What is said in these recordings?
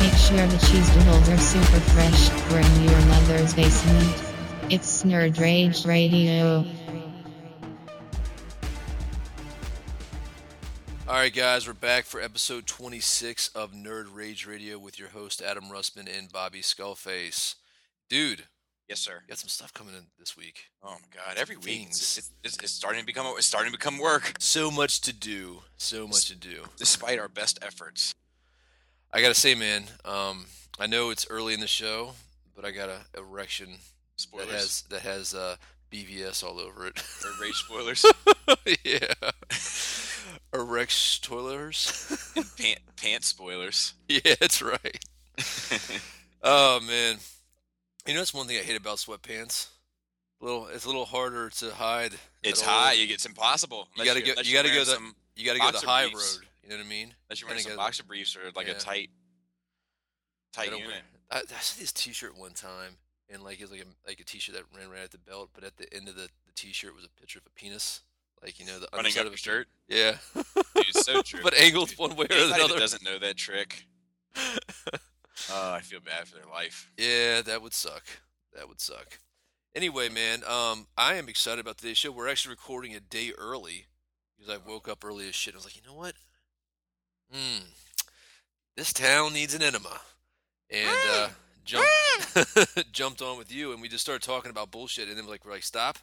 Make sure the cheese doodles are super fresh. We're in your mother's basement. It's Nerd Rage Radio. Alright guys, we're back for episode 26 of Nerd Rage Radio with your host Adam Russman and Bobby Skullface. Dude. Yes, sir. Got some stuff coming in this week. Oh my God! Every week, it's starting to become work. So much to do, despite our best efforts. I gotta say, man, I know it's early in the show, but I got an erection. Spoilers. that has BVS all over it. Nerd Rage spoilers. Yeah. Erect spoilers. And pant spoilers. Yeah, that's right. Oh man. You know, that's one thing I hate about sweatpants. It's a little harder to hide. It's high. It's impossible. You got to go the high road. You know what I mean? Unless you're wearing some boxer briefs or like a tight unit. I saw this T-shirt one time, and like it was like a T-shirt that ran right at the belt, but at the end of the T-shirt was a picture of a penis. Like, you know, the running up of a shirt. Yeah, dude, so true. But angled one way or another. Anybody that doesn't know that trick. I feel bad for their life. Yeah, that would suck. Anyway, man, I am excited about today's show. We're actually recording a day early because I woke up early as shit. I was like, you know what? This town needs an enema. And jumped on with you, and we just started talking about bullshit. And then we're like, stop.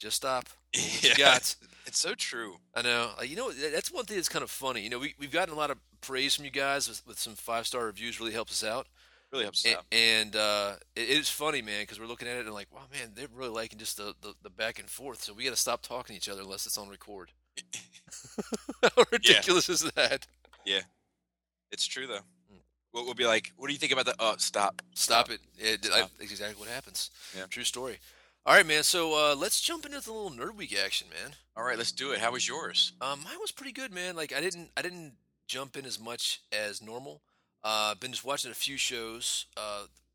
Just stop. Yeah, it's so true. I know. You know, that's one thing that's kind of funny. You know, we've gotten a lot of praise from you guys with some 5-star reviews. Really helps us out. And it is funny, man, because we're looking at it and like, wow, man, they're really liking just the back and forth. So we got to stop talking to each other unless it's on record. How ridiculous is that? Yeah, it's true though. We'll be like, what do you think about that? Oh, stop it. That's exactly what happens. Yeah. True story. All right, man, so let's jump into the little Nerd Week action, man. All right, let's do it. How was yours? Mine was pretty good, man. Like, I didn't jump in as much as normal. Been just watching a few shows.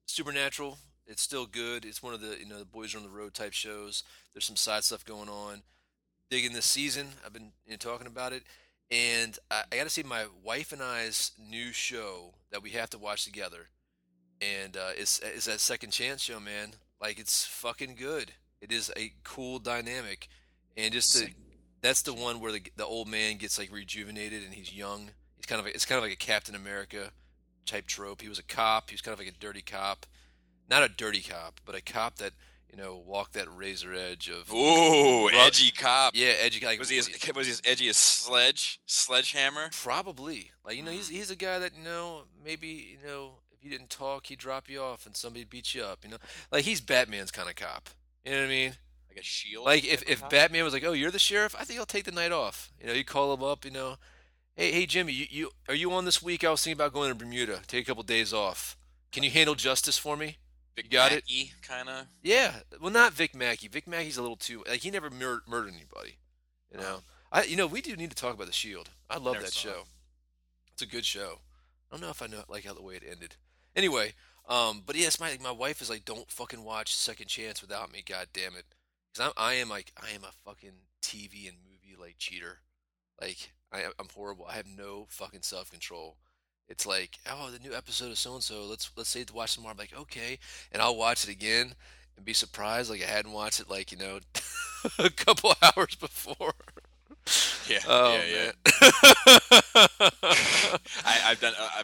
Supernatural, it's still good. It's one of the, you know, the boys are on the road type shows. There's some side stuff going on. Digging this season. I've been talking about it. And I got to see my wife and I's new show that we have to watch together. And it's that Second Chance show, man. Like, it's fucking good. It is a cool dynamic, and that's the one where the old man gets like rejuvenated and he's young. He's kind of like a Captain America type trope. He was a cop. He was kind of like a dirty cop, not a dirty cop, but a cop that, you know, walked that razor edge of edgy cop. Yeah, edgy. Like, was he as edgy as Sledgehammer? Probably. Like, you know, he's a guy that, you know, maybe, you know, if you didn't talk, he'd drop you off and somebody beat you up, you know? Like, he's Batman's kind of cop. You know what I mean? Like a shield? Like, if Batman was like, oh, you're the sheriff? I think I'll take the night off. You know, you call him up, you know, hey Jimmy, you are you on this week? I was thinking about going to Bermuda. Take a couple days off. Can you handle justice for me? Vic Mackey, kind of? Yeah. Well, not Vic Mackey. Vic Mackey's a little too... Like, he never murdered anybody, you know? You know, we do need to talk about The Shield. I love that show. It's a good show. I don't know if I know, like, how the way it ended. Anyway, but yes, my wife is like, don't fucking watch Second Chance without me, god damn it, because I am a fucking TV and movie like cheater, like I'm horrible. I have no fucking self control. It's like, oh, the new episode of so and so, let's say to watch tomorrow. I'm like, okay, and I'll watch it again and be surprised like I hadn't watched it, like, you know, a couple hours before. Yeah, oh, yeah, yeah. I've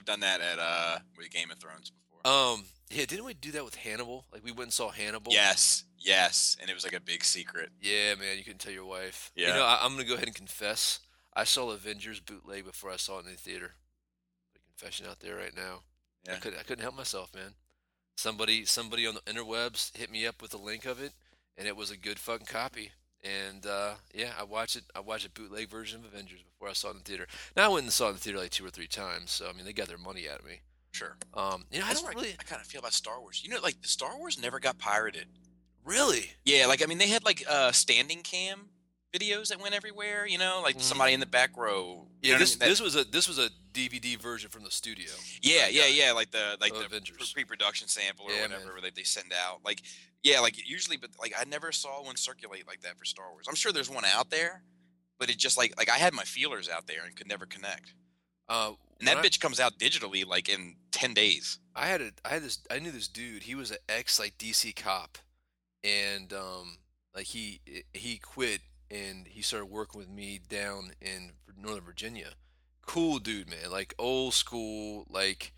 done that at with Game of Thrones before. Yeah, didn't we do that with Hannibal? Like, we went and saw Hannibal. Yes, and it was like a big secret. Yeah, man, you couldn't tell your wife. Yeah, you know, I'm gonna go ahead and confess. I saw Avengers bootleg before I saw it in the theater. Big confession out there right now. Yeah. I couldn't help myself, man. Somebody on the interwebs hit me up with a link of it, and it was a good fucking copy. And, yeah, I watched a bootleg version of Avengers before I saw it in the theater. Now, I went and saw it in the theater like 2 or 3 times, so, I mean, they got their money out of me. Sure. I kind of feel about Star Wars. You know, like the Star Wars never got pirated. Really? Yeah. Like, I mean, they had like standing cam videos that went everywhere. You know, like somebody in the back row. Yeah. This was a DVD version from the studio. Yeah. Yeah. Yeah. Like the Avengers pre-production sample or whatever where they send out. Like, yeah. Like usually, but like I never saw one circulate like that for Star Wars. I'm sure there's one out there, but it just like I had my feelers out there and could never connect. And that bitch comes out digitally like in 10 days. I knew this dude. He was an ex like DC cop, and like he quit and he started working with me down in Northern Virginia. Cool dude, man. Like old school, like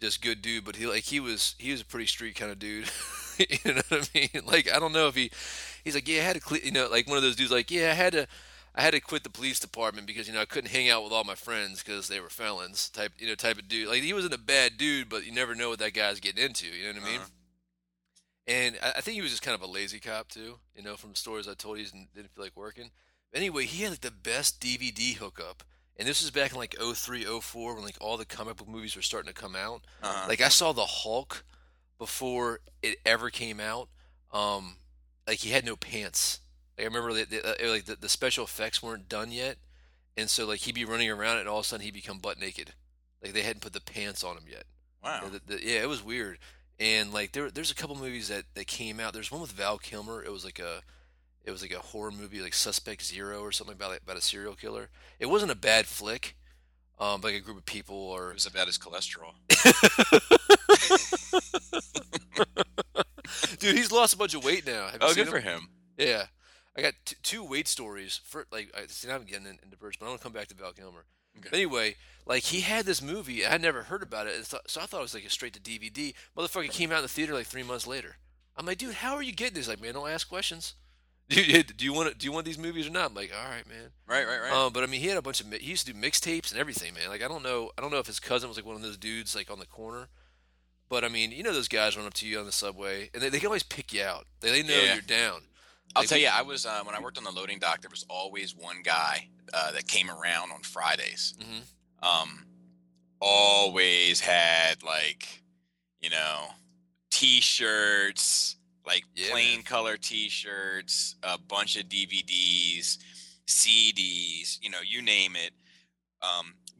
just good dude. But he was a pretty street kind of dude. You know what I mean? Like I don't know if he's like I had to, like one of those dudes like I had to quit the police department because, I couldn't hang out with all my friends because they were felons type of dude. Like, he wasn't a bad dude, but you never know what that guy's getting into. You know what I mean? And I think he was just kind of a lazy cop, too, from stories I told, he didn't feel like working. Anyway, he had, like, the best DVD hookup. And this was back in, like, 03, 04 when, like, all the comic book movies were starting to come out. Uh-huh. Like, I saw The Hulk before it ever came out. Like, he had no pants. I remember the special effects weren't done yet, and so like he'd be running around and all of a sudden he'd become butt naked, like they hadn't put the pants on him yet. Wow. Yeah, it was weird. And like there's a couple movies that came out. There's one with Val Kilmer. It was like a horror movie, like Suspect Zero or something about a serial killer. It wasn't a bad flick, like a group of people or it was about his cholesterol. Dude, he's lost a bunch of weight now. Have you seen him? Oh, good for him. Yeah. I got two weight stories. I'm getting into birds, but I want to come back to Val Kilmer. Okay. Anyway, like he had this movie. I never heard about it, so I thought it was like a straight to DVD. Motherfucker came out in the theater like 3 months later. I'm like, dude, how are you getting this? Like, man, don't ask questions. Do you want these movies or not? I'm like, all right, man. Right. But I mean, he had a bunch of. He used to do mixtapes and everything, man. Like, I don't know if his cousin was like one of those dudes like on the corner. But I mean, those guys run up to you on the subway and they can always pick you out. They know you're down. I'll tell you, I was when I worked on the loading dock, there was always one guy that came around on Fridays. Mm-hmm. Always had like, T-shirts, like plain color T-shirts, a bunch of DVDs, CDs, you name it.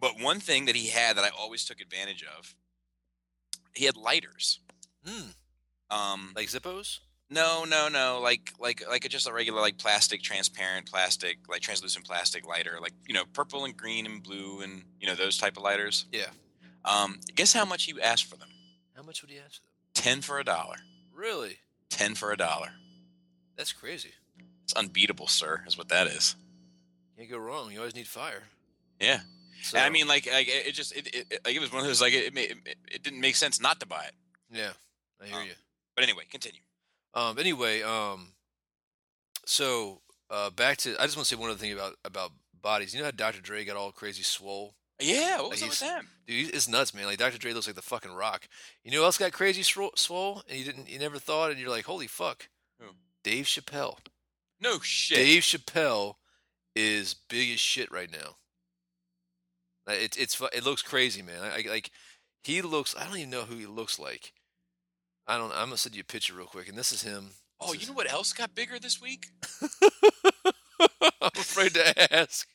But one thing that he had that I always took advantage of, he had lighters. Mm. Like Zippos? No. Like just a regular like transparent plastic, like translucent plastic lighter, like purple and green and blue and those type of lighters. Yeah. Guess how much he asked for them? How much would he ask for them? $10 for $1. Really? $10 for $1. That's crazy. It's unbeatable, sir. Is what that is. Can't go wrong. You always need fire. Yeah. So, and I mean, like it just it was one of those like it didn't make sense not to buy it. Yeah, I hear you. But anyway, continue. Back to, I just want to say one other thing about bodies. You know how Dr. Dre got all crazy swole? Yeah, what was up with that? Dude, it's nuts, man. Like, Dr. Dre looks like the fucking Rock. You know who else got crazy swole and you never thought, and you're like, holy fuck. Who? Dave Chappelle. No shit. Dave Chappelle is big as shit right now. It looks crazy, man. I don't even know who he looks like. I'm gonna send you a picture real quick, and this is him. Oh, you know what else got bigger this week? I'm afraid to ask.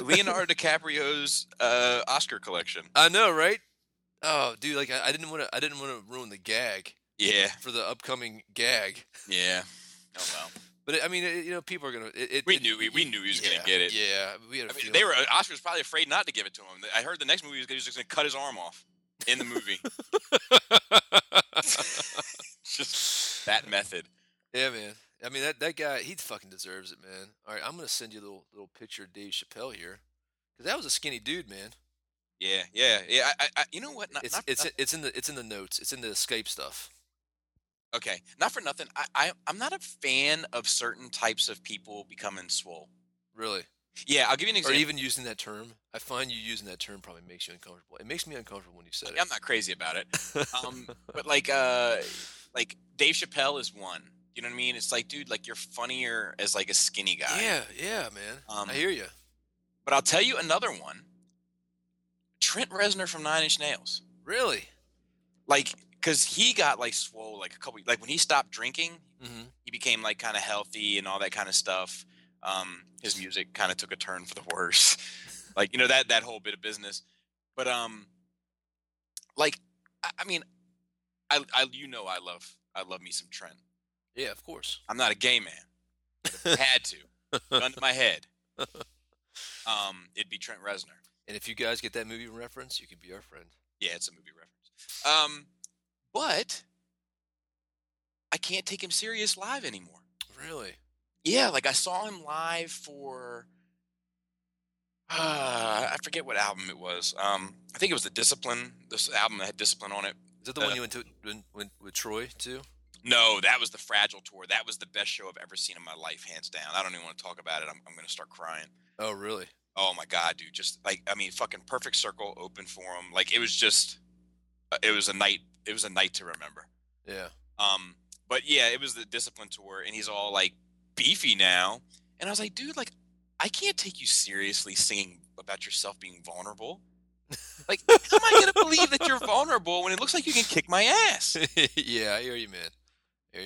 Leonardo DiCaprio's Oscar collection. I know, right? Oh, dude, like I didn't want to ruin the gag. Yeah. For the upcoming gag. Yeah. Oh well. But I mean, people are gonna. We knew he was gonna get it. Yeah. Oscar was probably afraid not to give it to him. I heard the next movie he was just gonna cut his arm off in the movie. Just that method. Yeah, man. I mean, that guy, he fucking deserves it, man. All right, I'm going to send you a little picture of Dave Chappelle here. Because that was a skinny dude, man. Yeah. I you know what? It's in the notes. It's in the Skype stuff. Okay. Not for nothing. I'm not a fan of certain types of people becoming swole. Really? Yeah, I'll give you an example. Or even using that term. I find you using that term probably makes you uncomfortable. It makes me uncomfortable when you said it. I'm not crazy about it. But like Dave Chappelle is one. You know what I mean? It's like, dude, like you're funnier as like a skinny guy. Yeah, man. I hear you. But I'll tell you another one. Trent Reznor from Nine Inch Nails. Really? Like, because he got like swole like a couple, like when he stopped drinking, mm-hmm. he became like kind of healthy and all that kind of stuff. His music kind of took a turn for the worse, like, you know, that whole bit of business. But like, I mean, I you know, I love me some Trent. Yeah, of course. I'm not a gay man. If I had to, gun to my head, it'd be Trent Reznor. And if you guys get that movie reference, you can be our friend. Yeah, it's a movie reference. But I can't take him serious live anymore. Really? Yeah, like I saw him live for I forget what album it was. I think it was The Discipline. This album that had Discipline on it. Is that the one you went to with Troy too? No, that was the Fragile tour. That was the best show I've ever seen in my life, hands down. I don't even want to talk about it. I'm going to start crying. Oh, really? Oh my God, dude! Just like, I mean, fucking perfect circle open for him. Like, it was just, it was a night. It was a night to remember. Yeah. But yeah, it was the Discipline tour, and he's all like beefy now, and I was like, dude, like, I can't take you seriously singing about yourself being vulnerable. Like, how am I going to believe that you're vulnerable when it looks like you can kick my ass? Yeah, I hear you, man.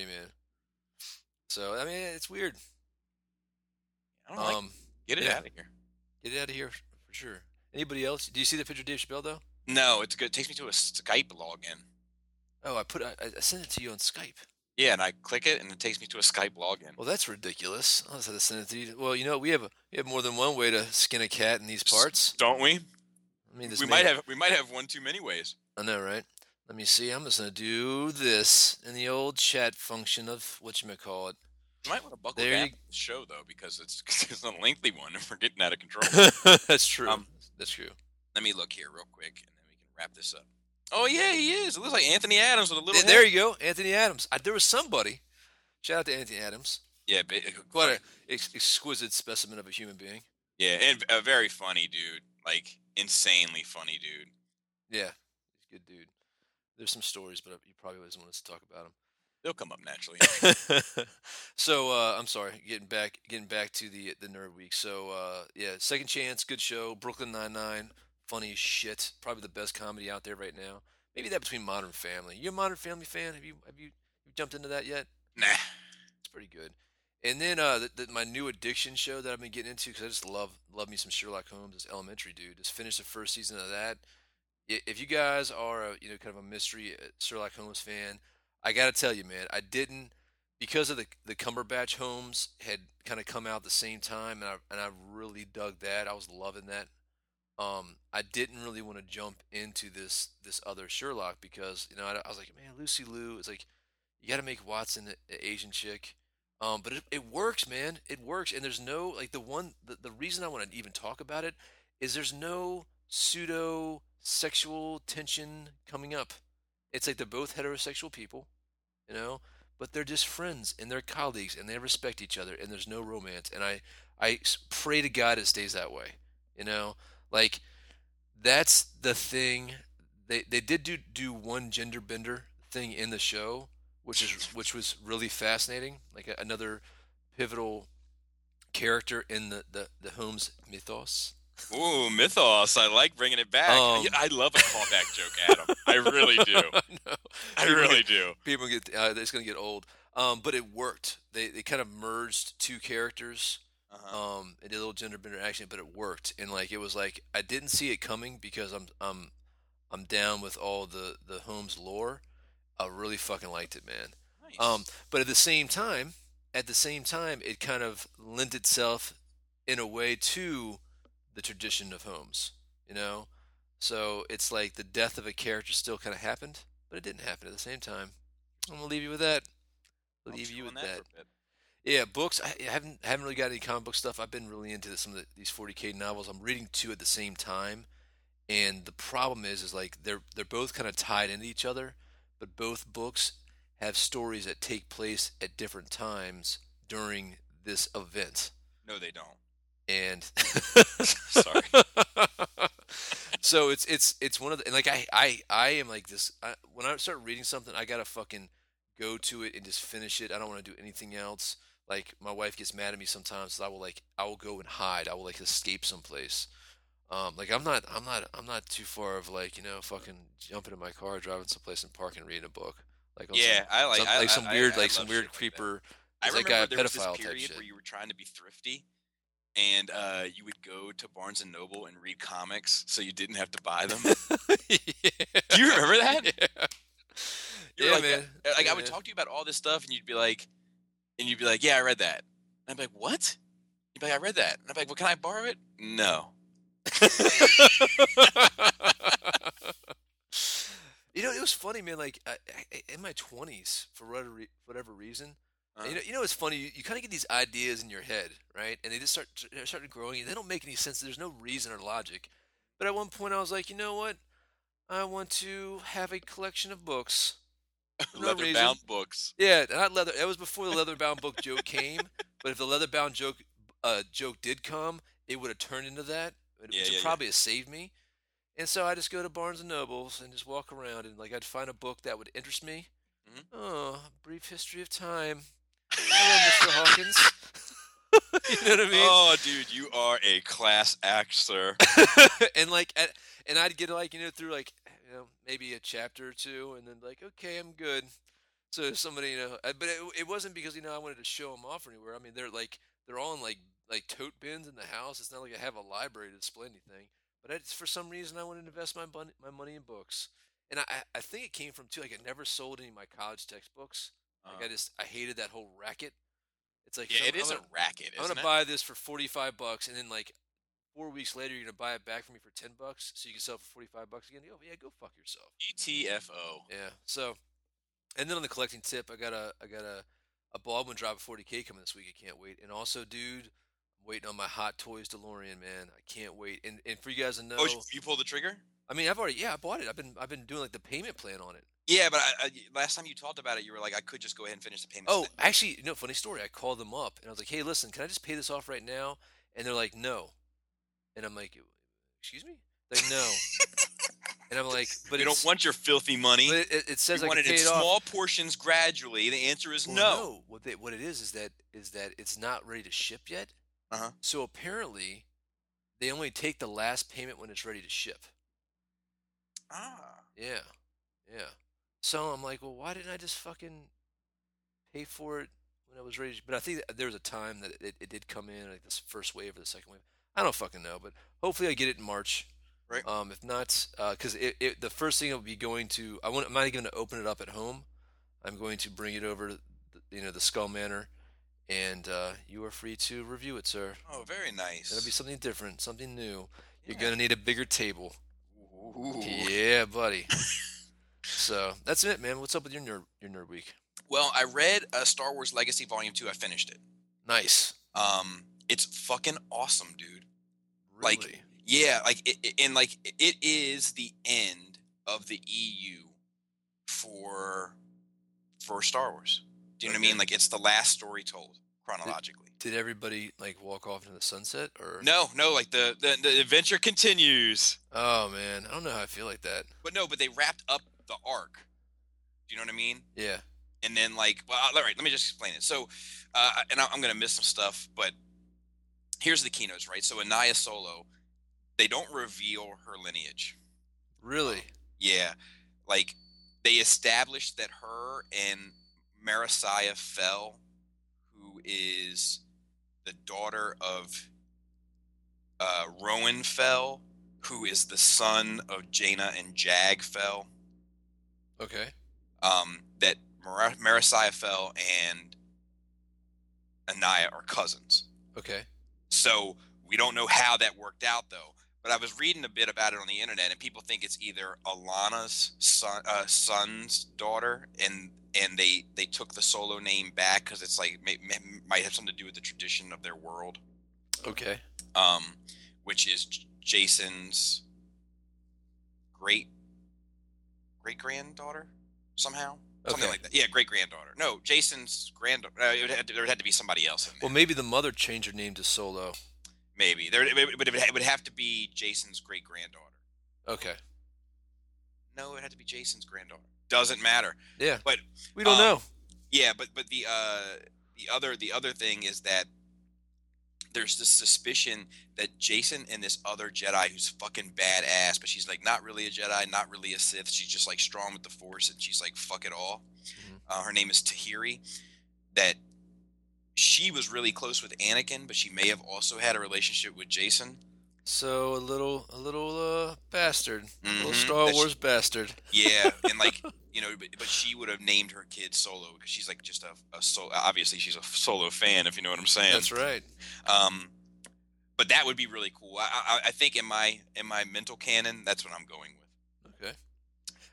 So, I mean, it's weird. I don't like, get it out of here. Get it out of here for sure. Anybody else? Do you see the picture of Dave Chappelle, though? No, it's good. It takes me to a Skype login. Oh, I sent it to you on Skype. Yeah, and I click it, and it takes me to a Skype login. Well, that's ridiculous. I'll just have to send it to you. Well, you know, we have more than one way to skin a cat in these parts. Don't we? I mean, we might have one too many ways. I know, right? Let me see. I'm just gonna do this in the old chat function of whatchamacallit. You might want to buckle down the show though, because it's a lengthy one, and we're getting out of control. That's true. That's true. Let me look here real quick, and then we can wrap this up. Oh yeah, he is. It looks like Anthony Adams with a little. There you go, Anthony Adams. There was somebody. Shout out to Anthony Adams. Yeah, quite an exquisite specimen of a human being. Yeah, and a very funny dude. Like, insanely funny dude. Yeah, he's a good dude. There's some stories, but you probably wouldn't want us to talk about them. They'll come up naturally. So I'm sorry, getting back to the Nerd Week. So yeah, Second Chance, good show. Brooklyn Nine-Nine, funny as shit. Probably the best comedy out there right now. Maybe that between Modern Family. You a Modern Family fan? Have you jumped into that yet? Nah, it's pretty good. And then my new addiction show that I've been getting into, because I just love me some Sherlock Holmes is Elementary, dude. Just finished the first season of that. If you guys are a, you know, kind of a mystery Sherlock Holmes fan, I gotta tell you, man, I didn't, because of the Cumberbatch Holmes had kind of come out at the same time, and I really dug that. I was loving that. I didn't really want to jump into this other Sherlock, because, you know, I was like, man, Lucy Liu, it's like, you gotta make Watson an Asian chick. But it works, man. It works. And there's no, like, the reason I want to even talk about it is there's no pseudo sexual tension coming up. It's like they're both heterosexual people, you know, but they're just friends and they're colleagues and they respect each other and there's no romance. And I pray to God it stays that way, you know, like, that's the thing. They did do one gender bender thing in the show, which was really fascinating, like another pivotal character in the Holmes mythos. Ooh, mythos. I like bringing it back. I love a callback joke, Adam. I really do. No, People get it's going to get old. But it worked. They kind of merged two characters. Uh-huh. It did a little gender bender action, but it worked. And like, it was like, I didn't see it coming because I'm down with all the Holmes lore. I really fucking liked it, man. Nice. But at the same time, it kind of lent itself in a way to the tradition of Holmes, you know? So it's like the death of a character still kind of happened, but it didn't happen at the same time. I'm going to leave you with that. I'll leave you with that. Yeah, books. I haven't really got any comic book stuff. I've been really into some of these 40K novels. I'm reading two at the same time. And the problem is like they're both kind of tied into each other. But both books have stories that take place at different times during this event. No, they don't. And sorry. So it's one of the, and like I am like this. When I start reading something, I gotta fucking go to it and just finish it. I don't want to do anything else. Like, my wife gets mad at me sometimes. So I will go and hide. I will escape someplace. Like I'm not too far of like, you know, fucking jumping in my car, driving someplace and parking and reading a book. Like some weird creeper. I remember like there was this period where you were trying to be thrifty, and you would go to Barnes and Noble and read comics so you didn't have to buy them. Yeah. Do you remember that? Yeah. You were I would talk to you about all this stuff, and you'd be like, yeah, I read that. And I'd be like, what? You'd be like, I read that. And I'd be like, well, can I borrow it? No. You know, it was funny, man. Like in my 20s, for whatever reason, you know, it's funny. You kind of get these ideas in your head, right? And they just start growing. And they don't make any sense. There's no reason or logic. But at one point, I was like, you know what? I want to have a collection of books. Leather-bound books. Yeah, not leather. That was before the leather-bound book joke came. But if the leather-bound joke did come, it would have turned into that. It would probably have saved me. And so I just go to Barnes and Nobles and just walk around, and like I'd find a book that would interest me. Mm-hmm. Oh, A Brief History of Time. Hello, Mr. Hawkins. You know what I mean? Oh, dude, you are a class act, sir. And like, and I'd get like, you know, through like, you know, maybe a chapter or two, and then like, okay, I'm good. So somebody, you know, but it wasn't because, you know, I wanted to show them off anywhere. I mean, they're all in like tote bins in the house. It's not like I have a library to display anything. But for some reason, I wanted to invest my money in books. And I think it came from, too, like I never sold any of my college textbooks. Like I hated that whole racket. It's like, yeah, it is a racket, isn't it? I'm going to buy this for $45, and then like 4 weeks later, you're going to buy it back for me for $10, so you can sell it for $45 again. Oh, yeah, go fuck yourself. ETFO. Yeah. So, and then on the collecting tip, I got a Baldwin Drive of 40K coming this week. I can't wait. And also, dude, I'm waiting on my Hot Toys DeLorean, man. I can't wait. And for you guys to know, oh, you pulled the trigger? I mean, I've already, I bought it. I've been doing like the payment plan on it. Yeah, but last time you talked about it, you were like, I could just go ahead and finish the payment. Oh, actually, no, funny story. I called them up, and I was like, hey, listen, can I just pay this off right now? And they're like, no. And I'm like, excuse me? Like, no. And I'm like, but you don't want your filthy money. It says you want it in small portions gradually. The answer is no. What it is that it's not ready to ship yet. Uh-huh. So apparently, they only take the last payment when it's ready to ship. Ah. Yeah. So I'm like, well, why didn't I just fucking pay for it when I was ready? But I think there was a time that it did come in, like this first wave or the second wave. I don't fucking know, but hopefully I get it in March. Right. If not, because the first thing I'll be going to, I'm not even going to open it up at home. I'm going to bring it over to the Skull Manor, and you are free to review it, sir. Oh, very nice. That'll be something different, something new. Yeah. You're going to need a bigger table. Ooh. Yeah, buddy. So that's it, man. What's up with your nerd week? Well, I read Star Wars Legacy Volume 2. I finished it. Nice. It's fucking awesome, dude. Really? Like, yeah, like it is the end of the EU for Star Wars. Do you know what I mean? Like, it's the last story told chronologically. Did everybody like walk off into the sunset, or no? Like the adventure continues. Oh man, I don't know how I feel like that. But no, they wrapped up the arc. Do you know what I mean? Yeah. And then like, well, all right, let me just explain it. So, and I'm gonna miss some stuff, but here's the keynotes, right? So Anaya Solo, they don't reveal her lineage. Really? Yeah. Like, they established that her and Marisaya Fel, who is the daughter of Rowan Fel, who is the son of Jaina and Jag Fel. Okay. That Marisaya Fel and Anaya are cousins. Okay. So we don't know how that worked out, though. But I was reading a bit about it on the internet, and people think it's either Alana's son's daughter, and they took the Solo name back because it's like might have something to do with the tradition of their world. Okay. Which is Jacen's great-granddaughter somehow. Okay. Something like that. Yeah, great-granddaughter. No, Jacen's granddaughter. There would have to be somebody else in there. Well, maybe the mother changed her name to Solo. Maybe. But it would have to be Jacen's great-granddaughter. Okay. No, it had to be Jacen's granddaughter. Doesn't matter. Yeah. But we don't know. Yeah, but the other thing is that there's this suspicion that Jacen and this other Jedi who's fucking badass, but she's like not really a Jedi, not really a Sith. She's just like strong with the Force, and she's like fuck it all. Mm-hmm. Her name is Tahiri. That she was really close with Anakin, but she may have also had a relationship with Jacen. So a little bastard, mm-hmm. A little Star Wars bastard. Yeah, and like you know, but she would have named her kid Solo because she's like just a Solo. Obviously, she's a Solo fan, if you know what I'm saying. That's right. But that would be really cool. I think in my mental canon, that's what I'm going with. Okay.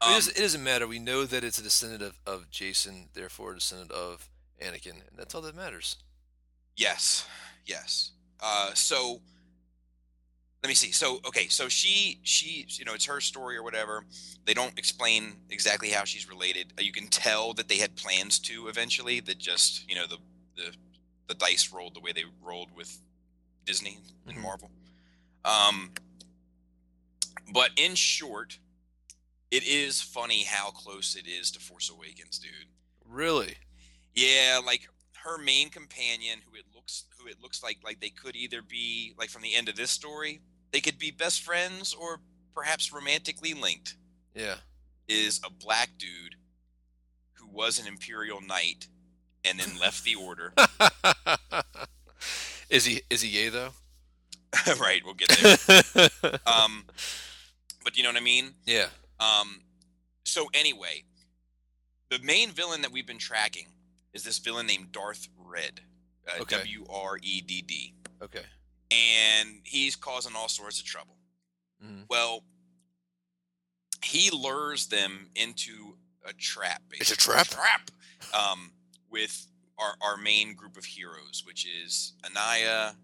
It doesn't matter. We know that it's a descendant of Jacen, therefore a descendant of Anakin, and that's all that matters. Yes. So. Let me see. So, okay. So she, you know, it's her story or whatever. They don't explain exactly how she's related. You can tell that they had plans to eventually, that just, you know, the dice rolled the way they rolled with Disney and Marvel. But in short, it is funny how close it is to Force Awakens, dude. Really? Yeah. Like her main companion who it looks like they could either be like from the end of this story, they could be best friends or perhaps romantically linked. Yeah. Is a black dude who was an Imperial Knight and then left the order. Is he gay though? Right. We'll get there. But you know what I mean? Yeah. So anyway, the main villain that we've been tracking is this villain named Darth Wredd. Okay. W-R-E-D-D. Okay. And he's causing all sorts of trouble. Mm-hmm. Well, he lures them into a trap. Basically. It's a trap? With our main group of heroes, which is Anaya,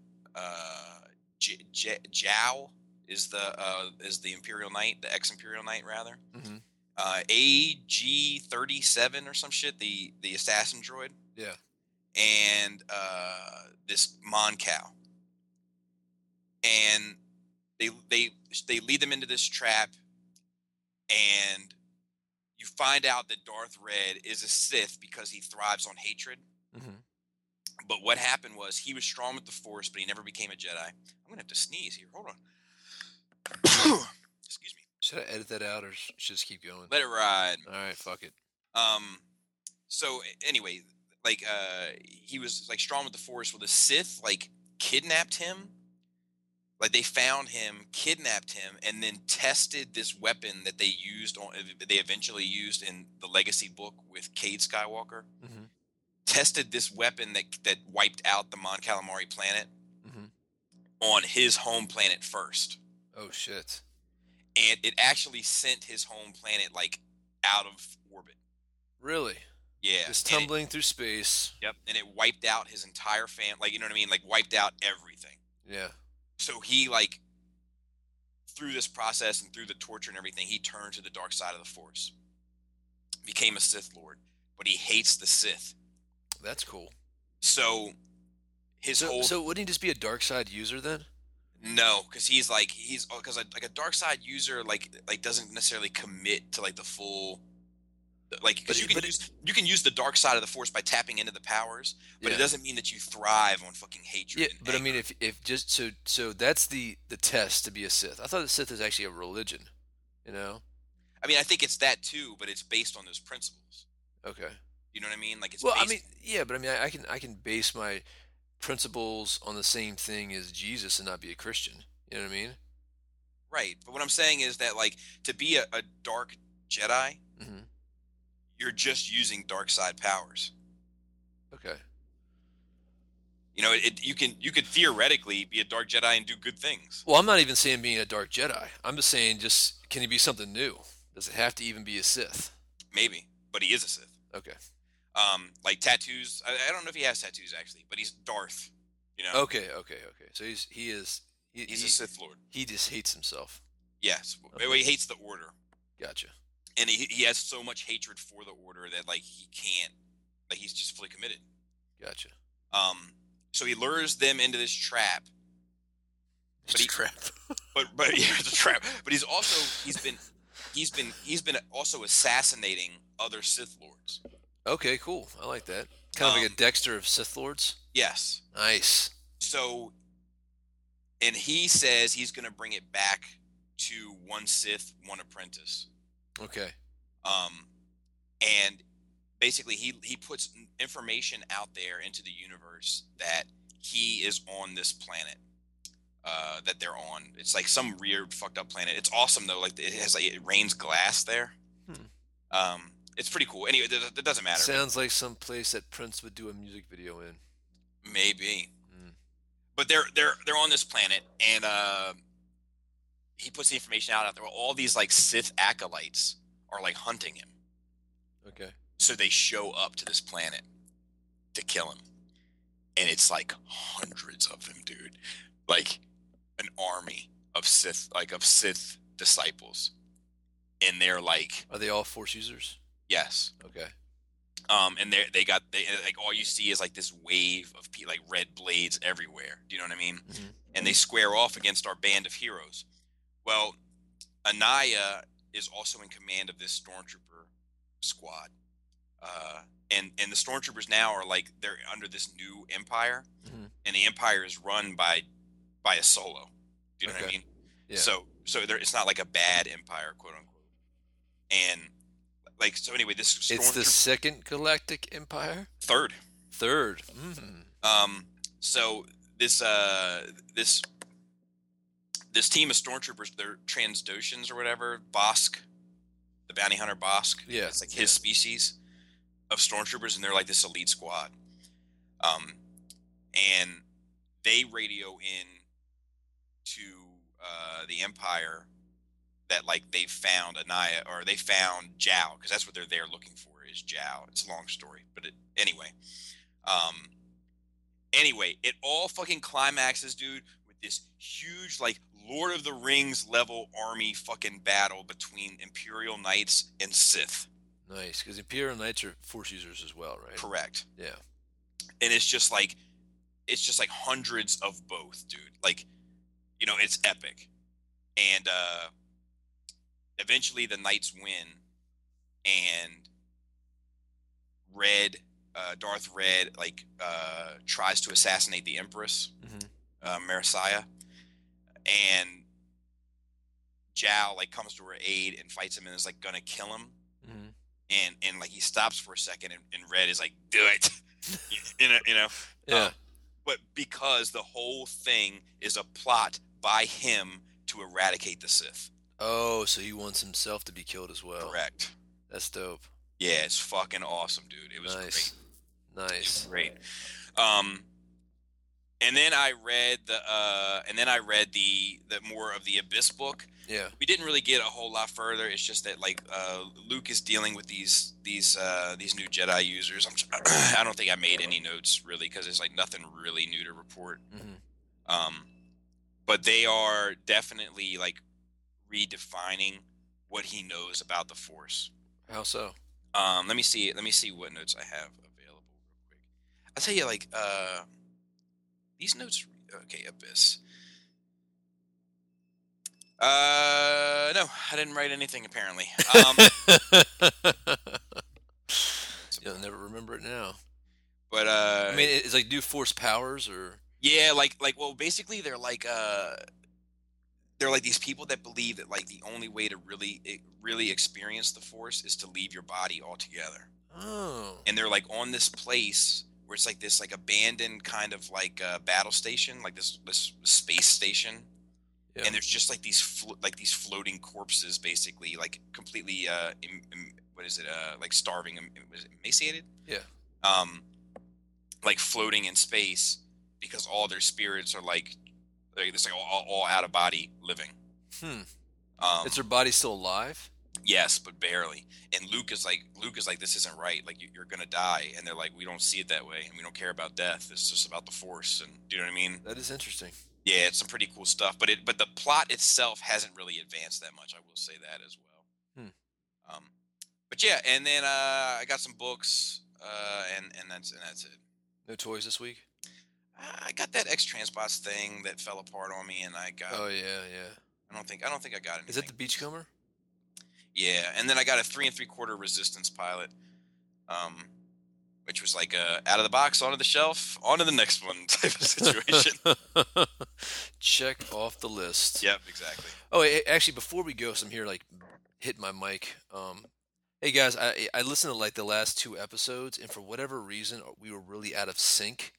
Zhao is the Imperial Knight, the ex-Imperial Knight, rather. Mm-hmm. AG-37 or some shit, the assassin droid. Yeah. And this Mon Cal, and they lead them into this trap, and you find out that Darth Wredd is a Sith because he thrives on hatred. Mm-hmm. But what happened was he was strong with the Force, but he never became a Jedi. I'm gonna have to sneeze here. Hold on. Excuse me. Should I edit that out or should I just keep going? Let it ride. All right, fuck it. So anyway. Like he was like strong with the Force. Well, the Sith like kidnapped him. Like they found him, kidnapped him, and then tested this weapon that they eventually used in the Legacy book with Cade Skywalker. Mm-hmm. Tested this weapon that wiped out the Mon Calamari planet on his home planet first. Oh shit! And it actually sent his home planet like out of orbit. Really? Yeah. Just tumbling through space. Yep. And it wiped out his entire family. Like, you know what I mean? Like, wiped out everything. Yeah. So he, like, through this process and through the torture and everything, he turned to the dark side of the Force. Became a Sith Lord. But he hates the Sith. That's cool. So, So, wouldn't he just be a dark side user then? No, because a dark side user, like doesn't necessarily commit to, like, the full... Like, because you can use the dark side of the Force by tapping into the powers, but it doesn't mean that you thrive on fucking hatred. Yeah, but anger. I mean, if that's the test to be a Sith. I thought the Sith is actually a religion, you know. I mean, I think it's that too, but it's based on those principles. Okay. You know what I mean? Like, I can base my principles on the same thing as Jesus and not be a Christian. You know what I mean? Right. But what I'm saying is that, like, to be a dark Jedi. Mm-hmm. You're just using dark side powers. Okay. You know, you could theoretically be a dark Jedi and do good things. Well, I'm not even saying being a dark Jedi. I'm just saying, can he be something new? Does it have to even be a Sith? Maybe, but he is a Sith. Okay. Like tattoos. I don't know if he has tattoos actually, but he's Darth. You know. Okay. So he's a Sith Lord. He just hates himself. Yes. Okay. He hates the Order. Gotcha. And he has so much hatred for the Order that, like, he can't, like, he's just fully committed. Gotcha. So he lures them into this trap. It's a trap. But he's also he's been also assassinating other Sith Lords. Okay, cool. I like that. Kind of like a Dexter of Sith Lords. Yes. Nice. So And he says he's going to bring it back to one Sith, one apprentice. Okay. And basically he puts information out there into the universe that he is on this planet that they're on. It's like some weird fucked up planet. It's awesome though. Like it has like, it rains glass there. It's pretty cool. Anyway, it doesn't matter. Sounds like some place that Prince would do a music video in. Maybe. But they're on this planet, and he puts the information out there. All these like Sith acolytes are like hunting him. Okay. So they show up to this planet to kill him, and it's like hundreds of them, dude. Like an army of Sith, like of Sith disciples, and they're like. Are they all Force users? Yes. Okay. And they like all you see is like this wave of like red blades everywhere. Do you know what I mean? Mm-hmm. And they square off against our band of heroes. Well, Anaya is also in command of this stormtrooper squad, and the stormtroopers now are like they're under this new empire, mm-hmm. and the empire is run by a Solo. Do you know what I mean? Yeah. So it's not like a bad empire, quote unquote, and. Like so. Anyway, it's the second galactic empire. Third. Mm-hmm. So this team of stormtroopers, they're Transdoshans or whatever. Bosk, the bounty hunter Bosk. Yeah. It's like his species of stormtroopers, and they're like this elite squad. And they radio in to the Empire. That like they found Anaya or they found Zhao, because that's what they're there looking for is Zhao. It's a long story, but anyway, it all fucking climaxes, dude, with this huge like Lord of the Rings level army fucking battle between Imperial Knights and Sith. Nice, because Imperial Knights are Force users as well, right? Correct. Yeah, and it's just like hundreds of both, dude. Like, you know, it's epic, and eventually the Knights win, and Darth Wredd, like tries to assassinate the Empress, mm-hmm. Marisaya, and Zhao like comes to her aid and fights him and is like gonna kill him, mm-hmm. and like he stops for a second and Wredd is like, do it, you know, yeah. But because the whole thing is a plot by him to eradicate the Sith. Oh, so he wants himself to be killed as well. Correct. That's dope. Yeah, it's fucking awesome, dude. It was great. Nice. It was great. And then I read the more of the Abyss book. Yeah. We didn't really get a whole lot further. It's just that like Luke is dealing with these new Jedi users. I don't think I made any notes really because there's like nothing really new to report. Mm-hmm. But they are definitely like. Redefining what he knows about the Force. How so? Let me see what notes I have available real quick. I'll tell you, like, these notes... Okay, Abyss. No, I didn't write anything, apparently. You'll never remember it now. But, I mean, it's like new Force powers, or... Yeah, well, basically they're like, they're like these people that believe that like the only way to really experience the Force is to leave your body altogether. Oh. And they're like on this place where it's like this like abandoned kind of like battle station, like this space station. Yeah. And there's just like these floating corpses, basically, like completely like starving, emaciated? Yeah. Like floating in space because all their spirits are like. It's like all out of body living. Is her body still alive? Yes, but barely. And Luke is like, this isn't right. Like you're gonna die. And they're like, we don't see it that way, and we don't care about death. It's just about the Force. And do you know what I mean? That is interesting. Yeah, it's some pretty cool stuff. But the plot itself hasn't really advanced that much. I will say that as well. But yeah, and then I got some books, and that's it. No toys this week. I got that X-Transbots thing that fell apart on me, and I got... Oh, yeah. I don't think I got anything. Is that the Beachcomber? Yeah, and then I got a 3 3/4 Resistance pilot, which was was like a out of the box, onto the shelf, onto the next one type of situation. Check off the list. Yep, exactly. Oh, actually, before we go, so I'm here like hitting my mic. Hey guys, I listened to like the last two episodes, and for whatever reason, we were really out of sync,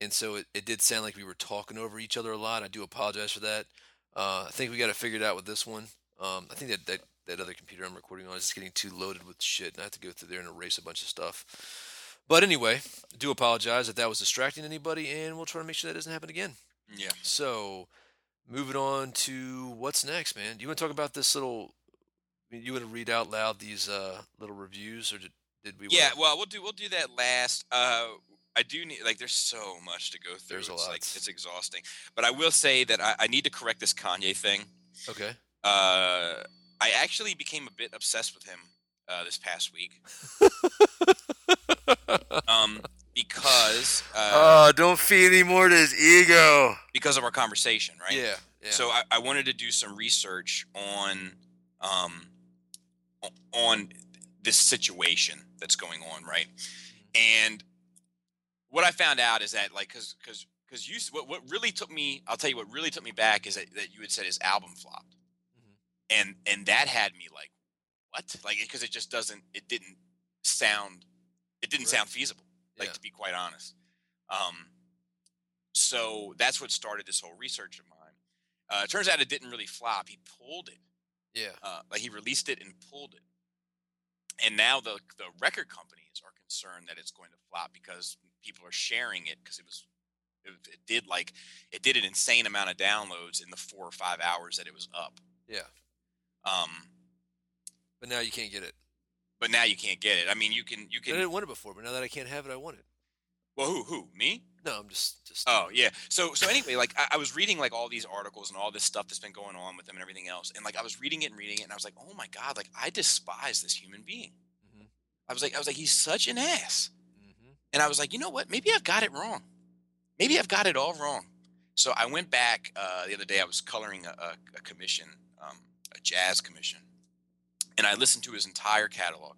and so it did sound like we were talking over each other a lot. I do apologize for that. I think we got to figure it out with this one. I think that other computer I'm recording on is just getting too loaded with shit, and I have to go through there and erase a bunch of stuff. But anyway, I do apologize if that was distracting anybody, and we'll try to make sure that doesn't happen again. Yeah. So, moving on to what's next, man. Do you want to talk about this little? I mean, you want to read out loud these little reviews, or did we? Yeah. Well, we'll do that last. I do need, like, there's so much to go through. There's a lot. Like, it's exhausting. But I will say that I need to correct this Kanye thing. Okay. I actually became a bit obsessed with him this past week. Because... don't feed any more to his ego. Because of our conversation, right? Yeah. So I wanted to do some research on this situation that's going on, right? And what I found out is that, like, because you, what really took me, I'll tell you what really took me back is that you had said his album flopped. And that had me like, what? Like, because it didn't sound feasible. Like, yeah. To be quite honest. So that's what started this whole research of mine. It turns out it didn't really flop. He pulled it. Yeah. Like, he released it and pulled it. And now the record companies are concerned that it's going to flop because people are sharing it because it did an insane amount of downloads in the 4 or 5 hours that it was up. Yeah. But now you can't get it. I mean, you can. I didn't want it before, but now that I can't have it, I want it. Well, who? Me? No, I'm just. Oh yeah. So anyway, like I was reading like all these articles and all this stuff that's been going on with them and everything else, and like I was reading it, and I was like, oh my god, like I despise this human being. Mm-hmm. I was like, he's such an ass. Mm-hmm. And I was like, you know what? Maybe I've got it wrong. Maybe I've got it all wrong. So I went back the other day. I was coloring a commission. A jazz commission, and I listened to his entire catalog.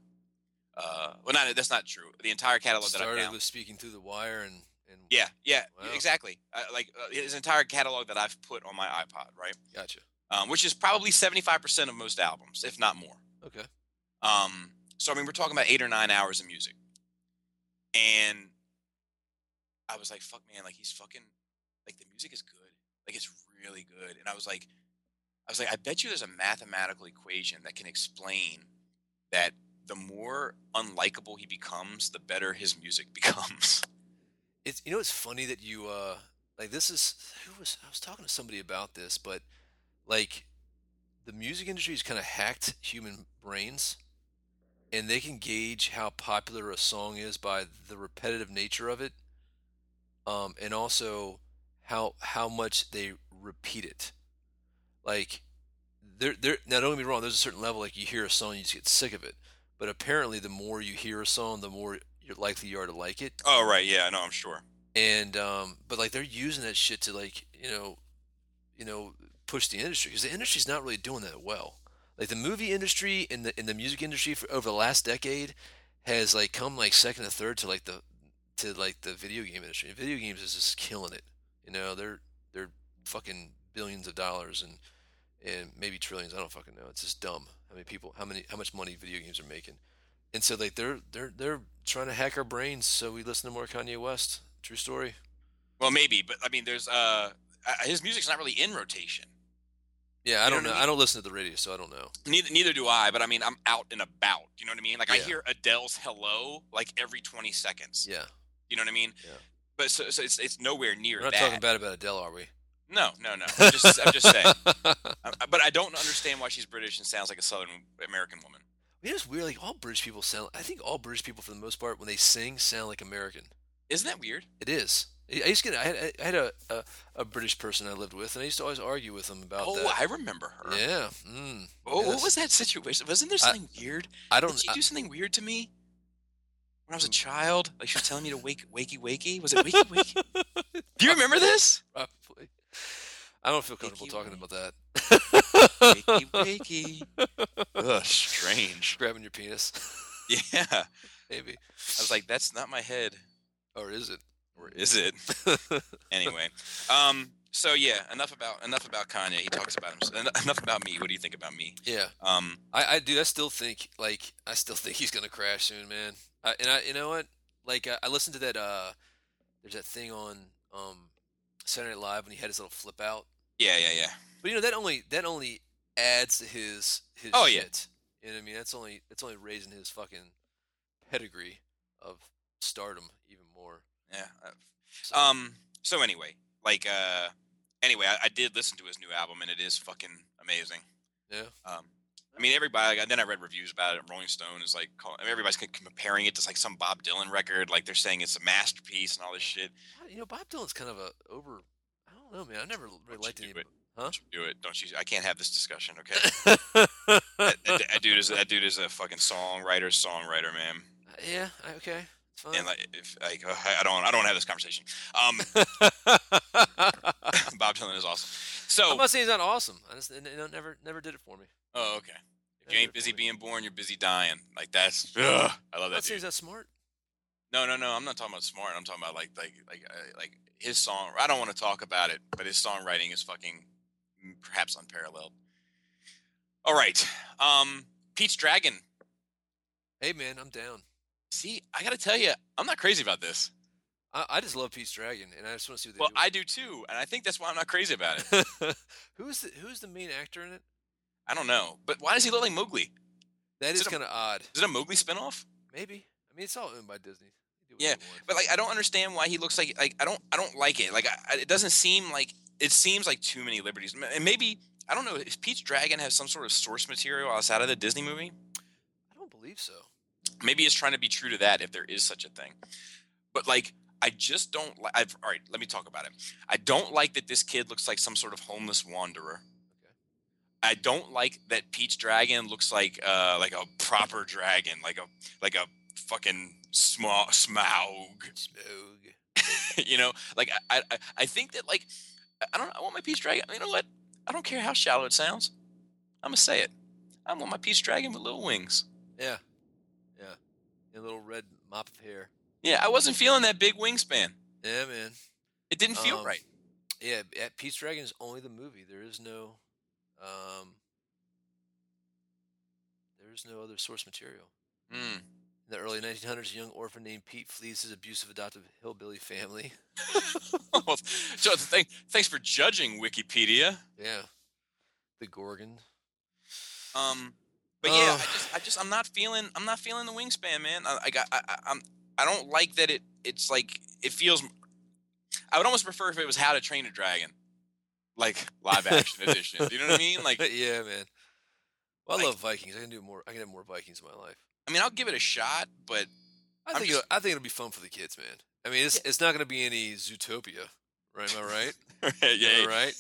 That's not true. The entire catalog that I found. With Speaking Through the Wire and yeah, wow. Exactly. His entire catalog that I've put on my iPod, right? Gotcha. Which is probably 75% of most albums, if not more. Okay. So I mean, we're talking about 8 or 9 hours of music, and I was like, "Fuck, man! Like he's fucking like the music is good, like it's really good," and I was like, I bet you there's a mathematical equation that can explain that the more unlikable he becomes, the better his music becomes. It's funny that you like this is I was talking to somebody about this, but like the music industry has kind of hacked human brains, and they can gauge how popular a song is by the repetitive nature of it, and also how much they repeat it. Like, there. Now, don't get me wrong. There's a certain level. Like, you hear a song, you just get sick of it. But apparently, the more you hear a song, the more you're likely you are to like it. Oh, right. Yeah, I know. I'm sure. And but like they're using that shit to like you know, push the industry because the industry's not really doing that well. Like the movie industry and the music industry for over the last decade has like come like second or third to like the video game industry. And video games is just killing it. You know, they're fucking billions of dollars and maybe trillions. I don't fucking know. It's just dumb. I mean, how much money video games are making, and so like they're trying to hack our brains so we listen to more Kanye West. True story. Well, maybe, but I mean, there's his music's not really in rotation. Yeah, I don't know. I don't listen to the radio, so I don't know. Neither do I. But I mean, I'm out and about. You know what I mean? Like I hear Adele's "Hello" like every 20 seconds. Yeah. You know what I mean? Yeah. But so it's nowhere near. We're not talking bad about Adele, are we? No. I'm just saying. But I don't understand why she's British and sounds like a Southern American woman. It is weird. Like, all British people sound... I think all British people, for the most part, when they sing, sound like American. Isn't that weird? It is. I used to get... I had a British person I lived with, and I used to always argue with them about that. Oh, I remember her. Yeah. Mm. Oh, yeah, what was that situation? Wasn't there something weird? I don't... Did she do something weird to me? When I was a child? Like, she was telling me to wakey? Was it wakey? Do you remember this? Probably. I don't feel comfortable talking about that. Wakey, wakey. Ugh, strange. Grabbing your penis. Yeah. baby. I was like, that's not my head. Or is it? Or is it? Anyway. So yeah, enough about Kanye. He talks about himself. Enough about me. What do you think about me? Yeah. I still think he's gonna crash soon, man. You know what? Like, I listened to that. There's that thing on Saturday Night Live when he had his little flip out. Yeah. But you know that only adds to his. Oh shit. Yeah. You know what I mean? That's only raising his fucking pedigree of stardom even more. Yeah. So anyway. Like, anyway, I did listen to his new album, and it is fucking amazing. Yeah. I mean, everybody. Then I read reviews about it. Rolling Stone is like, everybody's comparing it to like some Bob Dylan record. Like they're saying it's a masterpiece and all this shit. You know, Bob Dylan's kind of I don't know, man. I never really liked it. Huh? Don't you do it? Don't you? I can't have this discussion, okay? that dude is a fucking songwriter, man. Yeah. Okay. Fun. And like, I don't have this conversation. Bob Dylan is awesome. So I'm not saying he's not awesome. I just never did it for me. Oh, okay. If you ain't busy being born, you're busy dying. Like that's. I love that. I'm not saying he's not smart. No. I'm not talking about smart. I'm talking about like his song. I don't want to talk about it, but his songwriting is fucking perhaps unparalleled. All right, Pete's Dragon. Hey man, I'm down. See, I gotta tell you, I'm not crazy about this. I just love Pete's Dragon, and I just want to see what they do. Well, I do too, and I think that's why I'm not crazy about it. Who's the main actor in it? I don't know, but why does he look like Mowgli? That is kind of odd. Is it a Mowgli spinoff? Maybe. I mean, it's all owned by Disney. Yeah, but like, I don't understand why he looks like I don't like it. Like, it doesn't seem like it seems like too many liberties, and maybe I don't know. Does Pete's Dragon have some sort of source material outside of the Disney movie? I don't believe so. Maybe it's trying to be true to that if there is such a thing. But, like, I just don't like – all right, let me talk about it. I don't like that this kid looks like some sort of homeless wanderer. Okay. I don't like that Pete's Dragon looks like a proper dragon, like a fucking Smaug. Smaug. You know? Like, I think that, like – I want my Pete's Dragon – you know what? I don't care how shallow it sounds. I'm going to say it. I want my Pete's Dragon with little wings. Yeah. A little red mop of hair. Yeah, I wasn't feeling that big wingspan. Yeah, man. It didn't feel right. Yeah, Pete's Dragon is only the movie. There is no other source material. Mm. In the early 1900s, a young orphan named Pete flees his abusive adoptive hillbilly family. Well, so thanks for judging Wikipedia. Yeah. The Gorgon. But yeah, I'm not feeling the wingspan, man. I don't like that it's like it feels. I would almost prefer if it was How to Train a Dragon, like live action edition. Do you know what I mean? Like yeah, man. Well, I love Vikings. I can have more Vikings in my life. I mean, I'll give it a shot, but I think it'll be fun for the kids, man. I mean, it's not going to be any Zootopia, right? Am I right? Yeah. Right.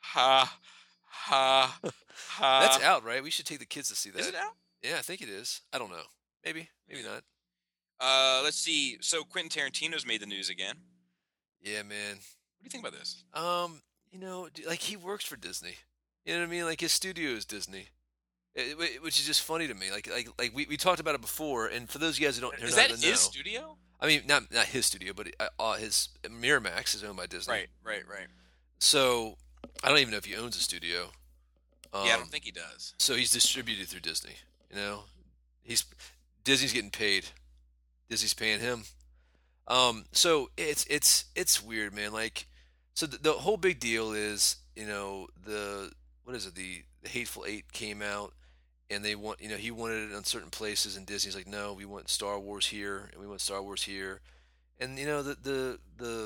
Ha. That's out, right? We should take the kids to see that. Is it out? Yeah, I think it is. I don't know. Maybe not. Let's see. So Quentin Tarantino's made the news again. Yeah, man. What do you think about this? You know, like he works for Disney. You know what I mean? Like his studio is Disney, which is just funny to me. Like we talked about it before. And for those of you guys who don't, is that his studio? I mean, not his studio, but his Miramax is owned by Disney. Right. So I don't even know if he owns a studio. Yeah, I don't think he does. So he's distributed through Disney, you know? Disney's getting paid. Disney's paying him. So it's weird, man. Like, so the whole big deal is, you know, the Hateful Eight came out, and they want, you know, he wanted it on certain places, and Disney's like, no, we want Star Wars here, and we want Star Wars here. And, you know, the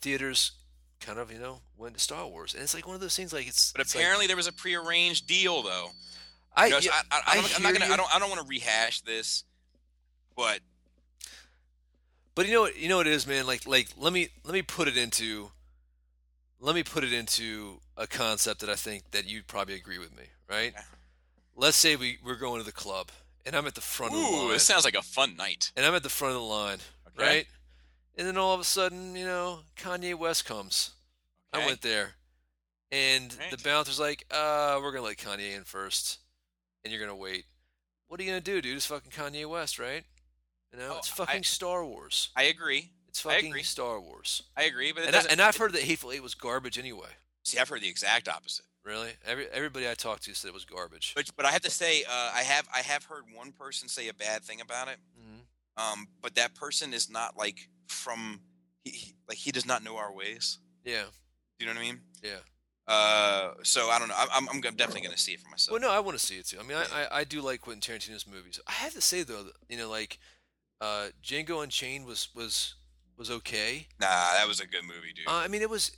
theaters kind of, you know, went to Star Wars, and it's like one of those things. Like it's. But it's apparently, like, there was a prearranged deal, though. I'm not gonna. I don't want to rehash this, but. But you know what it is, man. Like let me put it into a concept that I think that you'd probably agree with me, right? Yeah. Let's say we're going to the club, and I'm at the front of the line. Ooh, this sounds like a fun night. And I'm at the front of the line, okay. Right? And then all of a sudden, you know, Kanye West comes. Okay. I went there. And the bouncer's like, we're going to let Kanye in first. And you're going to wait. What are you going to do, dude? It's fucking Kanye West, right? You know, it's fucking Star Wars. I agree. It's fucking Star Wars. I agree, but I've heard that Hateful Eight was garbage anyway. See, I've heard the exact opposite. Really? Everybody I talked to said it was garbage. But I have to say, I have heard one person say a bad thing about it. Mm-hmm. But that person is not like from he does not know our ways. Yeah. Do you know what I mean? Yeah. So I don't know. I'm definitely going to see it for myself. Well, no, I want to see it too. I mean, I do like Quentin Tarantino's movies. I have to say though, that, you know, like Django Unchained was okay. Nah, that was a good movie, dude. I mean, it was.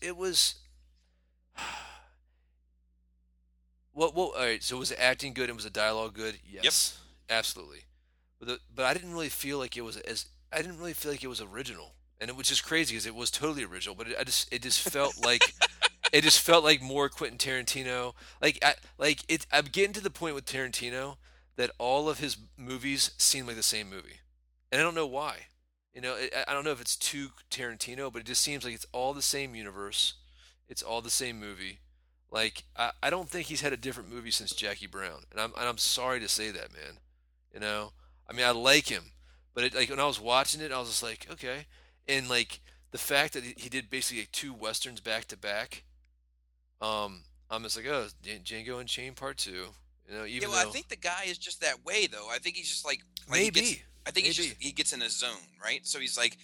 Well, all right. So was the acting good and was the dialogue good? Yes, yep. Absolutely. But I didn't really feel like it was original, and it was just crazy because it was totally original. But it just felt like more Quentin Tarantino. I'm getting to the point with Tarantino that all of his movies seem like the same movie, and I don't know why. You know, I don't know if it's too Tarantino, but it just seems like it's all the same universe, it's all the same movie. Like I don't think he's had a different movie since Jackie Brown, and I'm sorry to say that, man. You know, I mean, I like him, but when I was watching it, I was just like, okay, and like the fact that he did basically like two westerns back to back, I'm just like, oh, Django Unchained Part 2. You know, even I think the guy is just that way though. I think he's just like maybe. He gets in a zone, right? So he's like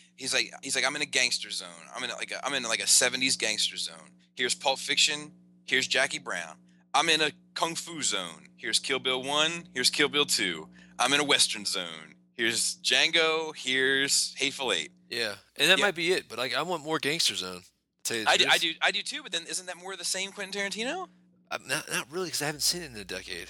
I'm in a gangster zone. I'm in like a 70s gangster zone. Here's Pulp Fiction. Here's Jackie Brown. I'm in a Kung Fu zone. Here's Kill Bill 1. Here's Kill Bill 2. I'm in a Western zone. Here's Django. Here's Hateful Eight. Yeah, and that might be it. But I want more gangster zone. To tell you the truth. I do too. But then isn't that more of the same Quentin Tarantino? Not really, because I haven't seen it in a decade.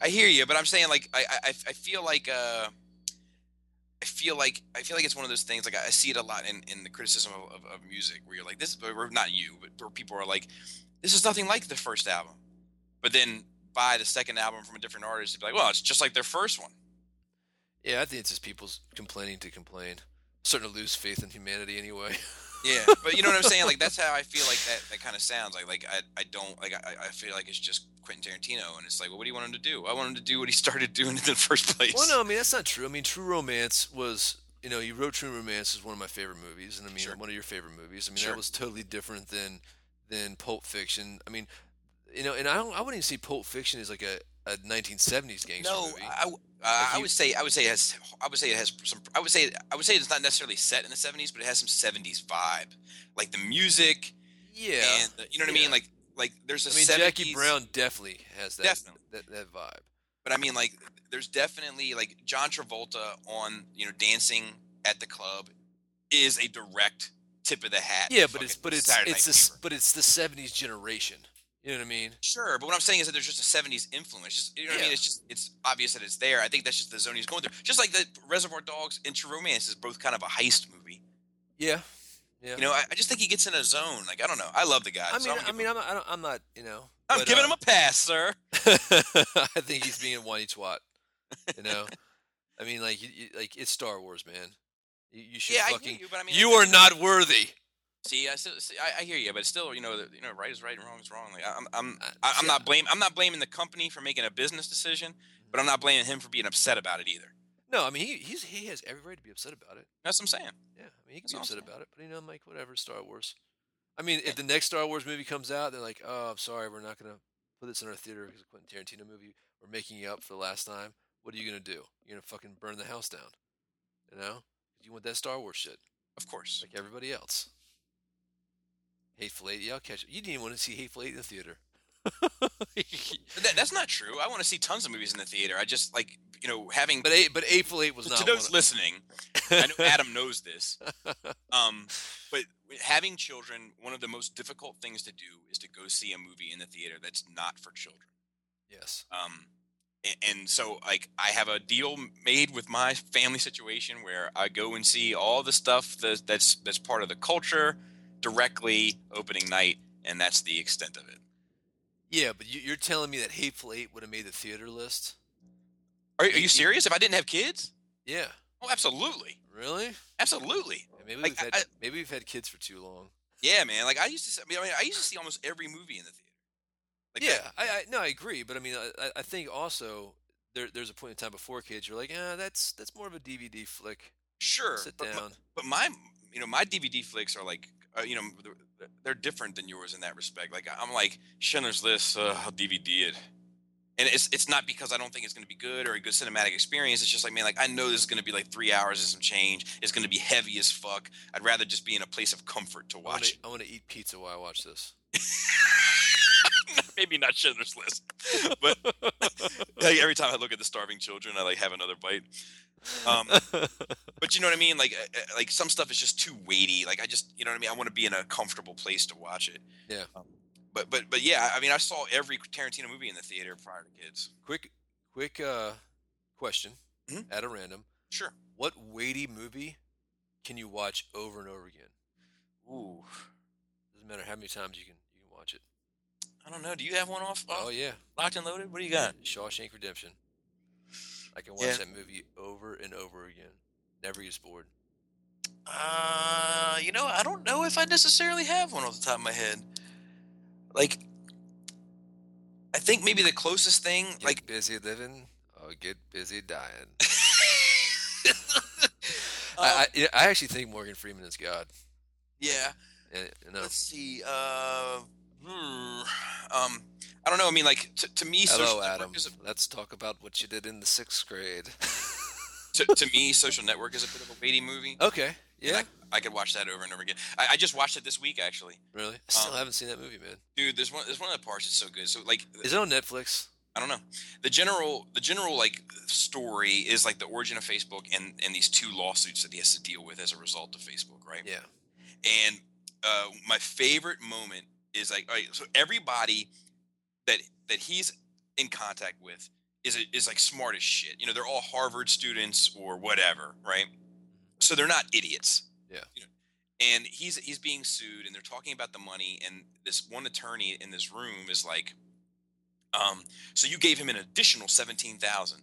I hear you, but I'm saying like I feel like I feel like it's one of those things. Like I see it a lot in the criticism of music, where you're like this, or not you, but where people are like, this is nothing like the first album, but then buy the second album from a different artist and be like, well, it's just like their first one. Yeah, I think it's just people complaining to complain. I'm starting to lose faith in humanity anyway. Yeah, but you know what I'm saying? Like that's how I feel like that kind of sounds like I feel like it's just Quentin Tarantino, and it's like, well, what do you want him to do? I want him to do what he started doing in the first place. Well, no, I mean that's not true. I mean, True Romance was, you know, you wrote True Romance is one of my favorite movies, and I mean one of your favorite movies. I mean that was totally different than Pulp Fiction. I mean, you know, and I wouldn't even see Pulp Fiction as like a 1970s gangster movie. No, I would say it's not necessarily set in the 70s, but it has some 70s vibe, like the music. Yeah, and you know what I mean? Like there's a. I mean, 70s, Jackie Brown definitely has that vibe. But I mean, like there's definitely like John Travolta on Dancing at the Club is a direct tip of the hat. Yeah, but it's the 70s generation. You know what I mean? Sure, but what I'm saying is that there's just a 70s influence. Just, you know what I mean? It's obvious that it's there. I think that's just the zone he's going through. Just like the Reservoir Dogs and True Romance is both kind of a heist movie. Yeah, yeah. You know, I just think he gets in a zone. Like I don't know. I love the guy. I'm not. You know, I'm giving him a pass, sir. I think he's being a whiny twat. You know, I mean, like it's Star Wars, man. You should fucking. I hear you, but I mean, you are not worthy. See, I hear you, but still, you know, right is right and wrong is wrong. Like I'm not blaming the company for making a business decision, but I'm not blaming him for being upset about it either. No, I mean he has every right to be upset about it. That's what I'm saying. Yeah, I mean he can be upset about it, but you know, I'm like whatever, Star Wars. I mean, if the next Star Wars movie comes out, they're like, oh, I'm sorry, we're not gonna put this in our theater because it's a Quentin Tarantino movie. We're making you up for the last time. What are you gonna do? You're gonna fucking burn the house down, you know? You want that Star Wars shit, of course, like everybody else. Hateful Eight, yeah, I'll catch it. You didn't even want to see Hateful Eight in the theater. That's not true. I want to see tons of movies in the theater. I just like, you know, having. But Hateful Eight was not. To those listening, I know Adam knows this. But having children, one of the most difficult things to do is to go see a movie in the theater that's not for children. Yes. And so, like, I have a deal made with my family situation where I go and see all the stuff that's part of the culture. Directly opening night, and that's the extent of it. Yeah, but you're telling me that Hateful Eight would have made the theater list? Are you serious? If I didn't have kids? Yeah. Oh, absolutely. Really? Absolutely. Yeah, maybe we've had kids for too long. Yeah, man. Like I used to see almost every movie in the theater. Like, I agree, but I mean, I think also there's a point in time before kids, you're like, that's more of a DVD flick. Sure. Sit down. But my DVD flicks are like, they're different than yours in that respect. Like, I'm like, Schindler's List, I'll DVD it. And it's not because I don't think it's going to be good or a good cinematic experience. It's just like, man, like, I know this is going to be like 3 hours and some change. It's going to be heavy as fuck. I'd rather just be in a place of comfort to watch. I want to eat pizza while I watch this. Maybe not Schindler's List, but like, every time I look at the starving children, I like have another bite. But you know what I mean? Like some stuff is just too weighty. Like, I just, you know what I mean? I want to be in a comfortable place to watch it. Yeah. But yeah, I mean, I saw every Tarantino movie in the theater prior to kids. Quick question at a random. Sure. What weighty movie can you watch over and over again? Ooh. Doesn't matter how many times you can watch it. I don't know. Do you have one off? Oh, yeah. Locked and Loaded? What do you got? Shawshank Redemption. I can watch that movie over and over again. Never gets bored. I don't know if I necessarily have one off the top of my head. Like, I think maybe the closest thing... Get busy living or get busy dying. I actually think Morgan Freeman is God. Yeah. No. Let's see. I don't know. I mean, like, to me... Hello, Adam. Let's talk about what you did in the 6th grade. to me, Social Network is a bit of a weighty movie. Okay. Yeah. I could watch that over and over again. I just watched it this week, actually. Really? I still haven't seen that movie, man. Dude, there's one of the parts that's so good. So, like, is it on Netflix? I don't know. The general like story is like the origin of Facebook and these 2 lawsuits that he has to deal with as a result of Facebook, right? Yeah. And my favorite moment is like, all right, so everybody that he's in contact with is like smart as shit. You know, they're all Harvard students or whatever, right? So they're not idiots. Yeah. You know? And he's being sued, and they're talking about the money, and this one attorney in this room is like, so you gave him an additional $17,000,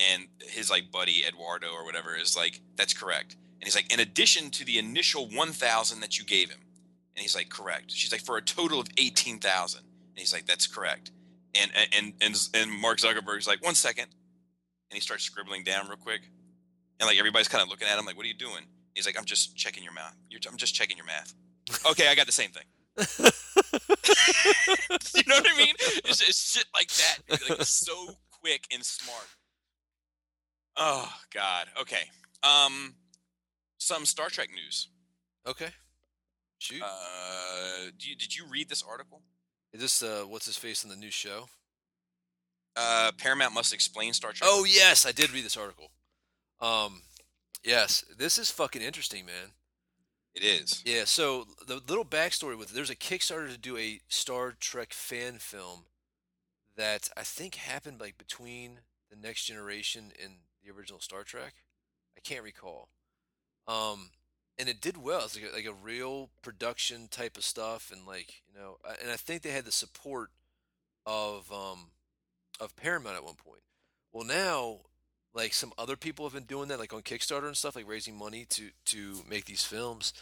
and his like buddy Eduardo or whatever is like, that's correct. And he's like, in addition to the initial $1,000 that you gave him, and he's like, correct. She's like, for a total of $18,000, and he's like, that's correct. And Mark Zuckerberg's like, 1 second, and he starts scribbling down real quick. And like everybody's kind of looking at him like, what are you doing? He's like, I'm just checking your math. I'm just checking your math. Okay, I got the same thing. You know what I mean? It's shit like that. It's like so quick and smart. Oh, God. Okay. Some Star Trek news. Okay. Shoot. Did you read this article? Is this what's-his-face in the new show? Paramount Must Explain Star Trek. Oh, yes. I did read this article. Yes, this is fucking interesting, man. It is. Yeah, so the little backstory with there's a Kickstarter to do a Star Trek fan film that I think happened like between The Next Generation and the original Star Trek. I can't recall. And it did well. It's like a real production type of stuff, and like, you know, and I think they had the support of Paramount at one point. Well, now like some other people have been doing that, like on Kickstarter and stuff, like raising money to make these films,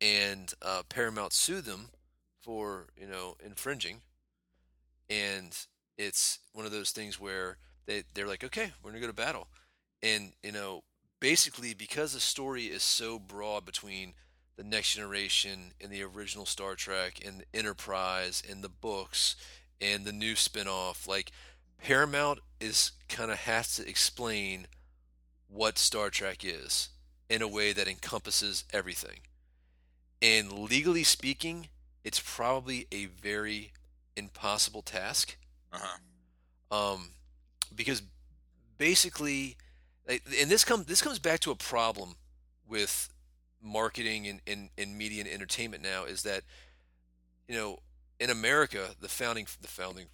and Paramount sued them for, you know, infringing. And it's one of those things where they're like, okay, we're gonna go to battle, and you know, basically because the story is so broad between The Next Generation and the original Star Trek and the Enterprise and the books and the new spinoff, like, Paramount is kind of has to explain what Star Trek is in a way that encompasses everything. And legally speaking, it's probably a very impossible task. Because basically, and this comes back to a problem with marketing and media and entertainment now, is that, you know, in America, the founding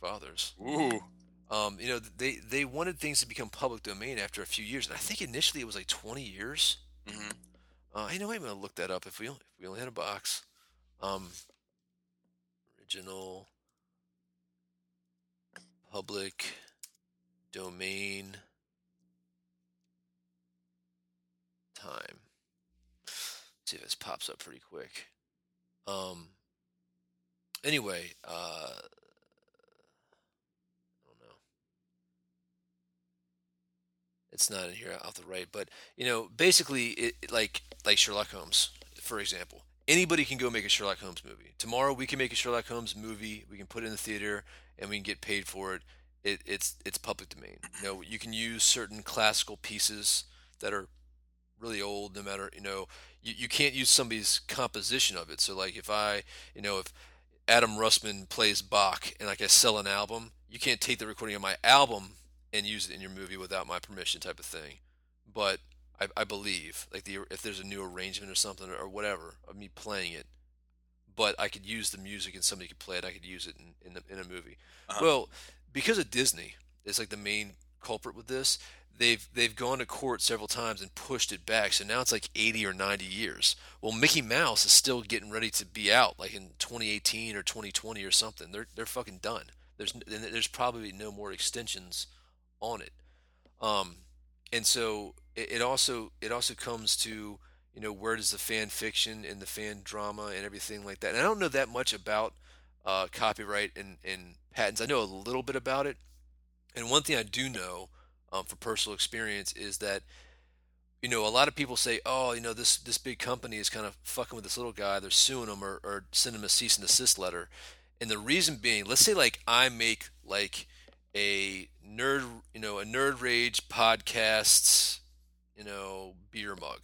fathers. Ooh. You know, they wanted things to become public domain after a few years, and I think initially it was like 20 years. Mm-hmm. You know, I'm gonna look that up if we only had a box. Original public domain time. Let's see if this pops up pretty quick. Anyway, It's not in here off the right, but basically, like Sherlock Holmes, for example. Anybody can go make a Sherlock Holmes movie. Tomorrow we can make a Sherlock Holmes movie. We can put it in the theater and we can get paid for it. It's public domain. You can use certain classical pieces that are really old. No matter you can't use somebody's composition of it. So like if Adam Russman plays Bach and I sell an album, you can't take the recording of my album and use it in your movie without my permission, type of thing. But I believe, if there's a new arrangement or something or whatever of me playing it, but I could use the music and somebody could play it. I could use it in a movie. Uh-huh. Well, because of Disney, it's the main culprit with this. They've gone to court several times and pushed it back. So now it's 80 or 90 years. Well, Mickey Mouse is still getting ready to be out, in 2018 or 2020 or something. They're fucking done. There's probably no more extensions on it. And so it also comes to where does the fan fiction and the fan drama and everything like that. And I don't know that much about copyright and patents. I know a little bit about it, and one thing I do know from personal experience is that a lot of people say, this big company is kind of fucking with this little guy. They're suing him or sending him a cease and desist letter, and the reason being, let's say I make a nerd, a Nerd Rage podcasts, beer mug,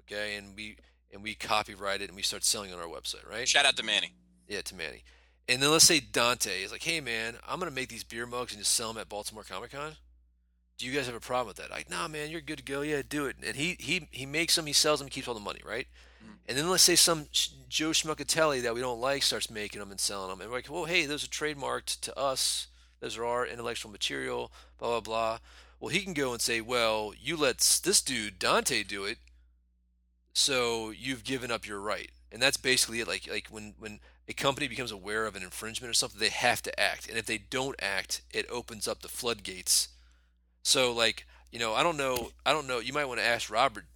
okay, and we copyright it and we start selling it on our website, right? Shout out to Manny. Yeah, to Manny. And then let's say Dante is like, "Hey man, I'm gonna make these beer mugs and just sell them at Baltimore Comic Con. Do you guys have a problem with that?" Like, "Nah, man, you're good to go. Yeah, do it." And he makes them, he sells them, he keeps all the money, right? Mm-hmm. And then let's say some Joe Schmuckatelli that we don't like starts making them and selling them, and we're like, "Well, hey, those are trademarked to us. Those are our intellectual material, blah, blah, blah." Well, he can go and say, well, you let this dude, Dante, do it, so you've given up your right. And that's basically it. When a company becomes aware of an infringement or something, they have to act. And if they don't act, it opens up the floodgates. So, I don't know. You might want to ask Robert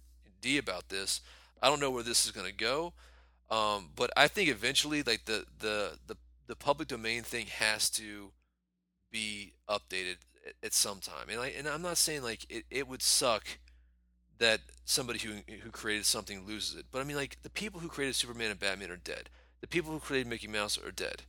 D. about this. I don't know where this is going to go. But I think eventually, the public domain thing has to be updated at some time, and I'm not saying it would suck that somebody who created something loses it, but I mean the people who created Superman and Batman are dead. The people who created Mickey Mouse are dead,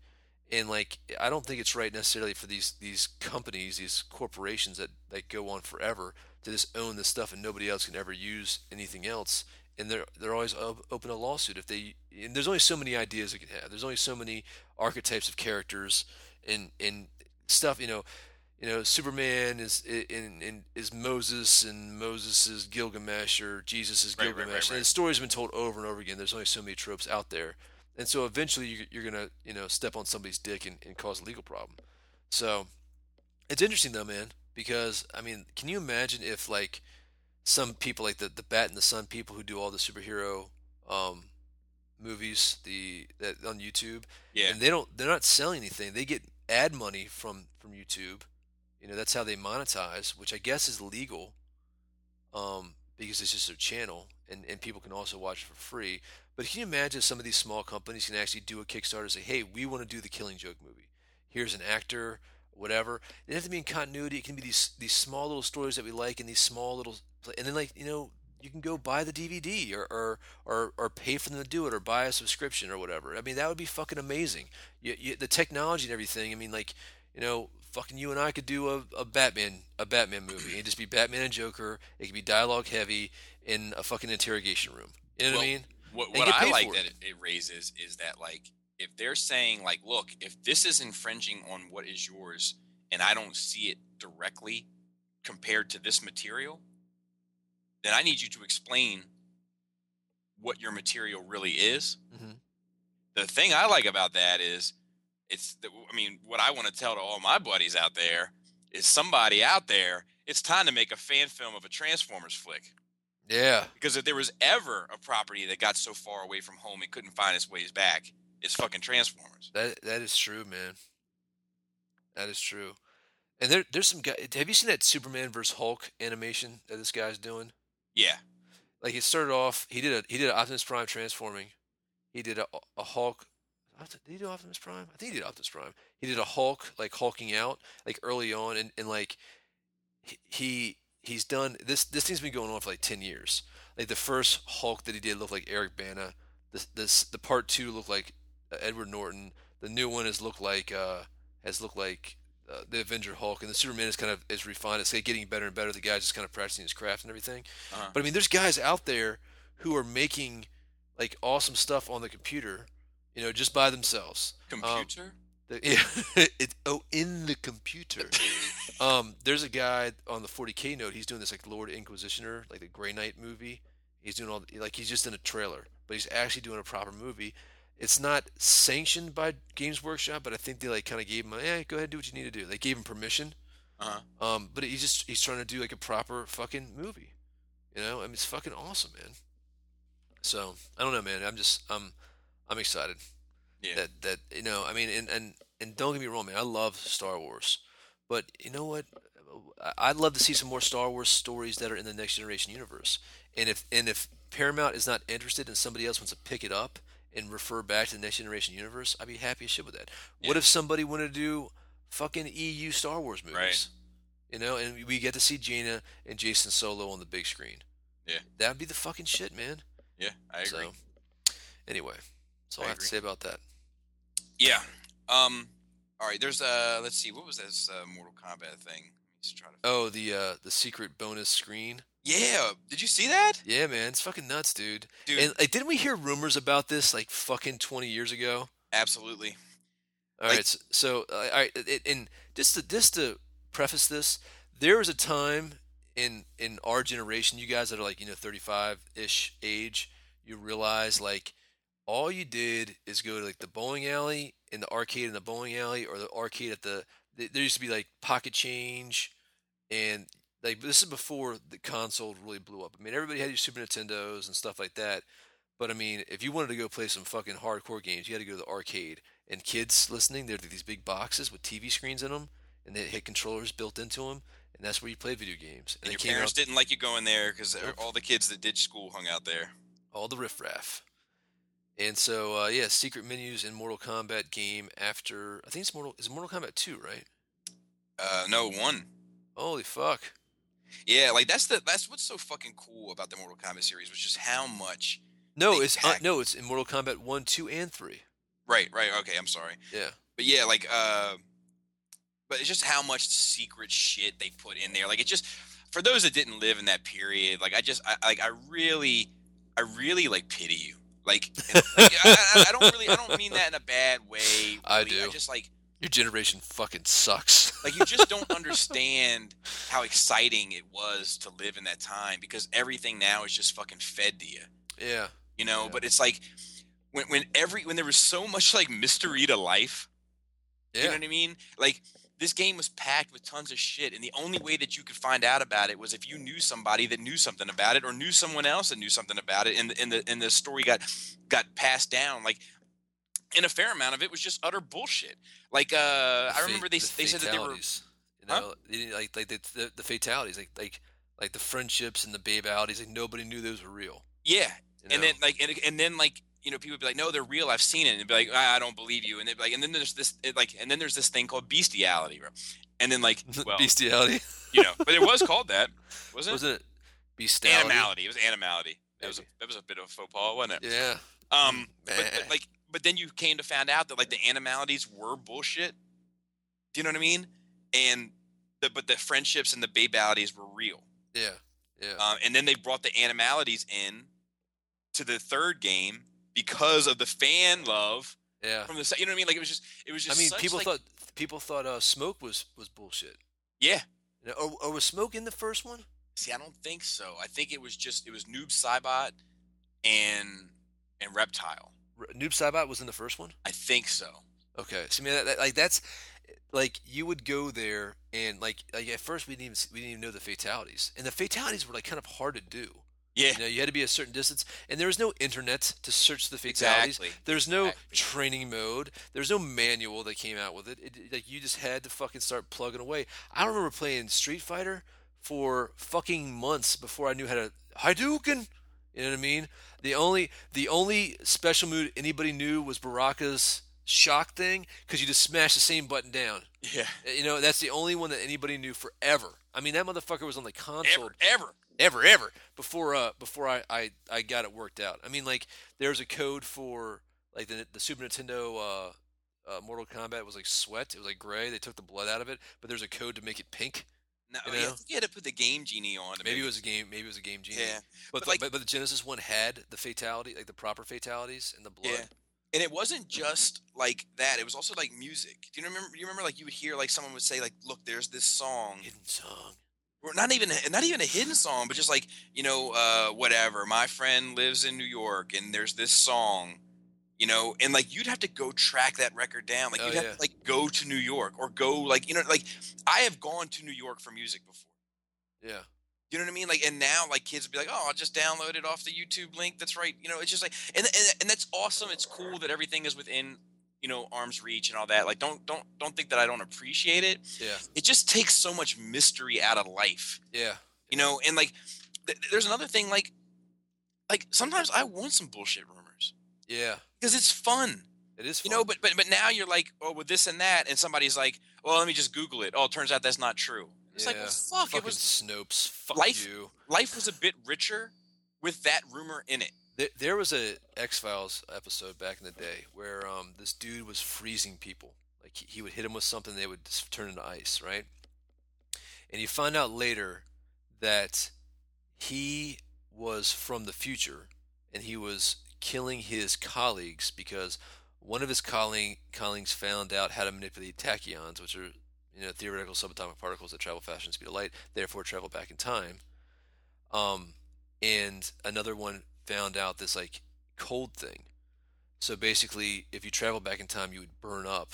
and I don't think it's right necessarily for these companies, these corporations that go on forever to just own this stuff and nobody else can ever use anything else, and they're always open to lawsuit if they. And there's only so many ideas they can have. There's only so many archetypes of characters and stuff, Superman is Moses, and Moses is Gilgamesh, or Jesus is Gilgamesh. Right. And the story's been told over and over again. There's only so many tropes out there, and so eventually you're gonna step on somebody's dick and cause a legal problem. So it's interesting though, man, because I mean, can you imagine if some people the Bat and the Sun people who do all the superhero movies that on YouTube, yeah, and they're not selling anything. They get ad money from YouTube, that's how they monetize, which I guess is legal, because it's just their channel, and people can also watch for free. But can you imagine some of these small companies can actually do a Kickstarter and say, hey, we want to do the Killing Joke movie. Here's an actor, whatever. It doesn't have to be in continuity. It can be these small little stories that we like, and these small little, and then you can go buy the DVD or pay for them to do it, or buy a subscription or whatever. I mean, that would be fucking amazing. The technology and everything. I mean, fucking you and I could do a Batman movie. It'd just be Batman and Joker. It could be dialogue heavy in a fucking interrogation room. You know what I mean? What I like that it raises is that if they're saying look, if this is infringing on what is yours, and I don't see it directly compared to this material, then I need you to explain what your material really is. Mm-hmm. The thing I like about that is what I want to tell to all my buddies out there is, somebody out there, it's time to make a fan film of a Transformers flick. Yeah. Because if there was ever a property that got so far away from home it couldn't find its ways back, it's fucking Transformers. That is true, man. That is true. And there's some guy. Have you seen that Superman vs. Hulk animation that this guy's doing? Yeah, it started off. He did an Optimus Prime transforming. He did a Hulk. Did he do Optimus Prime? I think he did Optimus Prime. He did a Hulk hulking out early on, and he He's done this. This thing's been going on for like 10 years. Like the first Hulk that he did looked like Eric Bana. The part two looked like Edward Norton. The new one has looked like the Avenger Hulk, and the Superman is kind of is refined. It's like getting better and better. The guy's just kind of practicing his craft and everything. Uh-huh. But I mean, there's guys out there who are making like awesome stuff on the computer, you know, just by themselves. Computer. In the computer. There's a guy on the 40K note. He's doing this like Lord Inquisitor, like the Grey Knight movie. He's doing all he's just in a trailer, but he's actually doing a proper movie. It's not sanctioned by Games Workshop, but I think they like kind of gave him, go ahead and do what you need to do. They gave him permission. Uh-huh. But he's trying to do like a proper fucking movie. You know, I mean, it's fucking awesome, man. So I don't know, man. I'm excited. Yeah. That you know, I mean, and don't get me wrong, man. I love Star Wars, but you know what? I'd love to see some more Star Wars stories that are in the Next Generation universe. And if Paramount is not interested and somebody else wants to pick it up and refer back to the Next Generation universe, I'd be happy as shit with that. Yeah. What if somebody wanted to do fucking EU Star Wars movies? Right. You know, and we get to see Jaina and Jacen Solo on the big screen. Yeah. That'd be the fucking shit, man. Yeah, I agree. So, anyway, that's all I have to say about that. Yeah. All right, there's let's see, what was this Mortal Kombat thing? The secret bonus screen. Yeah, did you see that? Yeah, man, it's fucking nuts, dude. And like, didn't we hear rumors about this like fucking 20 years ago? Absolutely. All right, just to preface this, there was a time in our generation, you guys that are like, you know, 35-ish age, you realize like all you did is go to like the bowling alley and the arcade in the bowling alley, or the arcade at the. There used to be like pocket change, and like this is before the console really blew up. I mean, everybody had your Super Nintendos and stuff like that, but I mean, if you wanted to go play some fucking hardcore games, you had to go to the arcade. And kids listening, there'd be these big boxes with TV screens in them, and they had controllers built into them, and that's where you played video games. And your parents didn't like you going there because all the kids that did school hung out there. All the riffraff. And so, secret menus in Mortal Kombat game after... I think it's Mortal Kombat 2, right? No, 1. Holy fuck. Yeah, like, that's what's so fucking cool about the Mortal Kombat series, which is how much... No, it's in Mortal Kombat 1, 2, and 3. Right, okay, I'm sorry. Yeah. But yeah, like, but it's just how much secret shit they put in there. Like, it just... For those that didn't live in that period, like, I really, like, pity you. Like I don't mean that in a bad way. Really. I do. I just like your generation fucking sucks. Like you just don't understand how exciting it was to live in that time because everything now is just fucking fed to you. Yeah. You know, yeah. But it's like when there was so much like mystery to life. Yeah. You know what I mean? Like this game was packed with tons of shit, and the only way that you could find out about it was if you knew somebody that knew something about it, or knew someone else that knew something about it, and the story got passed down. Like, and a fair amount of it was just utter bullshit. Like, I remember they said that they were, you know, the fatalities, like the friendships and the babe-alities, like nobody knew those were real. Yeah, you know? And then like and then like. You know, people would be like, "No, they're real. I've seen it." And they'd be like, "I don't believe you." And they'd be like, and then there's this thing called bestiality, bro. And then like, well, bestiality, you know, but it was called that, wasn't it? Bestiality. Animality. It was animality. That was a bit of a faux pas, wasn't it? Yeah. But then you came to find out that like the animalities were bullshit. Do you know what I mean? And but the friendships and the babalities were real. Yeah. Yeah. And then they brought the animalities in to the third game. Because of the fan love, yeah. From the you know what I mean? Like it was just. I mean, people thought smoke was bullshit. Yeah. You know, or was smoke in the first one? See, I don't think so. I think it was Noob Saibot and Reptile. Noob Saibot was in the first one? I think so. Okay. So I mean, that's like you would go there and like at first we didn't even know the fatalities, and the fatalities were like kind of hard to do. Yeah, you know, you had to be a certain distance, and there was no internet to search the fatalities. Exactly. There's no training mode. There's no manual that came out with it. Like you just had to fucking start plugging away. I remember playing Street Fighter for fucking months before I knew how to Hadouken. You know what I mean? The only special move anybody knew was Baraka's shock thing, because you just smash the same button down. Yeah. You know, that's the only one that anybody knew forever. I mean, that motherfucker was on the console. Ever before I got it worked out. I mean, like, there's a code for, like, the Super Nintendo Mortal Kombat was like sweat. It was like gray. They took the blood out of it, but there's a code to make it pink. No, you had to put the Game Genie on. Maybe it was a Game Genie. Yeah. But the Genesis one had the fatality, like the proper fatalities and the blood. Yeah. And it wasn't just like that. It was also like music. Do you remember like you would hear like someone would say like, "Look, there's this song." Hidden song. Or not even a hidden song, but just like, you know, whatever. My friend lives in New York and there's this song. You know, and like you'd have to go track that record down. Like you'd have to like go to New York or go like, you know, like I have gone to New York for music before. Yeah. You know what I mean? Like, and now like kids would be like, "Oh, I'll just download it off the YouTube link." That's right. You know, it's just like, and that's awesome. It's cool that everything is within, you know, arm's reach and all that. Like, don't think that I don't appreciate it. Yeah. It just takes so much mystery out of life. Yeah. You know, and like, there's another thing. Like sometimes I want some bullshit rumors. Yeah. Because it's fun. It is fun. You know, but now you're like, oh, with this and that, and somebody's like, well, let me just Google it. Oh, it turns out that's not true. It's like, well, fuck. Fucking it was Snopes. Fuck life, you. Life was a bit richer with that rumor in it. There was a X-Files episode back in the day where this dude was freezing people. Like he would hit them with something, they would just turn into ice, right? And you find out later that he was from the future, and he was killing his colleagues because one of his colleagues found out how to manipulate tachyons, which are, you know, theoretical subatomic particles that travel faster than the speed of light, therefore travel back in time. And another one found out this like cold thing. So basically, if you travel back in time, you would burn up.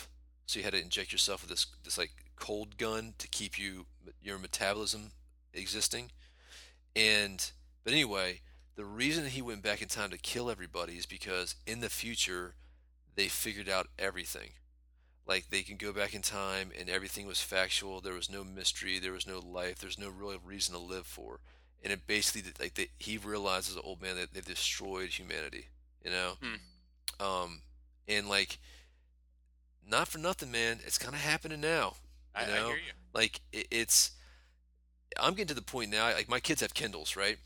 So you had to inject yourself with this like cold gun to keep your metabolism existing. But anyway. The reason he went back in time to kill everybody is because in the future, they figured out everything. Like, they can go back in time, and everything was factual. There was no mystery. There was no life. There's no real reason to live for. And it basically, like, he realized as an old man that they've destroyed humanity, you know? Hmm. And, like, not for nothing, man. It's kind of happening now. I hear you. Like, I'm getting to the point now, like, my kids have Kindles, right?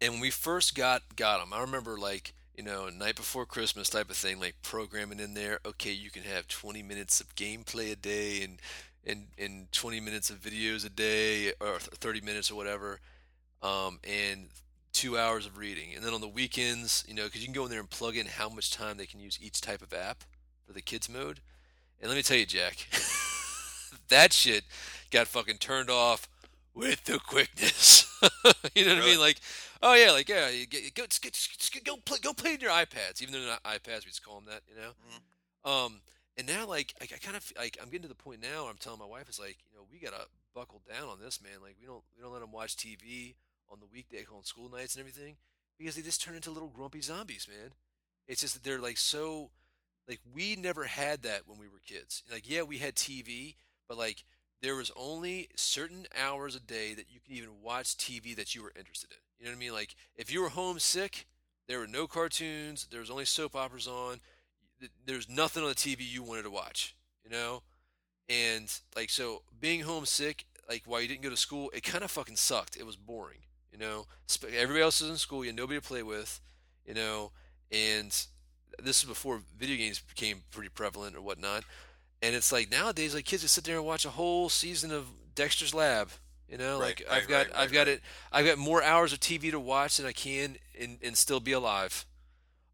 And when we first got them, I remember, like, you know, night before Christmas type of thing, like programming in there. Okay, you can have 20 minutes of gameplay a day and 20 minutes of videos a day or 30 minutes or whatever, and 2 hours of reading. And then on the weekends, you know, because you can go in there and plug in how much time they can use each type of app for the kids mode. And let me tell you, Jack, that shit got fucking turned off with the quickness. You know what I mean? Like, oh yeah, like, yeah, go play in your iPads, even though they're not iPads, we just call them that, you know? Mm-hmm. And now, like, I kind of, like, I'm getting to the point now where I'm telling my wife, it's like, you know, we got to buckle down on this, man. Like, we don't let them watch TV on the weekday, on school nights and everything, because they just turn into little grumpy zombies, man. It's just that they're, like, so, like, we never had that when we were kids. Like, yeah, we had TV, but, like, there was only certain hours a day that you could even watch TV that you were interested in. You know what I mean? Like, if you were homesick, there were no cartoons. There was only soap operas on. There's nothing on the TV you wanted to watch, you know? And, like, so being homesick, like, while you didn't go to school, it kind of fucking sucked. It was boring, you know? Everybody else is in school. You had nobody to play with, you know? And this is before video games became pretty prevalent or whatnot. And it's like nowadays, like, kids just sit there and watch a whole season of Dexter's Lab. You know, right, like I've got more hours of TV to watch than I can and still be alive.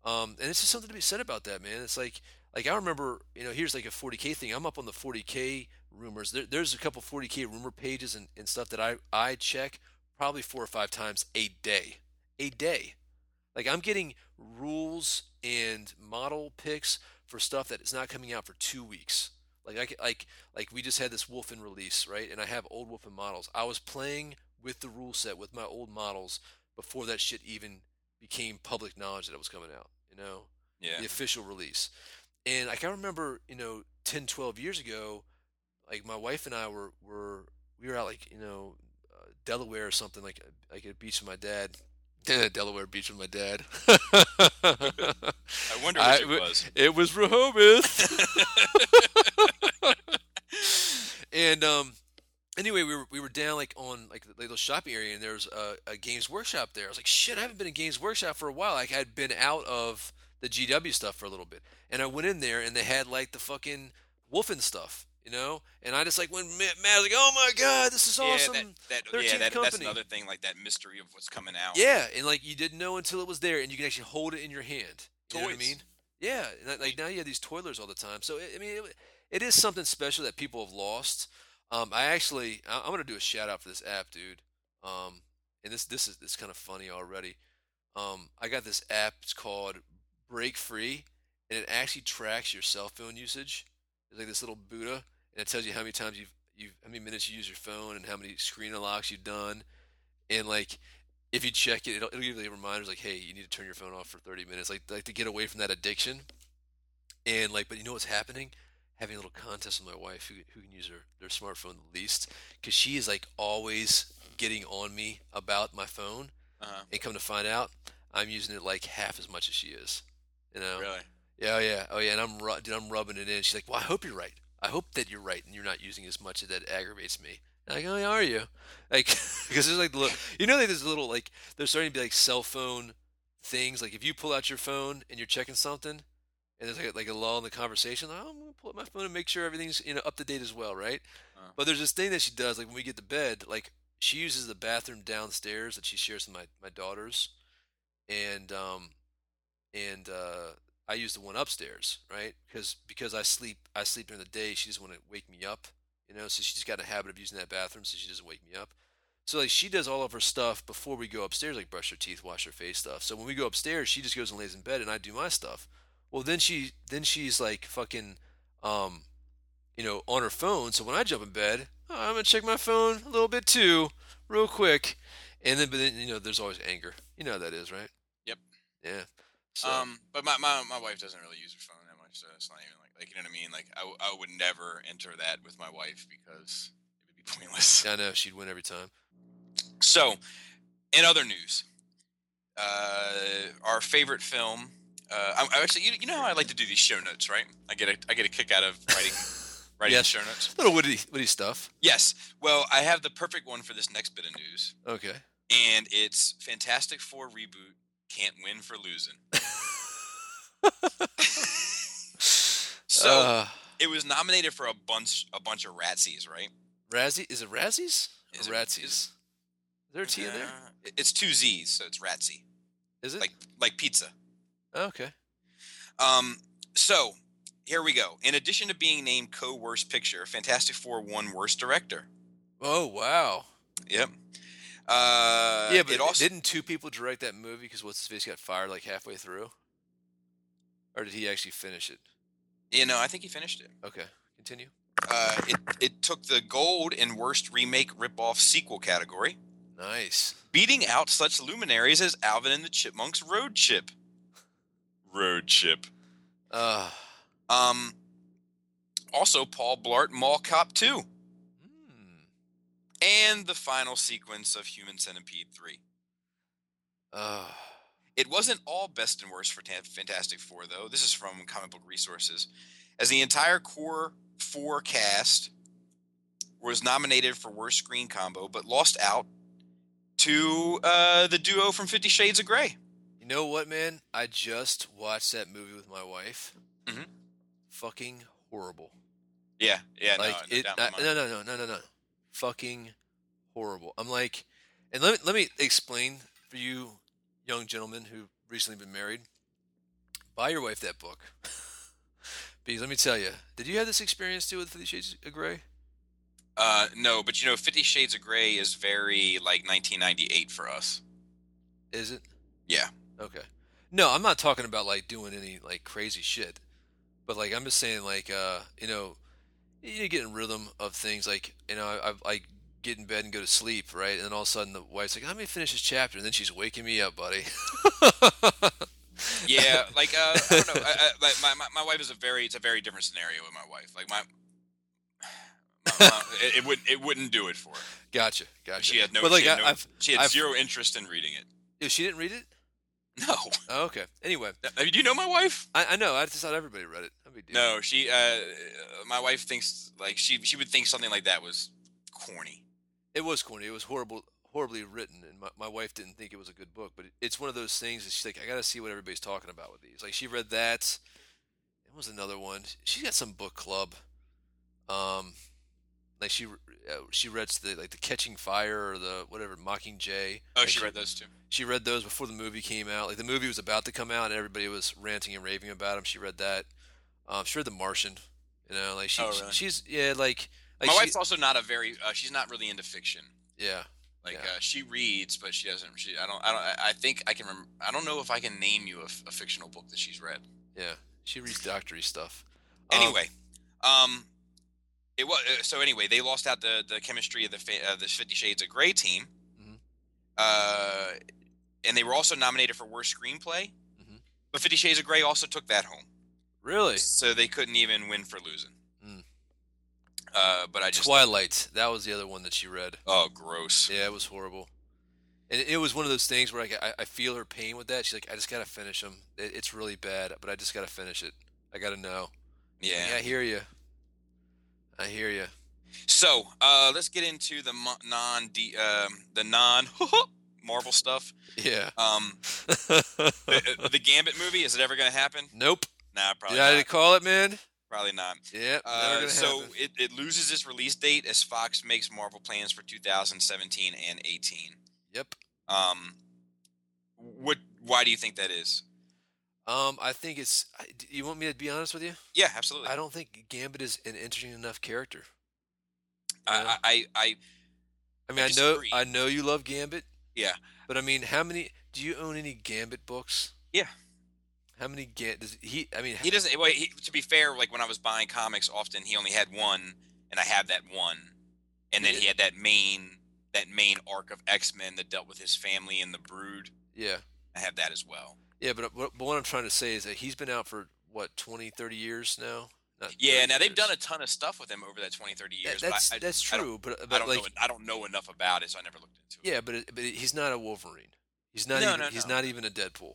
And it's just something to be said about that, man. It's like I remember, you know, here's like a 40K thing. I'm up on the 40K rumors. There's a couple 40K rumor pages and stuff that I check probably 4 or 5 times a day. Like, I'm getting rules and model picks for stuff that is not coming out for 2 weeks. Like we just had this Wolfen release, right? And I have old Wolfen models. I was playing with the rule set with my old models before that shit even became public knowledge that it was coming out, you know? Yeah. The official release. And, like, I remember, you know, 10, 12 years ago, like, my wife and I we were out, like, you know, Delaware or something, like a beach with my dad. Delaware Beach with my dad. I wonder what it was. It was Rehoboth. And anyway, we were down like on the shopping area, and there was a Games Workshop there. I was like, shit, I haven't been in Games Workshop for a while. Like, I had been out of the GW stuff for a little bit, and I went in there, and they had like the fucking Wolfen stuff. You know, and I just like went mad. I was like, "Oh my god, this is awesome!" That's another thing, like that mystery of what's coming out. Yeah, and like you didn't know until it was there, and you can actually hold it in your hand. You know what I mean? Yeah, and like now you have these toilers all the time. So it is something special that people have lost. I'm gonna do a shout out for this app, dude. And this is kind of funny already. I got this app. It's called Break Free, and it actually tracks your cell phone usage. It's like this little Buddha, and it tells you how many times how many minutes you use your phone, and how many screen unlocks you've done, and like if you check it, it'll give you reminders like, hey, you need to turn your phone off for 30 minutes, like to get away from that addiction. And like, but you know what's happening? Having a little contest with my wife who can use their smartphone the least, because she is like always getting on me about my phone, and come to find out, I'm using it like half as much as she is. You know? Really? Yeah, yeah, oh yeah, and I'm rubbing it in. She's like, "Well, I hope you're right. I hope that you're right, and you're not using as much of that aggravates me." And I'm like, "Oh, are you?" Like, because there's like the little, there's little like they're starting to be like cell phone things. Like if you pull out your phone and you're checking something, and there's like a lull in the conversation, like, oh, I'm gonna pull out my phone and make sure everything's up to date as well, right? But there's this thing that she does, like when we get to bed, like she uses the bathroom downstairs that she shares with my daughters, and I use the one upstairs, right? Because I sleep during the day. She doesn't want to wake me up, so she's got a habit of using that bathroom, so she doesn't wake me up. So like she does all of her stuff before we go upstairs, like brush her teeth, wash her face, stuff. So when we go upstairs, she just goes and lays in bed, and I do my stuff. Well, then she's like fucking, on her phone. So when I jump in bed, I'm gonna check my phone a little bit too, real quick. And then there's always anger. You know how that is, right? Yep. Yeah. So. But my wife doesn't really use her phone that much, so it's not even like you know what I mean. Like I would never enter that with my wife because it would be pointless. I know she'd win every time. So, in other news, our favorite film. I actually, you know how I like to do these show notes, right? I get a kick out of writing yes. Show notes. Little Woody stuff. Yes. Well, I have the perfect one for this next bit of news. Okay. And it's Fantastic Four reboot. Can't win for losing. So it was nominated for a bunch of Razzies, right? Razzie? Is it Razzies? Is or it, Razzies? Is there a T in there? It's two Z's, so it's Razzie. Is it like pizza? Oh, okay. So here we go. In addition to being named co-worst picture, Fantastic Four won worst director. Oh wow! Yep. Yeah, but didn't two people direct that movie because what's-his-face got fired like halfway through? Or did he actually finish it? Yeah, no, I think he finished it. Okay, continue. It took the gold in worst remake ripoff sequel category. Nice. Beating out such luminaries as Alvin and the Chipmunks Road Chip. Road Chip. Also, Paul Blart Mall Cop 2. And the final sequence of Human Centipede 3. It wasn't all best and worst for Fantastic Four, though. This is from Comic Book Resources. As the entire core four cast was nominated for worst screen combo, but lost out to the duo from 50 Shades of Grey. You know what, man? I just watched that movie with my wife. Mm-hmm. Fucking horrible. Yeah. No. Fucking horrible. I'm like, and let me explain for you young gentlemen who recently been married, buy your wife that book. Because let me tell you, did you have this experience too with 50 Shades of Grey? No, but 50 Shades of Grey is very like 1998 for us. Is it? Yeah. Okay. No, I'm not talking about like doing any like crazy shit, but like I'm just saying like, you get in rhythm of things like, I get in bed and go to sleep, right? And then all of a sudden the wife's like, let me finish this chapter. And then she's waking me up, buddy. Yeah. Like, I don't know. My wife is it's a very different scenario with my wife. Like my it wouldn't do it for her. Gotcha. She had zero interest in reading it. She didn't read it? No. Oh, okay. Anyway. Do you know my wife? I know. I just thought everybody read it. No, she. My wife thinks, like, she would think something like that was corny. It was corny. It was horribly written, and my wife didn't think it was a good book. But it's one of those things that she's like, I got to see what everybody's talking about with these. Like, she read that. It was another one. She got some book club. Like she read the Catching Fire or the whatever Mockingjay. Oh, like she read those too. She read those before the movie came out. Like the movie was about to come out, and everybody was ranting and raving about them. She read that. She read The Martian. You know, like really? She's my wife's also not a very. She's not really into fiction. Yeah. She reads, but she doesn't. I think I can. I don't know if I can name you a fictional book that she's read. Yeah. She reads doctory stuff. Anyway, they lost out the chemistry of the 50 Shades of Grey team, mm-hmm. And they were also nominated for worst screenplay. Mm-hmm. But 50 Shades of Grey also took that home. Really? So they couldn't even win for losing. Mm. But I just Twilight. That was the other one that she read. Oh, gross! Yeah, it was horrible. And it was one of those things where I feel her pain with that. She's like, I just gotta finish them. It's really bad, but I just gotta finish it. I gotta know. Yeah, I hear you. I hear you. So let's get into the non Marvel stuff. Yeah. The Gambit movie, is it ever gonna happen? Nope. Nah, probably. Did I call it, man? Probably not. Yeah. So it loses its release date as Fox makes Marvel plans for 2017 and 2018. Yep. Why do you think that is? I think it's. You want me to be honest with you? Yeah, absolutely. I don't think Gambit is an interesting enough character. I disagree. I know you love Gambit. Yeah. But I mean, how many? Do you own any Gambit books? Yeah. How many does he? I mean, he doesn't. Well, to be fair, like when I was buying comics, often he only had one, and I had that one, and then he had that main arc of X-Men that dealt with his family and the Brood. Yeah. I have that as well. Yeah, but what I'm trying to say is that he's been out for, 20-30 years now? Now they've done a ton of stuff with him over that 20-30 years. That's true. I don't know enough about it, so I never looked into it. Yeah, but he's not a Wolverine. He's not even a Deadpool.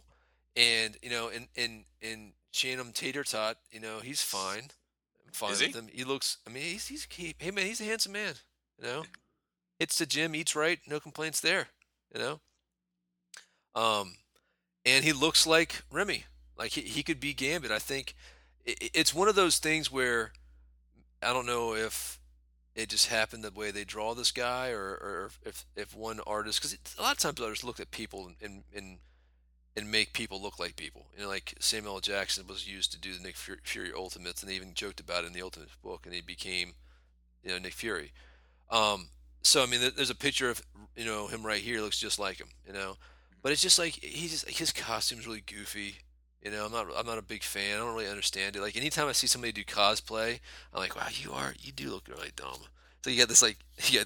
And, you know, in Channing Tater Tot, you know, he's fine. I'm fine is with he? Him. He looks, I mean, he's a handsome man, you know? Hits the gym, eats right, no complaints there, you know? And he looks like Remy. Like, he could be Gambit. I think it's one of those things where I don't know if it just happened the way they draw this guy or if one artist... Because a lot of times artists look at people and make people look like people. You know, like Samuel L. Jackson was used to do the Nick Fury Ultimates, and they even joked about it in the Ultimates book, and he became, you know, Nick Fury. So, I mean, there's a picture of, you know, him right here looks just like him, you know. But it's just like his costume's really goofy, you know. I'm not a big fan. I don't really understand it. Like anytime I see somebody do cosplay, I'm like, wow, you do look really dumb. So you got this like yeah,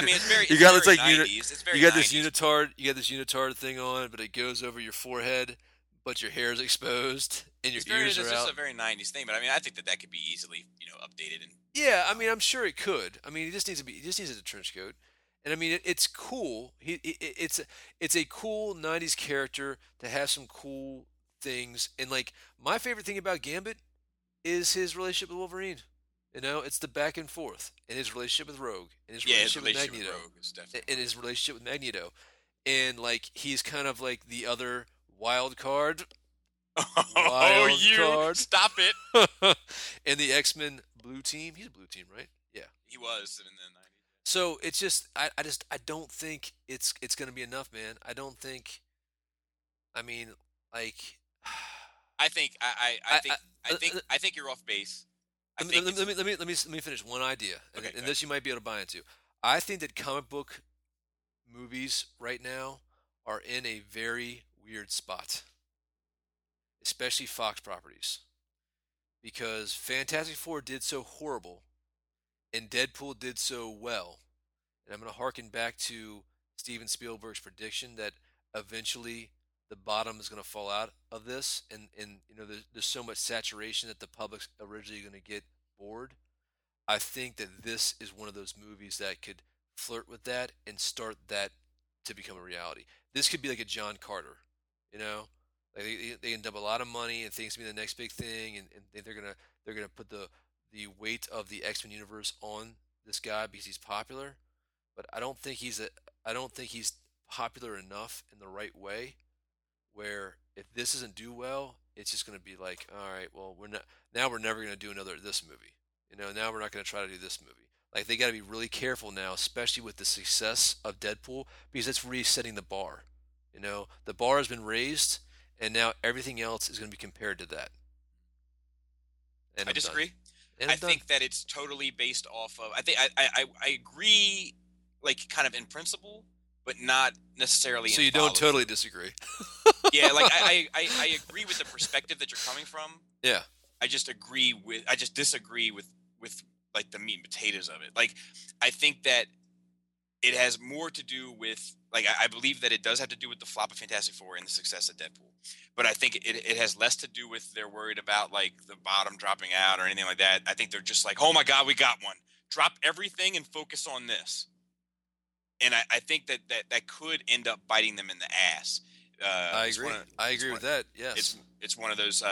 I mean it's very 90s. You got this unitard thing on, but it goes over your forehead, but your hair's exposed and your ears are out. It's just a very 90s thing, but I mean I think that could be easily, you know, updated and. Yeah, I mean I'm sure it could. I mean he just needs a trench coat. And I mean, it's cool. It's a cool '90s character to have some cool things. And like my favorite thing about Gambit is his relationship with Wolverine. You know, it's the back and forth, and his relationship with Rogue, and his relationship with Magneto, and like he's kind of like the other wild card. Stop it! And the X-Men Blue Team. He's a Blue Team, right? Yeah, he was in the '90s. So it's just I don't think it's going to be enough, man. I don't think. I mean, like. I think you're off base. Let me finish one idea, okay, and this you might be able to buy into. I think that comic book movies right now are in a very weird spot, especially Fox properties, because Fantastic Four did so horrible. And Deadpool did so well. And I'm going to harken back to Steven Spielberg's prediction that eventually the bottom is going to fall out of this. And you know, there's so much saturation that the public's originally going to get bored. I think that this is one of those movies that could flirt with that and start that to become a reality. This could be like a John Carter, you know, like they can dump a lot of money and things to be the next big thing, and they're gonna put the weight of the X-Men universe on this guy because he's popular. But I don't think he's popular enough in the right way, where if this doesn't do well, it's just going to be like, all right, well, we're never going to do another this movie. You know, now we're not going to try to do this movie. Like, they got to be really careful now, especially with the success of Deadpool, because it's resetting the bar. You know, the bar has been raised, and now everything else is going to be compared to that. And I disagree. And I think that it's totally based off of. I think I agree, like, kind of in principle, but not necessarily. So you don't totally disagree. Yeah, like I agree with the perspective that you're coming from. Yeah. I just disagree with like the meat and potatoes of it. Like, I think that it has more to do with, like, I believe that it does have to do with the flop of Fantastic Four and the success of Deadpool. But I think it has less to do with they're worried about, like, the bottom dropping out or anything like that. I think they're just like, oh my God, we got one. Drop everything and focus on this. And I think that could end up biting them in the ass. I agree with that. Yes, it's one of those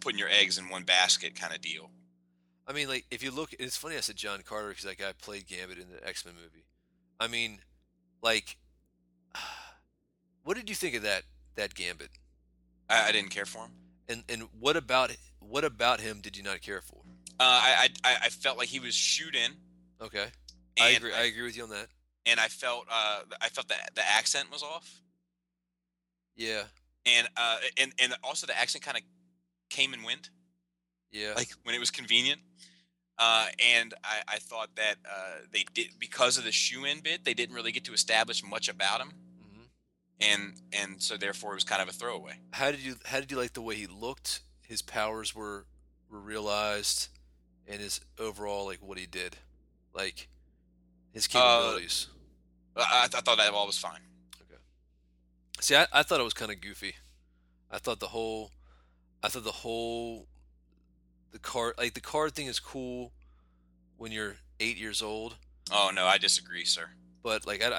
putting your eggs in one basket kind of deal. I mean, like, if you look, it's funny I said John Carter because that guy played Gambit in the X-Men movie. I mean, like, what did you think of that Gambit? I didn't care for him. And what about him did you not care for? I felt like he was shoot in. Okay, I agree with you on that. And I felt that the accent was off. Yeah, and also the accent kind of came and went. Yeah, like when it was convenient. And I thought that they did, because of the shoe-in bit, they didn't really get to establish much about him, mm-hmm. and so therefore it was kind of a throwaway. How did you like the way he looked? His powers were realized, and his overall, like, what he did, like his capabilities. I thought that all was fine. See, I thought it was kind of goofy. I thought the card, like, the card thing is cool when you're 8 years old. Oh no, I disagree, sir. But, like, I'm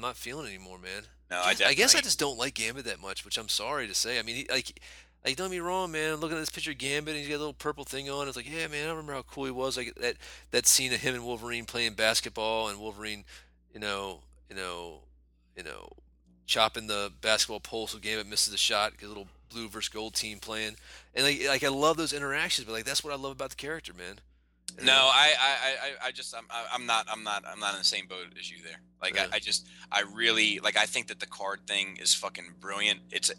not feeling it anymore, man. No, I guess I just don't like Gambit that much, which I'm sorry to say. I mean, he don't get me wrong, man. I'm looking at this picture of Gambit, and he's got a little purple thing on. It's like, yeah, man, I remember how cool he was. Like that scene of him and Wolverine playing basketball, and Wolverine, you know. Chopping the basketball pole so Gambit misses the shot, a little blue versus gold team playing, and like I love those interactions, but like that's what I love about the character, man. And no, I'm not in the same boat as you there. Like, yeah. I really, like, I think that the card thing is fucking brilliant. It's to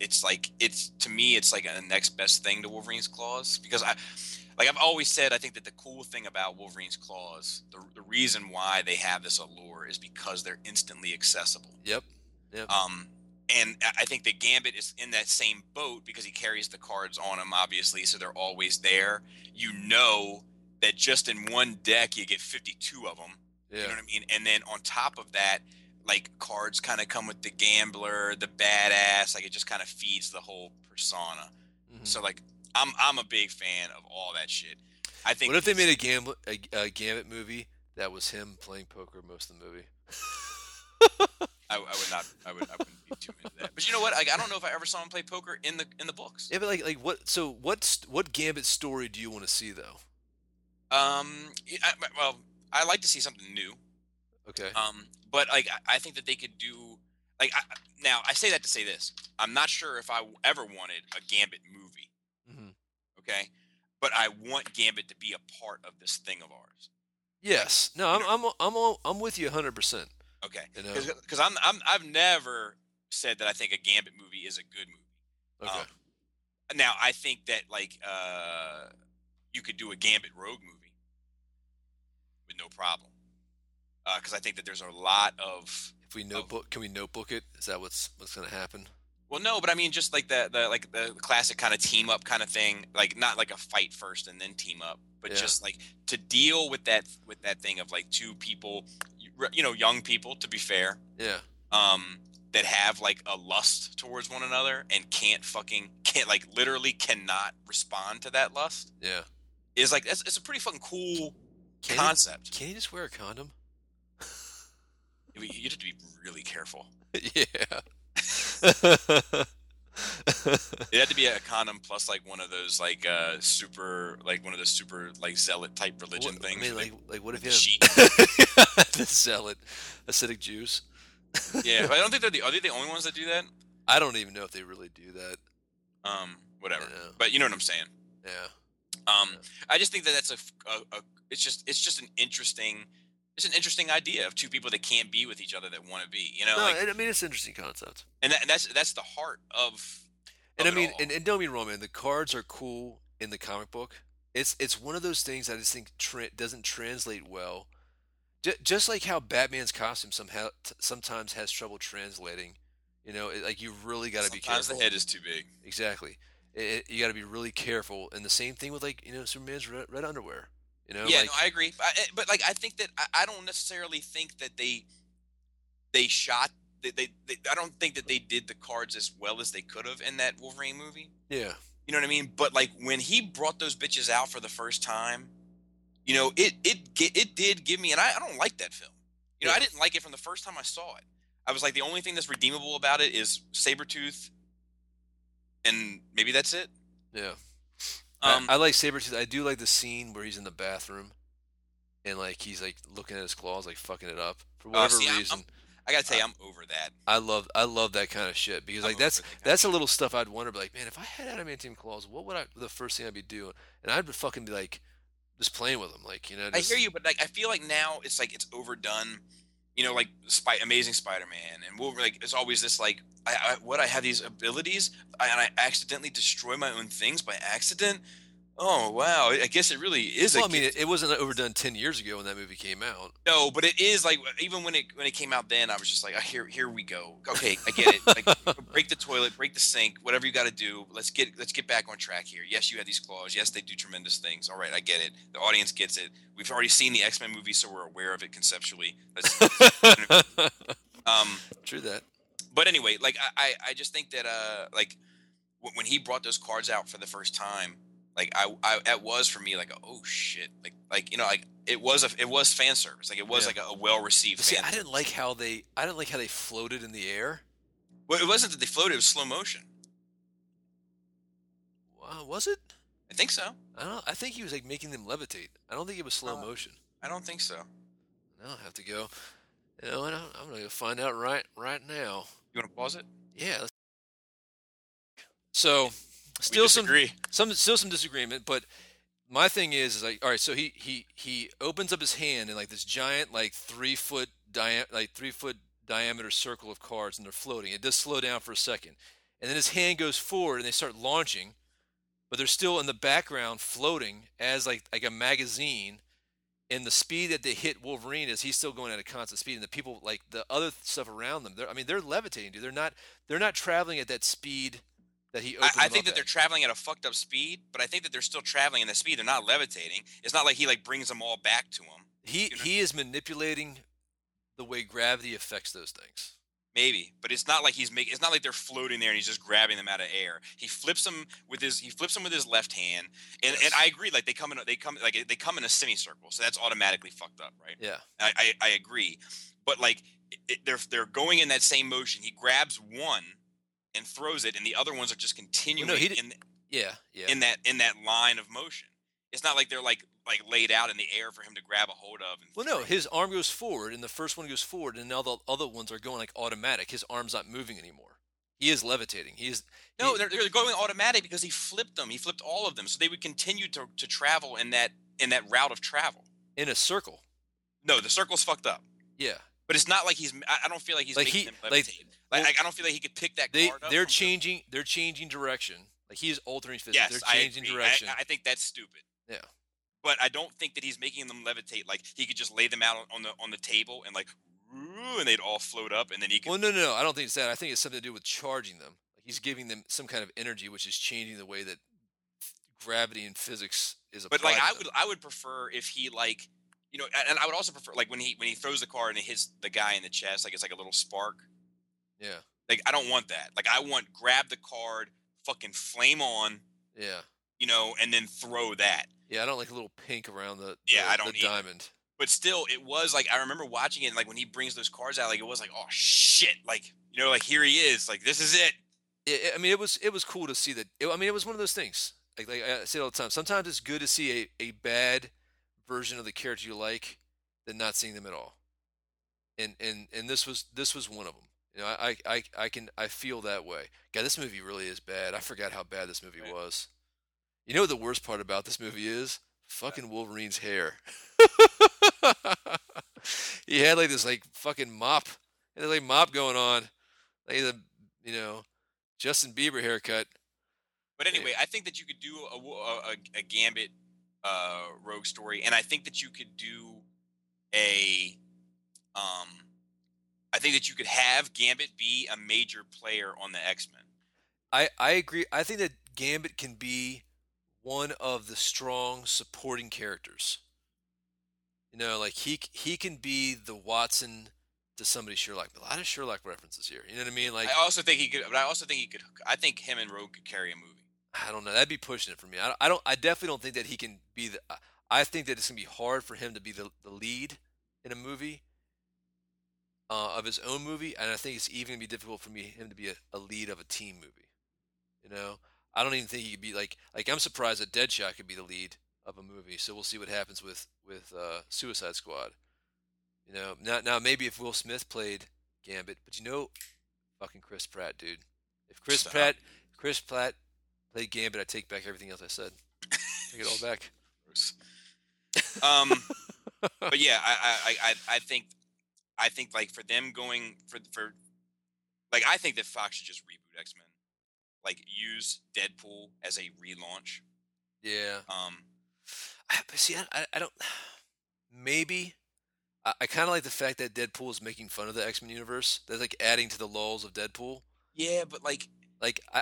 me it's like a next best thing to Wolverine's claws, because I've always said, I think that the cool thing about Wolverine's claws, the reason why they have this allure is because they're instantly accessible. Yep. Yep. And I think that Gambit is in that same boat because he carries the cards on him, obviously, so they're always there. You know that just in one deck you get 52 of them. Yeah. You know what I mean? And then on top of that, like, cards kind of come with the gambler, the badass. Like, it just kind of feeds the whole persona. Mm-hmm. So, like, I'm a big fan of all that shit. I think. What if they made a Gambit movie that was him playing poker most of the movie? I wouldn't be too into that. But you know what? Like, I don't know if I ever saw him play poker in the books. Yeah, but like what? So what Gambit story do you want to see though? I like to see something new. Okay. But like I think that they could do, like, now I say that to say this. I'm not sure if I ever wanted a Gambit movie. Mm-hmm. Okay. But I want Gambit to be a part of this thing of ours. Yes. No. I'm with you 100%. Okay, because I've never said that I think a Gambit movie is a good movie. Okay. Now I think that, like, you could do a Gambit Rogue movie with no problem, because I think that there's a lot of. Can we notebook it? Is that what's going to happen? Well, no, but I mean, just like the classic kind of team up kind of thing, like not like a fight first and then team up, but just like to deal with that thing of like two people, you know, young people, to be fair, that have like a lust towards one another and cannot respond to that lust. Yeah, is like it's a pretty fucking cool concept. Can you just wear a condom? You'd have to be really careful. Yeah. It had to be a condom plus like one of those like super zealot type religion things. I mean, like what if you have the zealot ascetic Jews? Yeah, but I don't think are they the only ones that do that? I don't even know if they really do that. Whatever. But you know what I'm saying. Yeah. I just think that that's it's just an interesting idea of two people that can't be with each other that want to be, you know. No, I mean, it's an interesting concept, and that's the heart of. And don't be wrong, man. The cards are cool in the comic book. It's one of those things that I just think doesn't translate well. Just like how Batman's costume sometimes has trouble translating, you know, like you really got to be careful. Sometimes the head is too big. Exactly. You got to be really careful, and the same thing with like, you know, Superman's red underwear. You know, yeah, like, no, I agree. But I think that I don't necessarily think that I don't think that they did the cards as well as they could have in that Wolverine movie. Yeah. You know what I mean? But like when he brought those bitches out for the first time, you know, it did give me, and I don't like that film. You know, yeah. I didn't like it from the first time I saw it. I was like, the only thing that's redeemable about it is Sabretooth, and maybe that's it. Yeah. I like Sabretooth. I do like the scene where he's in the bathroom and like he's like looking at his claws, like fucking it up for whatever reason. I gotta tell you, I'm over that. I love that kind of shit because like that's the little stuff I'd wonder. But like, man, if I had adamantium claws, what would the first thing I'd be doing? And I'd fucking be like just playing with them, like, you know. I hear you, but like I feel like now it's like it's overdone. You know, like Amazing Spider-Man and Wolverine. Like, it's always this like, I have these abilities and I accidentally destroy my own things by accident. Oh wow! I guess it really is. Well, I mean, it wasn't overdone 10 years ago when that movie came out. No, but it is like even when it came out then, I was just like, oh, here we go. Okay, I get it. Like, break the toilet, break the sink, whatever you got to do. Let's get back on track here. Yes, you have these claws. Yes, they do tremendous things. All right, I get it. The audience gets it. We've already seen the X-Men movie, so we're aware of it conceptually. True that. But anyway, like I just think that like when he brought those cards out for the first time. Like I that was for me like oh shit, like you know, like it was fan service, like it was, yeah, like a well received. See, fan service. I didn't like how they floated in the air. Well, it wasn't that they floated; it was slow motion. Was it? I think so. I don't. I think he was like making them levitate. I don't think it was slow motion. I don't think so. I'll have to go. You know, I'm gonna go find out right now. You want to pause it? Yeah. So. Still some disagreement, but my thing is like, all right, so he opens up his hand and like this giant like 3-foot diameter circle of cards, and they're floating. It does slow down for a second, and then his hand goes forward and they start launching, but they're still in the background floating as like a magazine. And the speed that they hit Wolverine is he's still going at a constant speed, and the people like the other stuff around them, they're levitating, dude. They're not traveling at that speed. That he I think that at. They're traveling at a fucked up speed, but I think that they're still traveling in that speed. They're not levitating. It's not like he like brings them all back to him. He is manipulating the way gravity affects those things. Maybe, but it's not like it's not like they're floating there and he's just grabbing them out of air. He flips them with his left hand, and, yes. And I agree. Like they come in a semicircle, so that's automatically fucked up, right? Yeah, I agree, but like they're going in that same motion. He grabs one. And throws it, and the other ones are just continuing in that line of motion. It's not like they're like laid out in the air for him to grab a hold of. And no, his arm goes forward, and the first one goes forward, and now the other ones are going like automatic. His arm's not moving anymore. He is levitating. They're going automatic because he flipped them. He flipped all of them, so they would continue to travel in that route of travel in a circle. No, the circle's fucked up. Yeah. But it's not like I don't feel like he's making them levitate. I don't feel like he could pick that card up. They're changing direction. Like he is altering physics. Yes, they're changing direction. I think that's stupid. Yeah. But I don't think that he's making them levitate. Like he could just lay them out on the table and like, and they'd all float up, and then he could. Well, no, I don't think it's that. I think it's something to do with charging them. Like he's giving them some kind of energy, which is changing the way that gravity and physics is applied. But like I would prefer if he like. You know, and I would also prefer like when he throws the card and it hits the guy in the chest, like it's like a little spark. Yeah. Like I don't want that. Like I want grab the card, fucking flame on. Yeah. You know, and then throw that. Yeah, I don't like a little pink around the diamond. But still, it was like, I remember watching it, and like when he brings those cards out, like it was like, oh shit, like, you know, like here he is, like this is it. I mean, it was cool to see that. I mean, it was one of those things. Like I say it all the time. Sometimes it's good to see a bad version of the character you like than not seeing them at all. And this was one of them. You know, I feel that way. God, this movie really is bad. I forgot how bad this movie was. You know what the worst part about this movie is? Fucking Wolverine's hair. He had like this like fucking mop. He had like mop going on. Like the, you know, Justin Bieber haircut. But anyway, I think that you could do a Gambit Rogue story, and I think that you could do I think that you could have Gambit be a major player on the X-Men. I agree. I think that Gambit can be one of the strong supporting characters. You know, like he can be the Watson to somebody Sherlock. But a lot of Sherlock references here. You know what I mean? Like I also think he could. I think him and Rogue could carry a movie. I don't know. That'd be pushing it for me. I definitely don't think that he can be the. I think that it's gonna be hard for him to be the lead in a movie. Of his own movie, and I think it's even gonna be difficult for him to be a lead of a team movie. You know, I don't even think he could be like I'm surprised that Deadshot could be the lead of a movie. So we'll see what happens with Suicide Squad. You know, now maybe if Will Smith played Gambit, but you know, fucking Chris Pratt, dude. If Chris Pratt played Gambit, I take back everything else I said. Take it all back. But yeah, I think like for them going for like I think that Fox should just reboot X-Men, like use Deadpool as a relaunch. Yeah. But see, I don't. Maybe I kind of like the fact that Deadpool is making fun of the X-Men universe. That's like adding to the lulls of Deadpool. Yeah, but like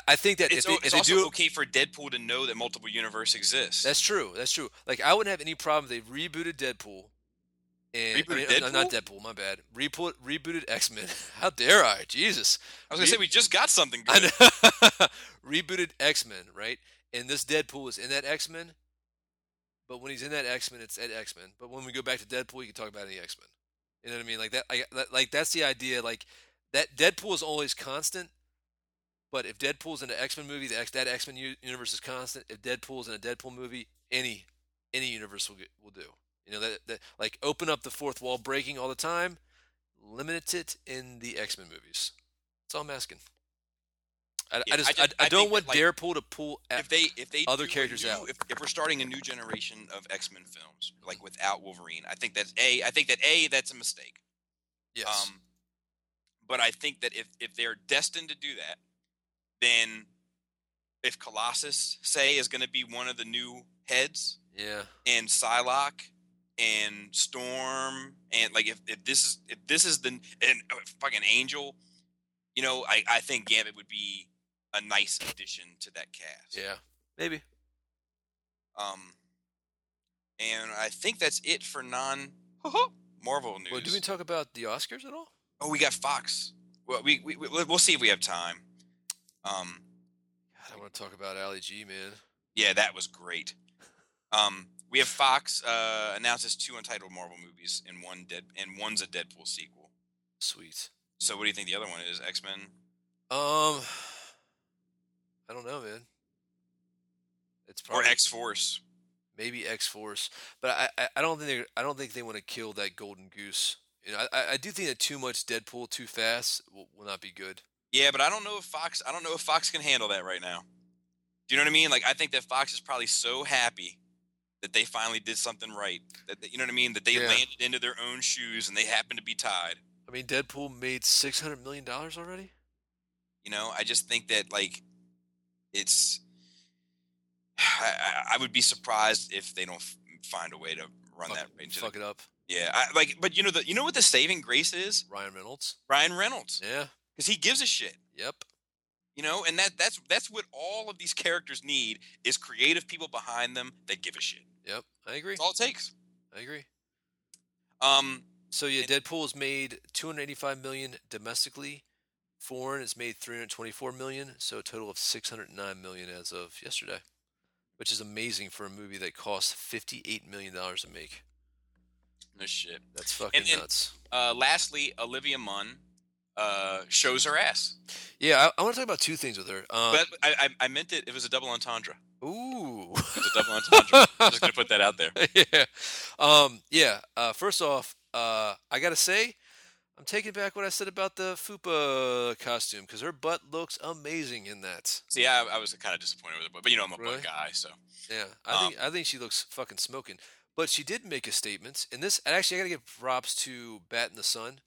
I think that it's okay for Deadpool to know that multiple universes exist. That's true. Like I wouldn't have any problem if they rebooted Deadpool. And, Deadpool? Not Deadpool, my bad. Rebooted X-Men. How dare I? Jesus. I was going to say, we just got something good. Rebooted X-Men, right? And this Deadpool is in that X-Men. But when he's in that X-Men, it's at X-Men. But when we go back to Deadpool, you can talk about any X-Men. You know what I mean? Like that. Like that's the idea. Like that Deadpool is always constant. But if Deadpool's in an X-Men movie, that X-Men universe is constant. If Deadpool's in a Deadpool movie, any universe will do. You know, that like open up the fourth wall breaking all the time, limit it in the X-Men movies. That's all I'm asking. I don't want Deadpool to pull if they other characters out. If we're starting a new generation of X-Men films, like without Wolverine, I think that that's a mistake. Yes. But I think that if they're destined to do that, then if Colossus, say, is going to be one of the new heads, yeah, and Psylocke. And Storm, and like if this is fucking Angel, you know, I think Gambit would be a nice addition to that cast. Yeah, maybe. And I think that's it for non-Marvel news. Well, did we talk about the Oscars at all? Oh, we got Fox. Well, we'll see if we have time. God, I want to talk about Ali G, man. Yeah, that was great. We have Fox announces 2 untitled Marvel movies and one's a Deadpool sequel. Sweet. So what do you think the other one is? X-Men? I don't know, man. It's probably or X-Force. Maybe X-Force, but I don't think they want to kill that golden goose. You know, I do think that too much Deadpool too fast will not be good. Yeah, but I don't know if Fox can handle that right now. Do you know what I mean? Like I think that Fox is probably so happy that they finally did something right. That you know what I mean? That they landed into their own shoes and they happened to be tied. I mean, Deadpool made $600 million already? You know, I just think that, like, it's... I would be surprised if they don't find a way to run that right into... Fuck it up. Yeah. But you know what the saving grace is? Ryan Reynolds. Yeah. Because he gives a shit. Yep. You know, and that's what all of these characters need is creative people behind them that give a shit. Yep, I agree. That's all it takes. I agree. So yeah, Deadpool has made $285 million domestically. Foreign has made $324 million. So a total of $609 million as of yesterday, which is amazing for a movie that cost $58 million to make. No shit. That's fucking and then, nuts. Lastly, Olivia Munn shows her ass. Yeah, I want to talk about two things with her. But I meant it. It was a double entendre. Ooh. It was a double entendre. I'm just going to put that out there. Yeah. First off, I got to say, I'm taking back what I said about the fupa costume because her butt looks amazing in that. See, I was kind of disappointed with her butt, but I'm a butt guy, so yeah. I think she looks fucking smoking. But she did make a statement, and this actually I gotta give props to Bat in the Sun.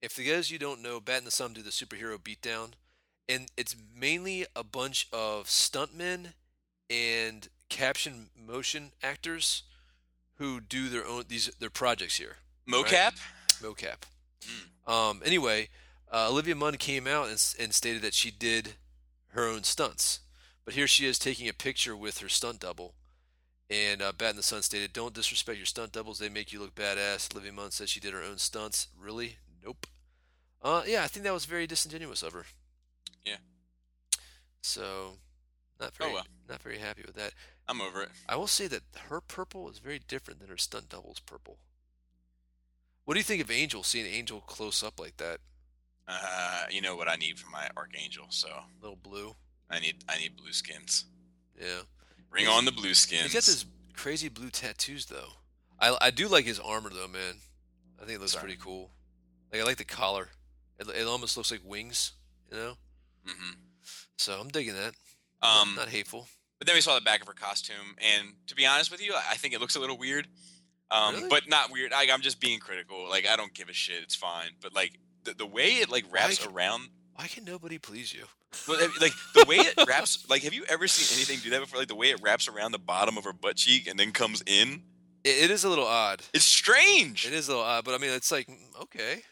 If the guys you don't know, Bat in the Sun do the superhero beatdown, and it's mainly a bunch of stuntmen and caption motion actors who do their own their projects here. Mocap, right? Mocap. Anyway, Olivia Munn came out and stated that she did her own stunts, but here she is taking a picture with her stunt double, and Bat in the Sun stated, "Don't disrespect your stunt doubles; they make you look badass." Olivia Munn said she did her own stunts. Really? Nope. Yeah, I think that was very disingenuous of her. Yeah. So, not very happy with that. I'm over it. I will say that her purple is very different than her stunt double's purple. What do you think of Angel, seeing Angel close up like that? You know what I need for my Archangel, so. A little blue? I need blue skins. Yeah. Bring on the blue skins. He's got those crazy blue tattoos, though. I do like his armor, though, man. I think it looks pretty cool. Like, I like the collar. It almost looks like wings, you know? Mm-hmm. So I'm digging that. Not hateful. But then we saw the back of her costume, and to be honest with you, I think it looks a little weird. Really? But not weird. I'm just being critical. Like, I don't give a shit. It's fine. But like the way it like wraps around. Why can nobody please you? Well, like the way it wraps. Like, have you ever seen anything do that before? Like the way it wraps around the bottom of her butt cheek and then comes in. It is a little odd. It's strange. It is a little odd, but I mean, it's like okay.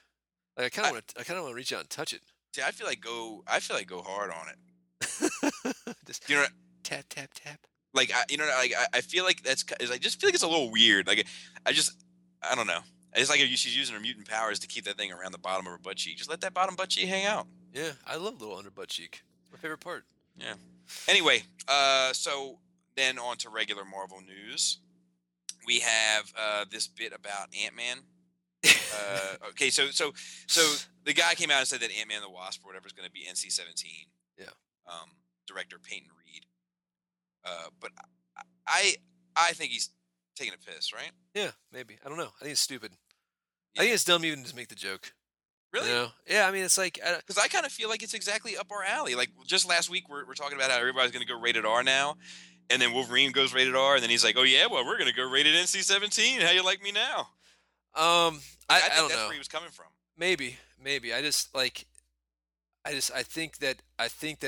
Like I kind of want to reach out and touch it. Yeah, I feel like go hard on it. Just you know, tap tap tap. Like, I feel like I just feel like it's a little weird. Like, I don't know. It's like she's using her mutant powers to keep that thing around the bottom of her butt cheek. Just let that bottom butt cheek hang out. Yeah, I love little under butt cheek. My favorite part. Yeah. Anyway, so then on to regular Marvel news. We have this bit about Ant-Man. Okay, so the guy came out and said that Ant-Man and the Wasp or whatever is going to be NC-17. Yeah. Director Peyton Reed. But I think he's taking a piss, right? Yeah, maybe. I don't know. I think it's stupid. Yeah. I think it's dumb even to make the joke. Really? You know? Yeah, I mean, it's like... Because I kind of feel like it's exactly up our alley. Like, just last week, we're talking about how everybody's going to go rated R now, and then Wolverine goes rated R, and then he's like, oh, yeah, well, we're going to go rated NC-17. How you like me now? I think I don't that's know. Where he was coming from. Maybe. I think that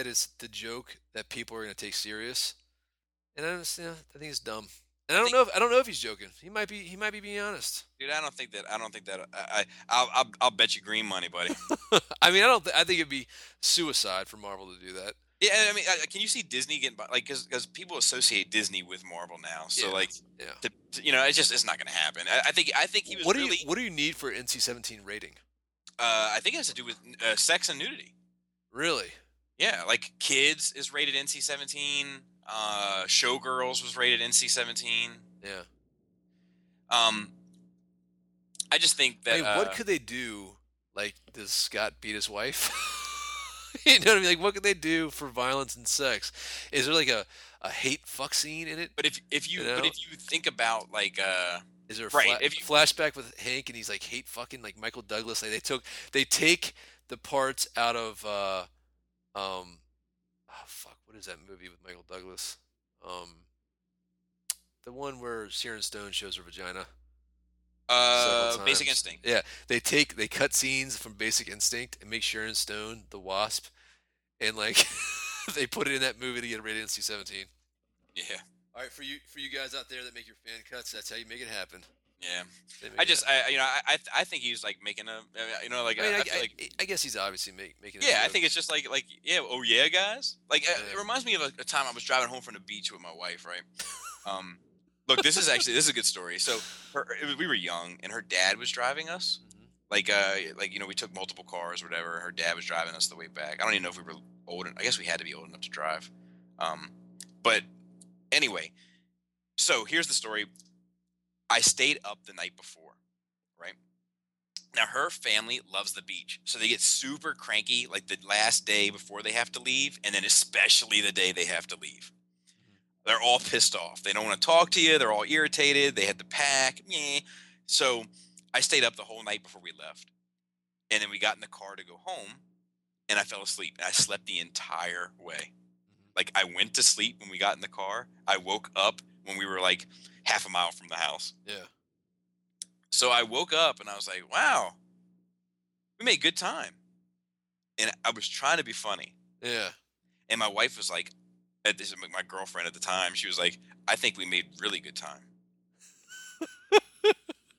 it's the joke that people are going to take serious. And I think it's dumb. And I don't know if he's joking. He might be being honest. Dude, I don't think that. I'll bet you green money, buddy. I mean, I think it'd be suicide for Marvel to do that. Yeah, I mean, can you see Disney getting by? Like, because people associate Disney with Marvel now. So, yeah. Like, yeah. It's not going to happen. I think he was. What do you need for NC-17 rating? I think it has to do with sex and nudity. Really? Yeah, like Kids is rated NC-17. Showgirls was rated NC-17. Yeah. I just think that. I mean, what could they do? Like, does Scott beat his wife? You know what I mean? Like, what could they do for violence and sex? Is there like a hate fuck scene in it? But if you think about like. Is there a flashback with Hank and he's like hate fucking like Michael Douglas? Like they take the parts out of What is that movie with Michael Douglas? The one where Sharon Stone shows her vagina. Basic Instinct. Yeah, they cut scenes from Basic Instinct and make Sharon Stone the Wasp, and like they put it in that movie to get rated NC-17. Yeah. All right, for you guys out there that make your fan cuts, that's how you make it happen. Yeah. I think he's like making a, you know, like, I mean, I guess he's obviously making. Yeah, I think it's just like, yeah, oh yeah, guys. Like, it reminds me of a time I was driving home from the beach with my wife, right? Look, this is a good story. So we were young, and her dad was driving us. Mm-hmm. Like you know, we took multiple cars, or whatever. Her dad was driving us the way back. I don't even know if we were old. I guess we had to be old enough to drive. But anyway, so here's the story. I stayed up the night before. right? Now, her family loves the beach, so they get super cranky like the last day before they have to leave, and then especially the day they have to leave. They're all pissed off. They don't want to talk to you. They're all irritated. They had to pack. Meh. So I stayed up the whole night before we left, and then we got in the car to go home, and I fell asleep. I slept the entire way. Like, I went to sleep when we got in the car. I woke up when we were like half a mile from the house. Yeah. So I woke up and I was like, wow, we made good time. And I was trying to be funny. Yeah. And my wife was like, this is my girlfriend at the time. She was like, I think we made really good time.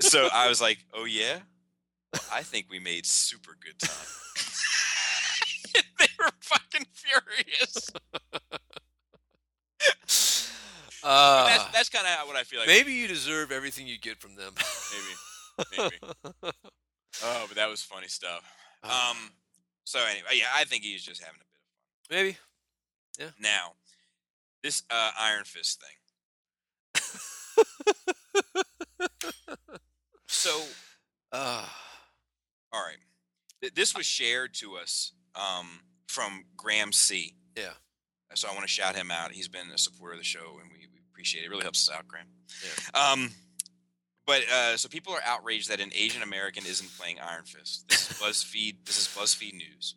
So I was like, oh yeah, well, I think we made super good time. They were fucking furious. That's kind of what I feel like. Maybe you deserve everything you get from them. Maybe. Oh, but that was funny stuff. So anyway, yeah, I think he's just having a bit of fun. Maybe. Yeah. Now, this Iron Fist thing. So, all right. This was shared to us from Graham C. Yeah. So I want to shout him out. He's been a supporter of the show, and we appreciate it. It really helps us out, Graham. Yeah. So people are outraged that an Asian American isn't playing Iron Fist. This is BuzzFeed News.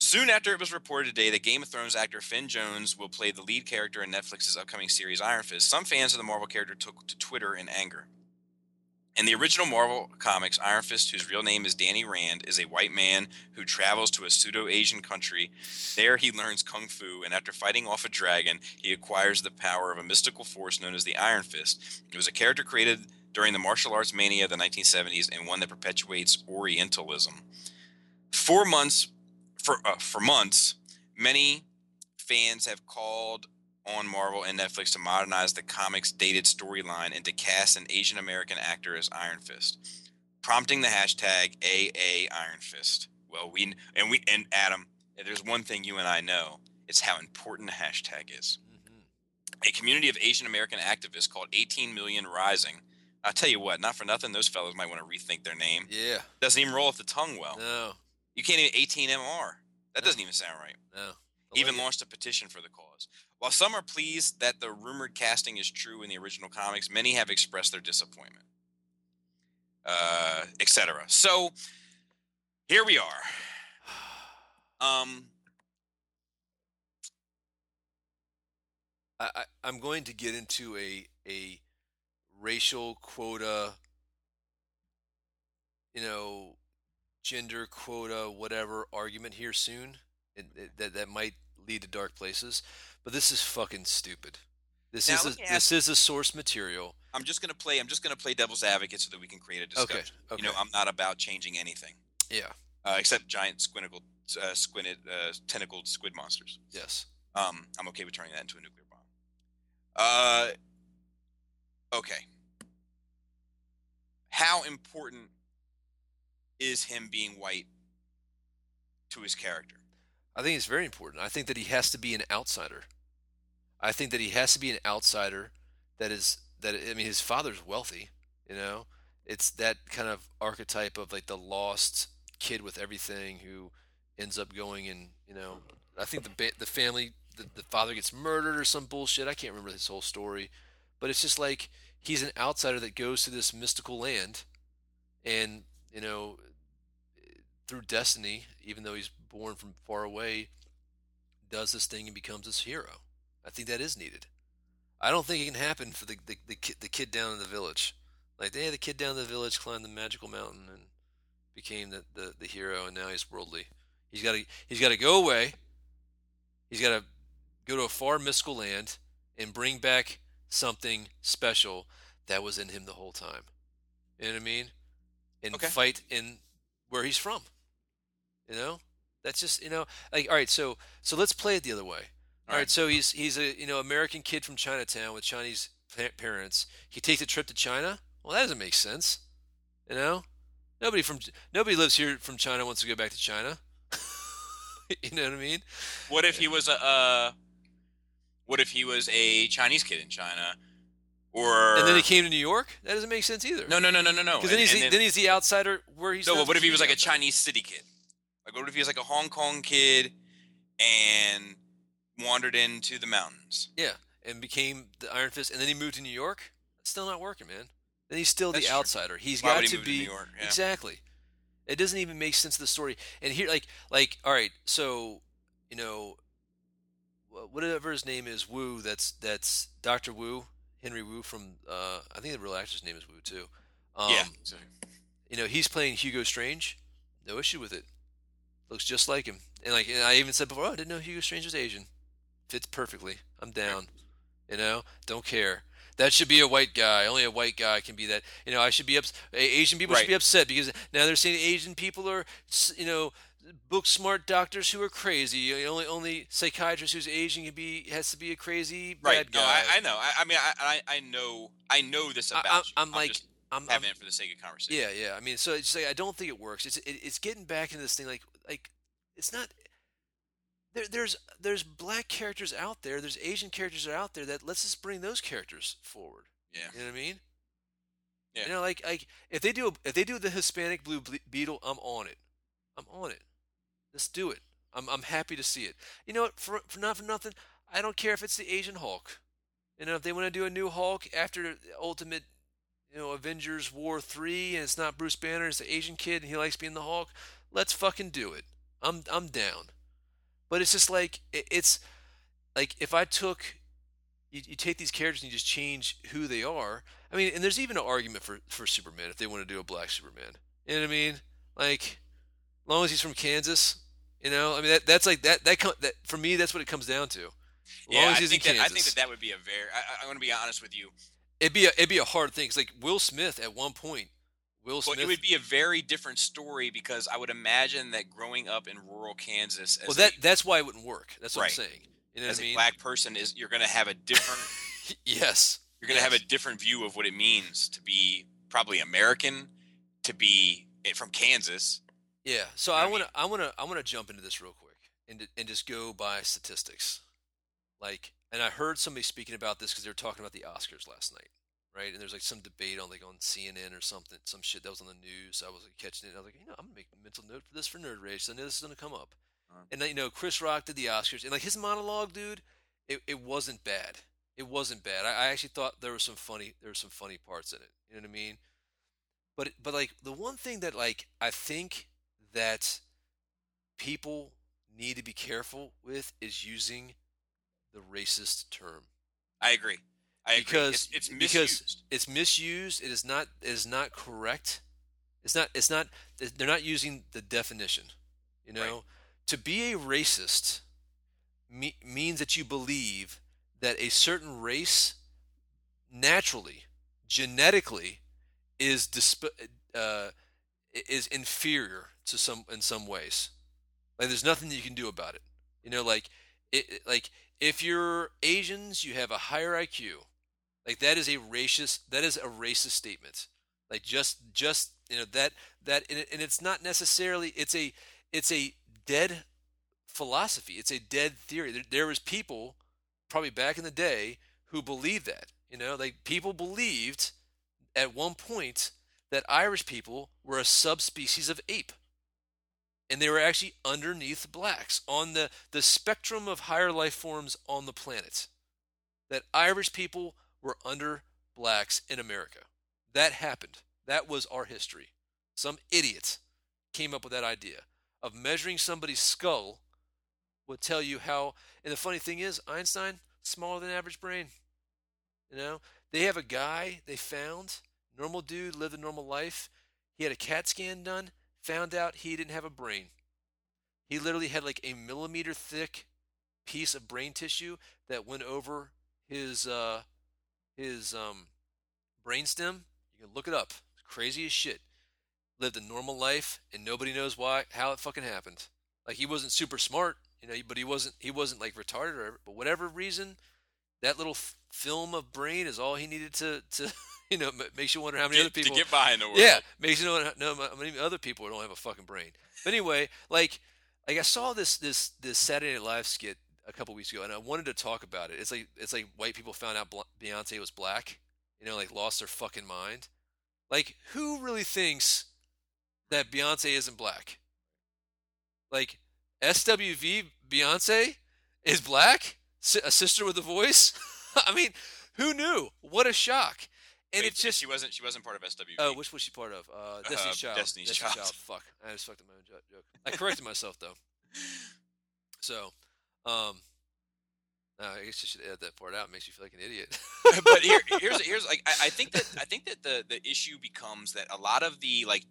Soon after it was reported today that Game of Thrones actor Finn Jones will play the lead character in Netflix's upcoming series Iron Fist, some fans of the Marvel character took to Twitter in anger. In the original Marvel comics, Iron Fist, whose real name is Danny Rand, is a white man who travels to a pseudo-Asian country. There he learns kung fu, and after fighting off a dragon, he acquires the power of a mystical force known as the Iron Fist. It was a character created during the martial arts mania of the 1970s and one that perpetuates Orientalism. For months, many fans have called on Marvel and Netflix to modernize the comic's dated storyline and to cast an Asian American actor as Iron Fist, prompting the hashtag AA Iron Fist. Well, we and Adam, there's one thing you and I know, it's how important the hashtag is. Mm-hmm. A community of Asian American activists called 18 Million Rising. I'll tell you what, not for nothing, those fellows might want to rethink their name. Yeah. Doesn't even roll off the tongue well. No. You can't even 18MR. That doesn't even sound right. No. Even launched a petition for the cause. While some are pleased that the rumored casting is true in the original comics, many have expressed their disappointment, etc. So here we are. I'm going to get into a racial quota, gender quota, whatever argument here soon. That might lead to dark places, but this is fucking stupid. This is a source material. I'm just gonna play devil's advocate so that we can create a discussion. Okay. I'm not about changing anything. Yeah. Except giant tentacled squid monsters. Yes. I'm okay with turning that into a nuclear bomb. Okay. How important is him being white to his character? I think it's very important. I think that he has to be an outsider. That his father's wealthy, It's that kind of archetype of like the lost kid with everything who ends up going and, I think the family, the father gets murdered or some bullshit. I can't remember his whole story, but it's just like he's an outsider that goes to this mystical land and, through destiny, even though he's born from far away, does this thing and becomes this hero. I think that is needed. I don't think it can happen for the kid down in the village. Like, hey, the kid down in the village climbed the magical mountain and became the hero, and now he's worldly. He's got to go away. He's got to go to a far mystical land and bring back something special that was in him the whole time. You know what I mean? And fight in where he's from. That's just, like, all right, so let's play it the other way. All right, so he's a, American kid from Chinatown with Chinese parents. He takes a trip to China. Well, that doesn't make sense. Nobody lives here from China wants to go back to China. You know what I mean? What if he was a Chinese kid in China Or and then he came to New York? That doesn't make sense either. No. Because then he's the outsider where he's... No, but what if he was like a Chinese city kid? Like, what if he was like a Hong Kong kid and wandered into the mountains? Yeah, and became the Iron Fist, and then he moved to New York? It's still not working, man. Then he's still the outsider. He's got to be... New York? Yeah. Exactly. It doesn't even make sense of the story. And here, like, all right, so, you know, whatever his name is, Wu, that's Dr. Wu, Henry Wu from, I think the real actor's name is Wu, too. Yeah, exactly. You know, he's playing Hugo Strange. No issue with it. Looks just like him. And, like, and I even said before, oh, I didn't know Hugo Strange was Asian. Fits perfectly. I'm down. You know, don't care. That should be a white guy. Only a white guy can be that. You know, I should be Asian people should be upset because now they're saying Asian people are, you know, book smart doctors who are crazy. Only psychiatrist who's Asian has to be a crazy bad guy. Right. No, I know. I mean, I know this about you. I'm having it for the sake of conversation. Yeah. I mean, so it's like I don't think it works. It's getting back into this thing like it's not. There's black characters out there. There's Asian characters out there that let's just bring those characters forward. Yeah, you know what I mean. Yeah, you know, like if they do the Hispanic Blue Beetle, I'm on it. Let's do it. I'm happy to see it. You know what? For not for nothing, I don't care if it's the Asian Hulk. You know, if they want to do a new Hulk after Ultimate, you know, Avengers War 3, and it's not Bruce Banner, it's the Asian kid, and he likes being the Hulk. Let's fucking do it. I'm down. But it's just like, it's like if I took, you take these characters and you just change who they are. I mean, and there's even an argument for Superman if they want to do a black Superman. You know what I mean? Like, as long as he's from Kansas, you know, I mean, that's like that for me, that's what it comes down to. As long as he's in Kansas. I think that would be a very, I'm going to be honest with you. It'd be a hard thing. It's like Will Smith at one point. Well, it would be a very different story because I would imagine that growing up in rural Kansas. That's why it wouldn't work. That's what I'm saying. You know as what I mean? A black person is you're going to have a different. Yes. You're going to have a different view of what it means to be probably American, to be from Kansas. Yeah. So you know I want to jump into this real quick and just go by statistics. Like, and I heard somebody speaking about this because they were talking about the Oscars last night. Right, and there's like some debate on on CNN or something, some shit that was on the news. I was like catching it, and I was like, you know, I'm gonna make a mental note for this for Nerd Rage. So I know this is gonna come up. Right. And you know, Chris Rock did the Oscars, and like his monologue, dude, it wasn't bad. It wasn't bad. I actually thought there were some funny parts in it. You know what I mean? But like the one thing that like I think that people need to be careful with is using the racist term. I agree. Because it's misused. It is not correct. It's not. They're not using the definition. You know, to be a racist means that you believe that a certain race naturally, genetically, is inferior to in some ways. Like there's nothing that you can do about it. You know, like if you're Asians, you have a higher IQ. Like that is a racist statement. Like just you know that and it's not necessarily it's a dead philosophy. It's a dead theory. There was people probably back in the day who believed that. You know, like people believed at one point that Irish people were a subspecies of ape. And they were actually underneath blacks on the spectrum of higher life forms on the planet. That Irish people were under blacks in America. That happened. That was our history. Some idiot came up with that idea of measuring somebody's skull would tell you how. And the funny thing is, Einstein, smaller than average brain. You know, they have a guy they found, normal dude, lived a normal life. He had a CAT scan done, found out he didn't have a brain. He literally had like a millimeter thick piece of brain tissue that went over his brainstem. You can look it up. It's crazy as shit. Lived a normal life, and nobody knows how it fucking happened. Like he wasn't super smart, you know, but he wasn't like retarded or whatever. But whatever reason, that little film of brain is all he needed to you know, makes you wonder how many other people to get by in the world. Yeah, makes you know how many other people don't have a fucking brain. But anyway, like I saw this Saturday Night Live skit a couple weeks ago, and I wanted to talk about it. It's like white people found out Beyonce was black, you know, like, lost their fucking mind. Like, who really thinks that Beyonce isn't black? Like, SWV Beyonce is black? A sister with a voice? I mean, who knew? What a shock. And wait, it's just... She wasn't part of SWV. Oh, which was she part of? Destiny's Child. Fuck. I just fucked up my own joke. I corrected myself, though. So, I guess you should edit that part out. It makes you feel like an idiot. But here's like I think that the issue becomes that a lot of the like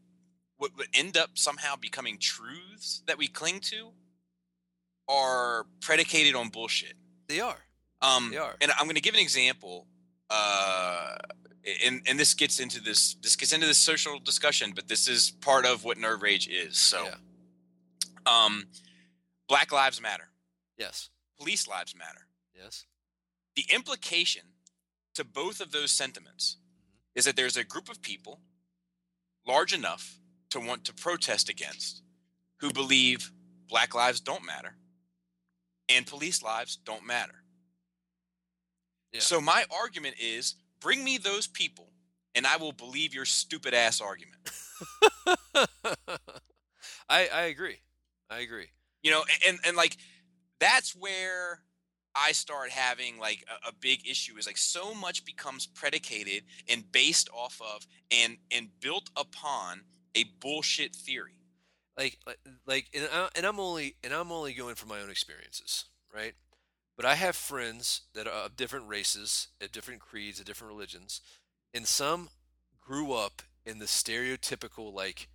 what would end up somehow becoming truths that we cling to are predicated on bullshit. They are. And I'm going to give an example. And this gets into this social discussion, but this is part of what Nerd Rage is. So, yeah. Black lives matter. Yes. Police lives matter. Yes. The implication to both of those sentiments is that there's a group of people large enough to want to protest against who believe black lives don't matter and police lives don't matter. Yeah. So my argument is bring me those people and I will believe your stupid ass argument. I agree. You know, and like that's where I start having like a big issue is like so much becomes predicated and based off of and built upon a bullshit theory. I'm only going from my own experiences, right? But I have friends that are of different races, of different creeds, of different religions, and some grew up in the stereotypical like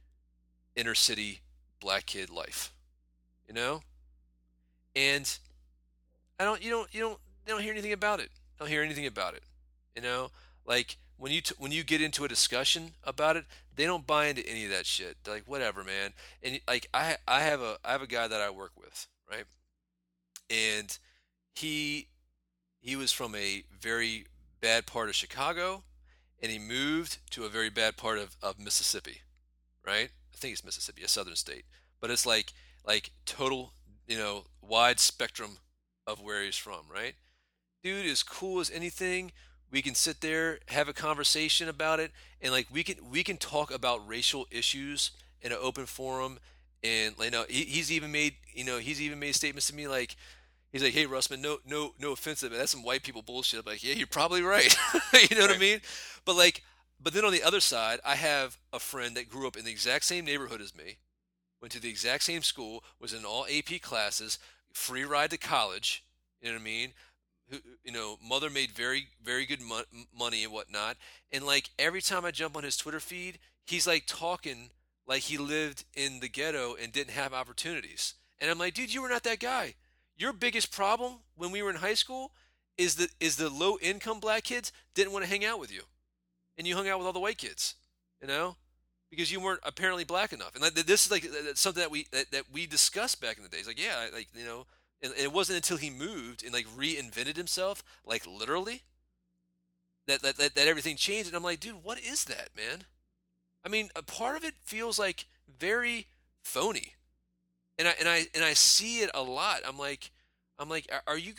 inner city black kid life, you know? And you don't hear anything about it. You know, like when you get into a discussion about it, they don't buy into any of that shit. They're like, whatever, man. And like I have a guy that I work with, right? And he was from a very bad part of Chicago, and he moved to a very bad part of Mississippi, right? I think it's Mississippi, a southern state, but it's like total. You know, wide spectrum of where he's from, right? Dude is cool as anything. We can sit there, have a conversation about it, and like we can talk about racial issues in an open forum. And you know, he's even made statements to me like, he's like, "Hey Russman, no offense, but that's some white people bullshit." I'm like, yeah, you're probably right. You know right. What I mean? But like, but then on the other side, I have a friend that grew up in the exact same neighborhood as me. Went to the exact same school, was in all AP classes, free ride to college, you know what I mean? You know, mother made very, very good money and whatnot. And, like, every time I jump on his Twitter feed, he's, like, talking like he lived in the ghetto and didn't have opportunities. And I'm like, dude, you were not that guy. Your biggest problem when we were in high school is the low-income black kids didn't want to hang out with you. And you hung out with all the white kids, you know? Because you weren't apparently black enough, and like this is like something that we discussed back in the days. Like, yeah, like you know, and it wasn't until he moved and like reinvented himself, like literally, that everything changed. And I'm like, dude, what is that, man? I mean, a part of it feels like very phony, and I see it a lot. I'm like, are you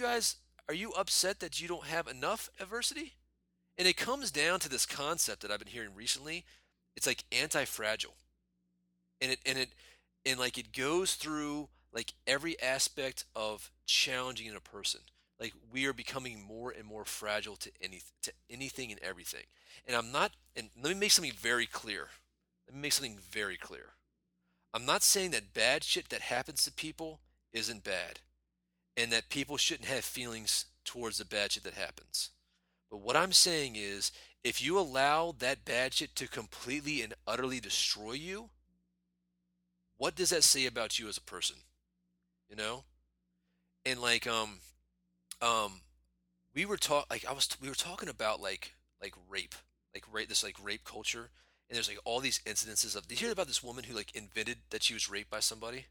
upset that you don't have enough adversity? And it comes down to this concept that I've been hearing recently. It's like anti-fragile, and like it goes through like every aspect of challenging a person. Like we are becoming more and more fragile to anything and everything. And I'm not. And let me make something very clear. I'm not saying that bad shit that happens to people isn't bad, and that people shouldn't have feelings towards the bad shit that happens. But what I'm saying is, if you allow that bad shit to completely and utterly destroy you, what does that say about you as a person? You know? And like we were talking about rape. This like rape culture, and there's like all these incidences of, did you hear about this woman who like invented that she was raped by somebody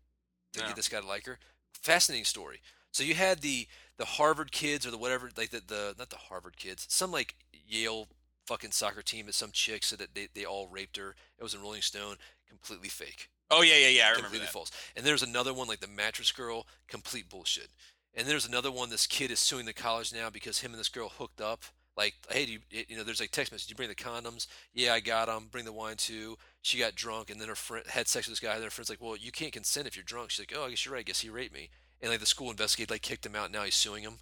to get this guy to like her? Fascinating story. So you had the Harvard kids or the whatever, like the not the Harvard kids, some like Yale fucking soccer team at some chick said that they all raped her. It was in Rolling Stone, completely fake. Oh yeah, I remember completely that. False. And there's another one like the mattress girl, complete bullshit. And there's another one. This kid is suing the college now because him and this girl hooked up. Like, hey, do you, there's like text message. Do you bring the condoms? Yeah, I got them. Bring the wine too. She got drunk, and then her friend had sex with this guy. And her friend's like, well, you can't consent if you're drunk. She's like, oh, I guess you're right. I guess he raped me. And like the school investigated, like kicked him out. And now he's suing him.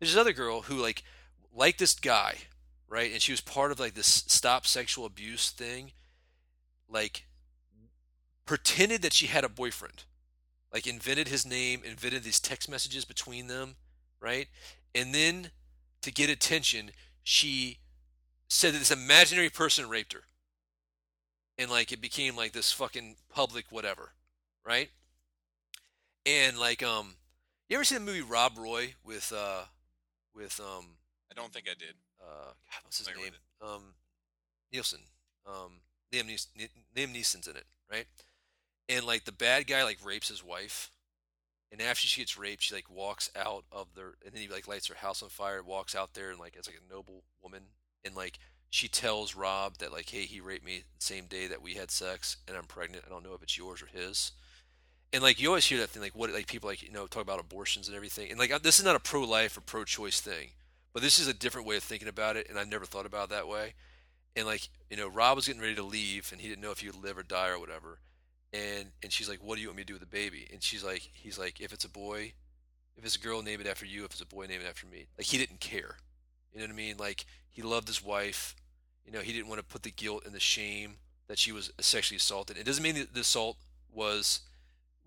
There's this other girl who like this guy, right? And she was part of like this stop sexual abuse thing. Like, pretended that she had a boyfriend, like invented his name, invented these text messages between them, right? And then to get attention, she said that this imaginary person raped her. And like it became like this fucking public whatever, right? And like you ever seen the movie Rob Roy with I don't think I did. God, what's his name? Nielsen. Liam Neeson's in it, right? And like the bad guy like rapes his wife, and after she gets raped, she like walks out of their, and then he like lights her house on fire, walks out there, and like it's like a noble woman, and like she tells Rob that like, hey, he raped me the same day that we had sex, and I'm pregnant. I don't know if it's yours or his. And like you always hear that thing, like what, like people like talk about abortions and everything, and like this is not a pro-life or pro-choice thing, but this is a different way of thinking about it, and I've never thought about it that way. And like Rob was getting ready to leave, and he didn't know if he would live or die or whatever. And she's like, what do you want me to do with the baby? And she's like, he's like, if it's a boy, if it's a girl, name it after you. If it's a boy, name it after me. Like he didn't care. You know what I mean? Like he loved his wife. He didn't want to put the guilt and the shame that she was sexually assaulted. It doesn't mean that the assault was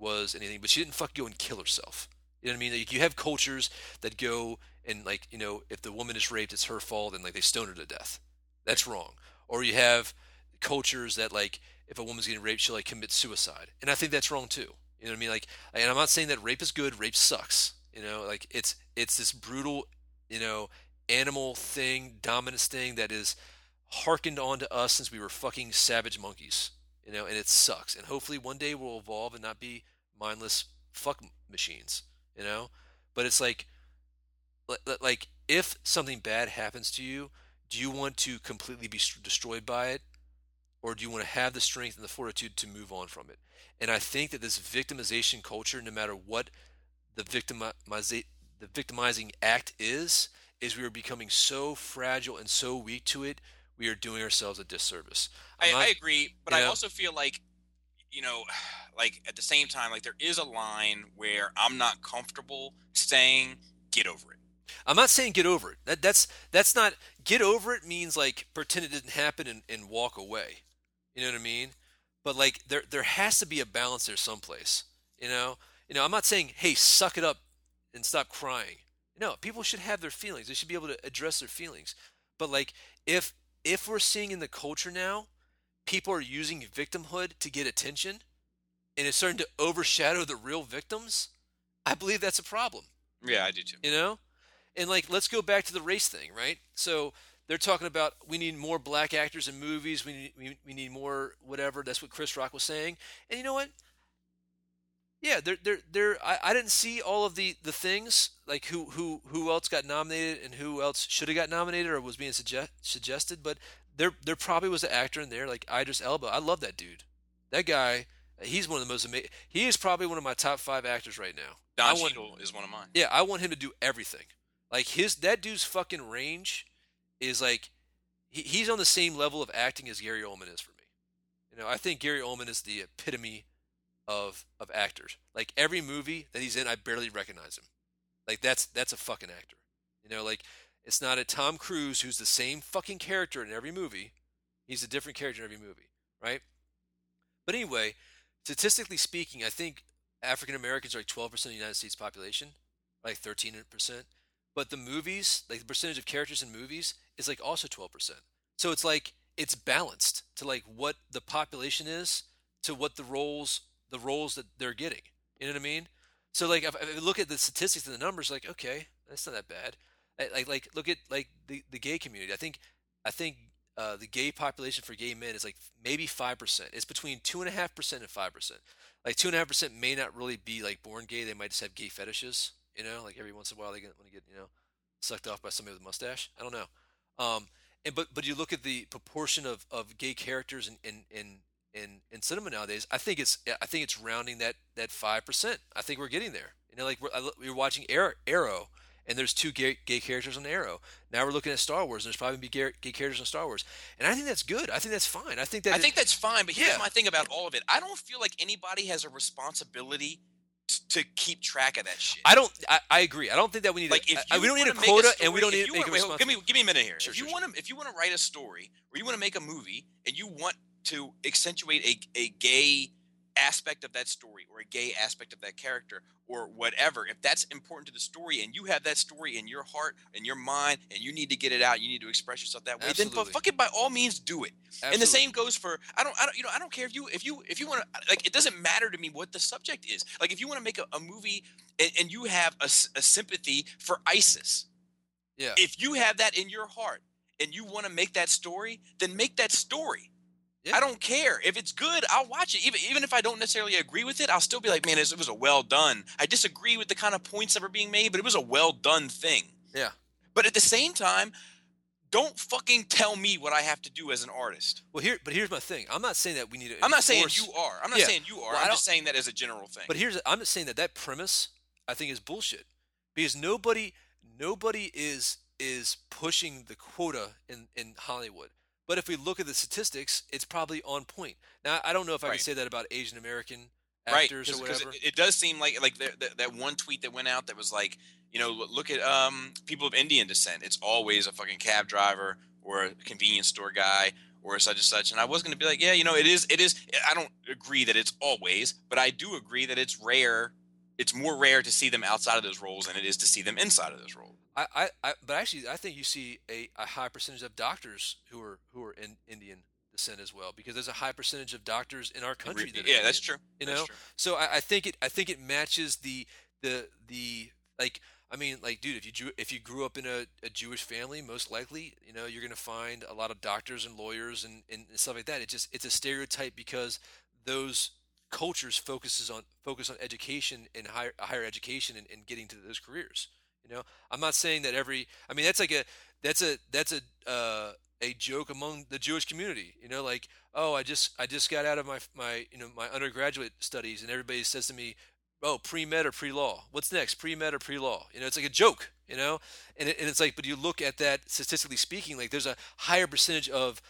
anything, but she didn't fuck go and kill herself. You know what I mean? Like you have cultures that go and like, if the woman is raped, it's her fault, and like they stone her to death. That's wrong. Or you have cultures that like, if a woman's getting raped, she'll like commit suicide. And I think that's wrong too. You know what I mean? Like, and I'm not saying that rape is good. Rape sucks. Like it's this brutal, animal thing, dominance thing that is hearkened onto us since we were fucking savage monkeys, and it sucks. And hopefully one day we'll evolve and not be mindless fuck machines, but it's like if something bad happens to you, do you want to completely be destroyed by it? Or do you want to have the strength and the fortitude to move on from it? And I think that this victimization culture, no matter what the victimizing act is we are becoming so fragile and so weak to it, we are doing ourselves a disservice. I agree, but I also feel like, like at the same time, like there is a line where I'm not comfortable saying, get over it. I'm not saying get over it. That's not – get over it means like pretend it didn't happen and walk away. You know what I mean? But like there has to be a balance there someplace. I'm not saying, hey, suck it up and stop crying. No, people should have their feelings. They should be able to address their feelings. But like if we're seeing in the culture now, people are using victimhood to get attention, and it's starting to overshadow the real victims, I believe that's a problem. Yeah, I do too. And, like, let's go back to the race thing, right? So they're talking about we need more black actors in movies. We need more whatever. That's what Chris Rock was saying. And you know what? Yeah, I didn't see all of the things, like who else got nominated and who else should have got nominated or was being suggested. But there probably was an actor in there, like Idris Elba. I love that dude. That guy, he's one of the most amazing. He is probably one of my top 5 actors right now. Don Cheadle is one of mine. Yeah, I want him to do everything. Like that dude's fucking range is like he's on the same level of acting as Gary Oldman is for me. I think Gary Oldman is the epitome of actors. Like every movie that he's in, I barely recognize him. Like that's a fucking actor. Like it's not a Tom Cruise who's the same fucking character in every movie. He's a different character in every movie, right? But anyway, statistically speaking, I think African Americans are like 12% of the United States population, like 13%. But the movies, like the percentage of characters in movies is like also 12%. So it's like, it's balanced to like what the population is to what the roles that they're getting. You know what I mean? So like, if I look at the statistics and the numbers, like, okay, that's not that bad. Like look at like the gay community. I think the gay population for gay men is like maybe 5%. It's between 2.5% and 5%. Like 2.5% may not really be like born gay. They might just have gay fetishes. Like every once in a while they want to get, sucked off by somebody with a mustache. I don't know. But you look at the proportion of gay characters in cinema nowadays, I think it's rounding that 5%. I think we're getting there. Like we're watching Arrow and there's two gay characters on Arrow. Now we're looking at Star Wars, and there's probably going to be gay characters in Star Wars. And I think that's good. I think that's fine. I think that's fine, but here's my thing about all of it. I don't feel like anybody has a responsibility to keep track of that shit. I agree. I don't think that we need we don't need a quota, and we don't need to make a responsibility. Give me a minute here. Sure, if you want to write a story, or you want to make a movie, and you want to accentuate a gay aspect of that story or a gay aspect of that character or whatever, if that's important to the story and you have that story in your heart and your mind and you need to get it out, you need to express yourself that way, Absolutely. Then fucking by all means do it. Absolutely. And the same goes for I don't care if you want to, like, it doesn't matter to me what the subject is. Like, if you want to make a movie and you have a sympathy for ISIS, yeah, if you have that in your heart and you want to make that story, then make that story. Yeah. I don't care. If it's good, I'll watch it. Even if I don't necessarily agree with it, I'll still be like, man, it was a well done. I disagree with the kind of points that were being made, but it was a well done thing. Yeah. But at the same time, don't fucking tell me what I have to do as an artist. Well, here's my thing. I'm not saying that we need to. I'm not saying you are. Well, I'm just saying that as a general thing. But I'm just saying that premise, I think, is bullshit, because nobody is pushing the quota in Hollywood. But if we look at the statistics, it's probably on point. Now, I don't know if I can say that about Asian American actors or whatever. It does seem like that one tweet that went out that was like, you know, look at people of Indian descent. It's always a fucking cab driver or a convenience store guy or such and such. And I was going to be like, yeah, you know, it is. I don't agree that it's always, but I do agree that it's rare. It's more rare to see them outside of those roles than it is to see them inside of those roles. But actually, I think you see a high percentage of doctors who are in Indian descent as well, because there's a high percentage of doctors in our country. That's true. You know, so I think it matches the like. I mean, like, dude, if you grew up in a Jewish family, most likely, you know, you're going to find a lot of doctors and lawyers and stuff like that. It's a stereotype because those cultures focus on education and higher education and getting to those careers. You know, I'm not saying that that's a joke among the Jewish community, you know, like, oh, I just got out of my undergraduate studies, and everybody says to me, oh, pre-med or pre-law, what's next, pre-med or pre-law? You know, it's like a joke, you know, and it's like, but you look at that statistically speaking, like, there's a higher percentage of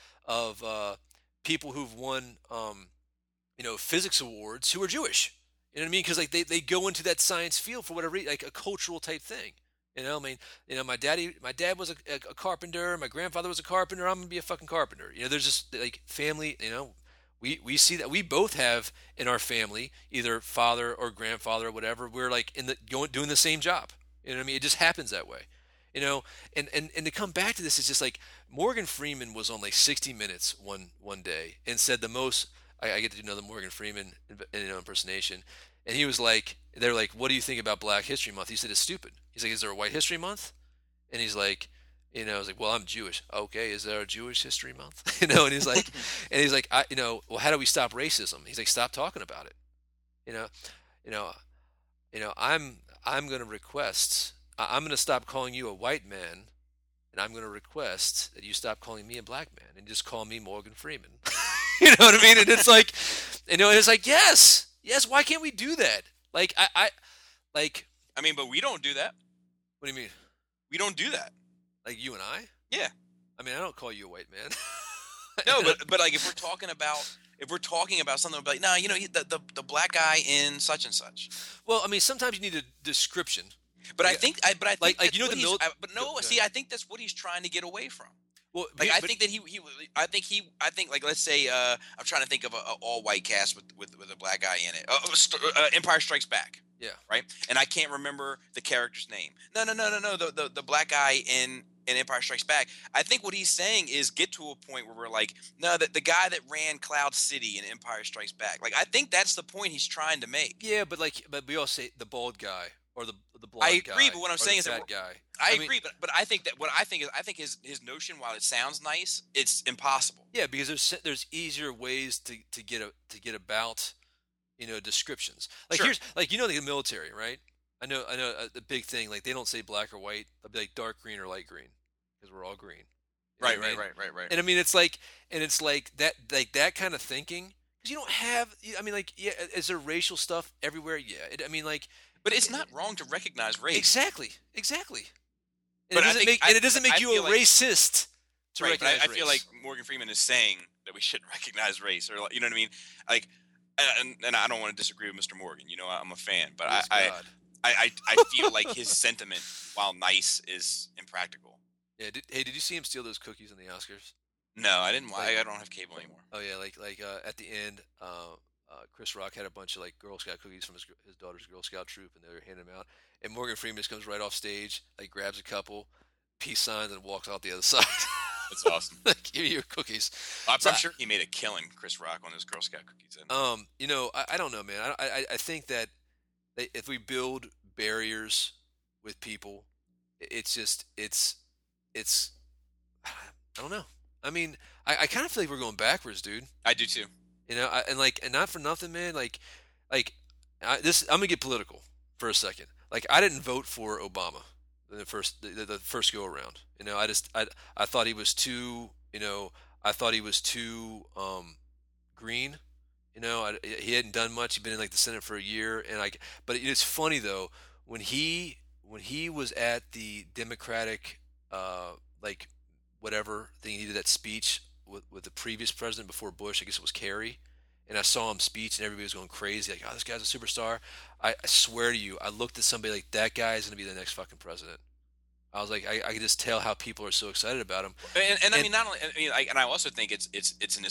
people who've won, you know, physics awards who are Jewish, you know what I mean? Cause like they go into that science field for whatever, like a cultural type thing. You know, I mean, you know, my dad was a carpenter. My grandfather was a carpenter. I'm gonna be a fucking carpenter. You know, there's just like family. You know, we see that we both have in our family either father or grandfather or whatever. We're like doing the same job. You know what I mean? It just happens that way. You know, and to come back to this, it's just like Morgan Freeman was on like 60 Minutes one day and said the most. I get to do another Morgan Freeman impersonation. And he was like, they're like, what do you think about Black History Month? He said, it's stupid. He's like, is there a White History Month? And he's like, you know, I was like, well, I'm Jewish. Okay, is there a Jewish History Month? You know, and he's like, you know, well, how do we stop racism? He's like, stop talking about it. You know, I'm going to request, I'm going to stop calling you a white man, and I'm going to request that you stop calling me a black man and just call me Morgan Freeman. You know what I mean? And it's like, you know, it's like, yes. Yes, why can't we do that? Like, I mean, but we don't do that. What do you mean? We don't do that. Like, you and I? Yeah. I mean, I don't call you a white man. No, but like, if we're talking about something, we'll be like, no, you know, the black guy in such and such. Well, I mean, sometimes you need a description. But yeah. I think that's what he's trying to get away from. Well, like, I think let's say I'm trying to think of an all-white cast with a black guy in it. Empire Strikes Back. Yeah. Right. And I can't remember the character's name. No. The black guy in Empire Strikes Back. I think what he's saying is get to a point where we're like, no, that the guy that ran Cloud City in Empire Strikes Back. Like, I think that's the point he's trying to make. Yeah, but we all say the bald guy. Or the blonde guy. I agree, but what I'm saying is that guy. I agree, but I think that I think his notion, while it sounds nice, it's impossible. Yeah, because there's easier ways to get about, you know, descriptions. Like, sure. Here's like, you know, the military, right? I know the big thing, like, they don't say black or white. They'll be like dark green or light green, because we're all green. Right. And I mean, it's like that kind of thinking, because you don't have. I mean, like, yeah, is there racial stuff everywhere? Yeah, I mean, like. But it's not wrong to recognize race. Exactly. And it doesn't make you a racist. But I feel like Morgan Freeman is saying that we shouldn't recognize race, or you know what I mean? Like, and I don't want to disagree with Mr. Morgan. You know, I'm a fan, but I feel like his sentiment, while nice, is impractical. Yeah. Did you see him steal those cookies in the Oscars? No, I didn't. Like, I don't have cable anymore. Oh yeah, like at the end, Chris Rock had a bunch of like Girl Scout cookies from his daughter's Girl Scout troop, and they were handing them out. And Morgan Freeman just comes right off stage, like grabs a couple, peace signs, and walks out the other side. That's awesome. Like, give me your cookies. I'm sure he made a killing, Chris Rock, on his Girl Scout cookies. You know, I don't know, man. I think that if we build barriers with people, it's I don't know. I mean, I kind of feel like we're going backwards, dude. I do too. You know, and not for nothing, man. I'm gonna get political for a second. Like, I didn't vote for Obama the first go around. You know, I thought he was too. You know, I thought he was too green. You know, he hadn't done much. He'd been in like the Senate for a year, but it's funny though when he was at the Democratic whatever thing he did, that speech with the previous president before Bush, I guess it was Kerry, and I saw him speech and everybody was going crazy, like, oh, this guy's a superstar. I swear to you, I looked at somebody like, that guy is going to be the next fucking president. I was like, I could just tell how people are so excited about him. I also think it's an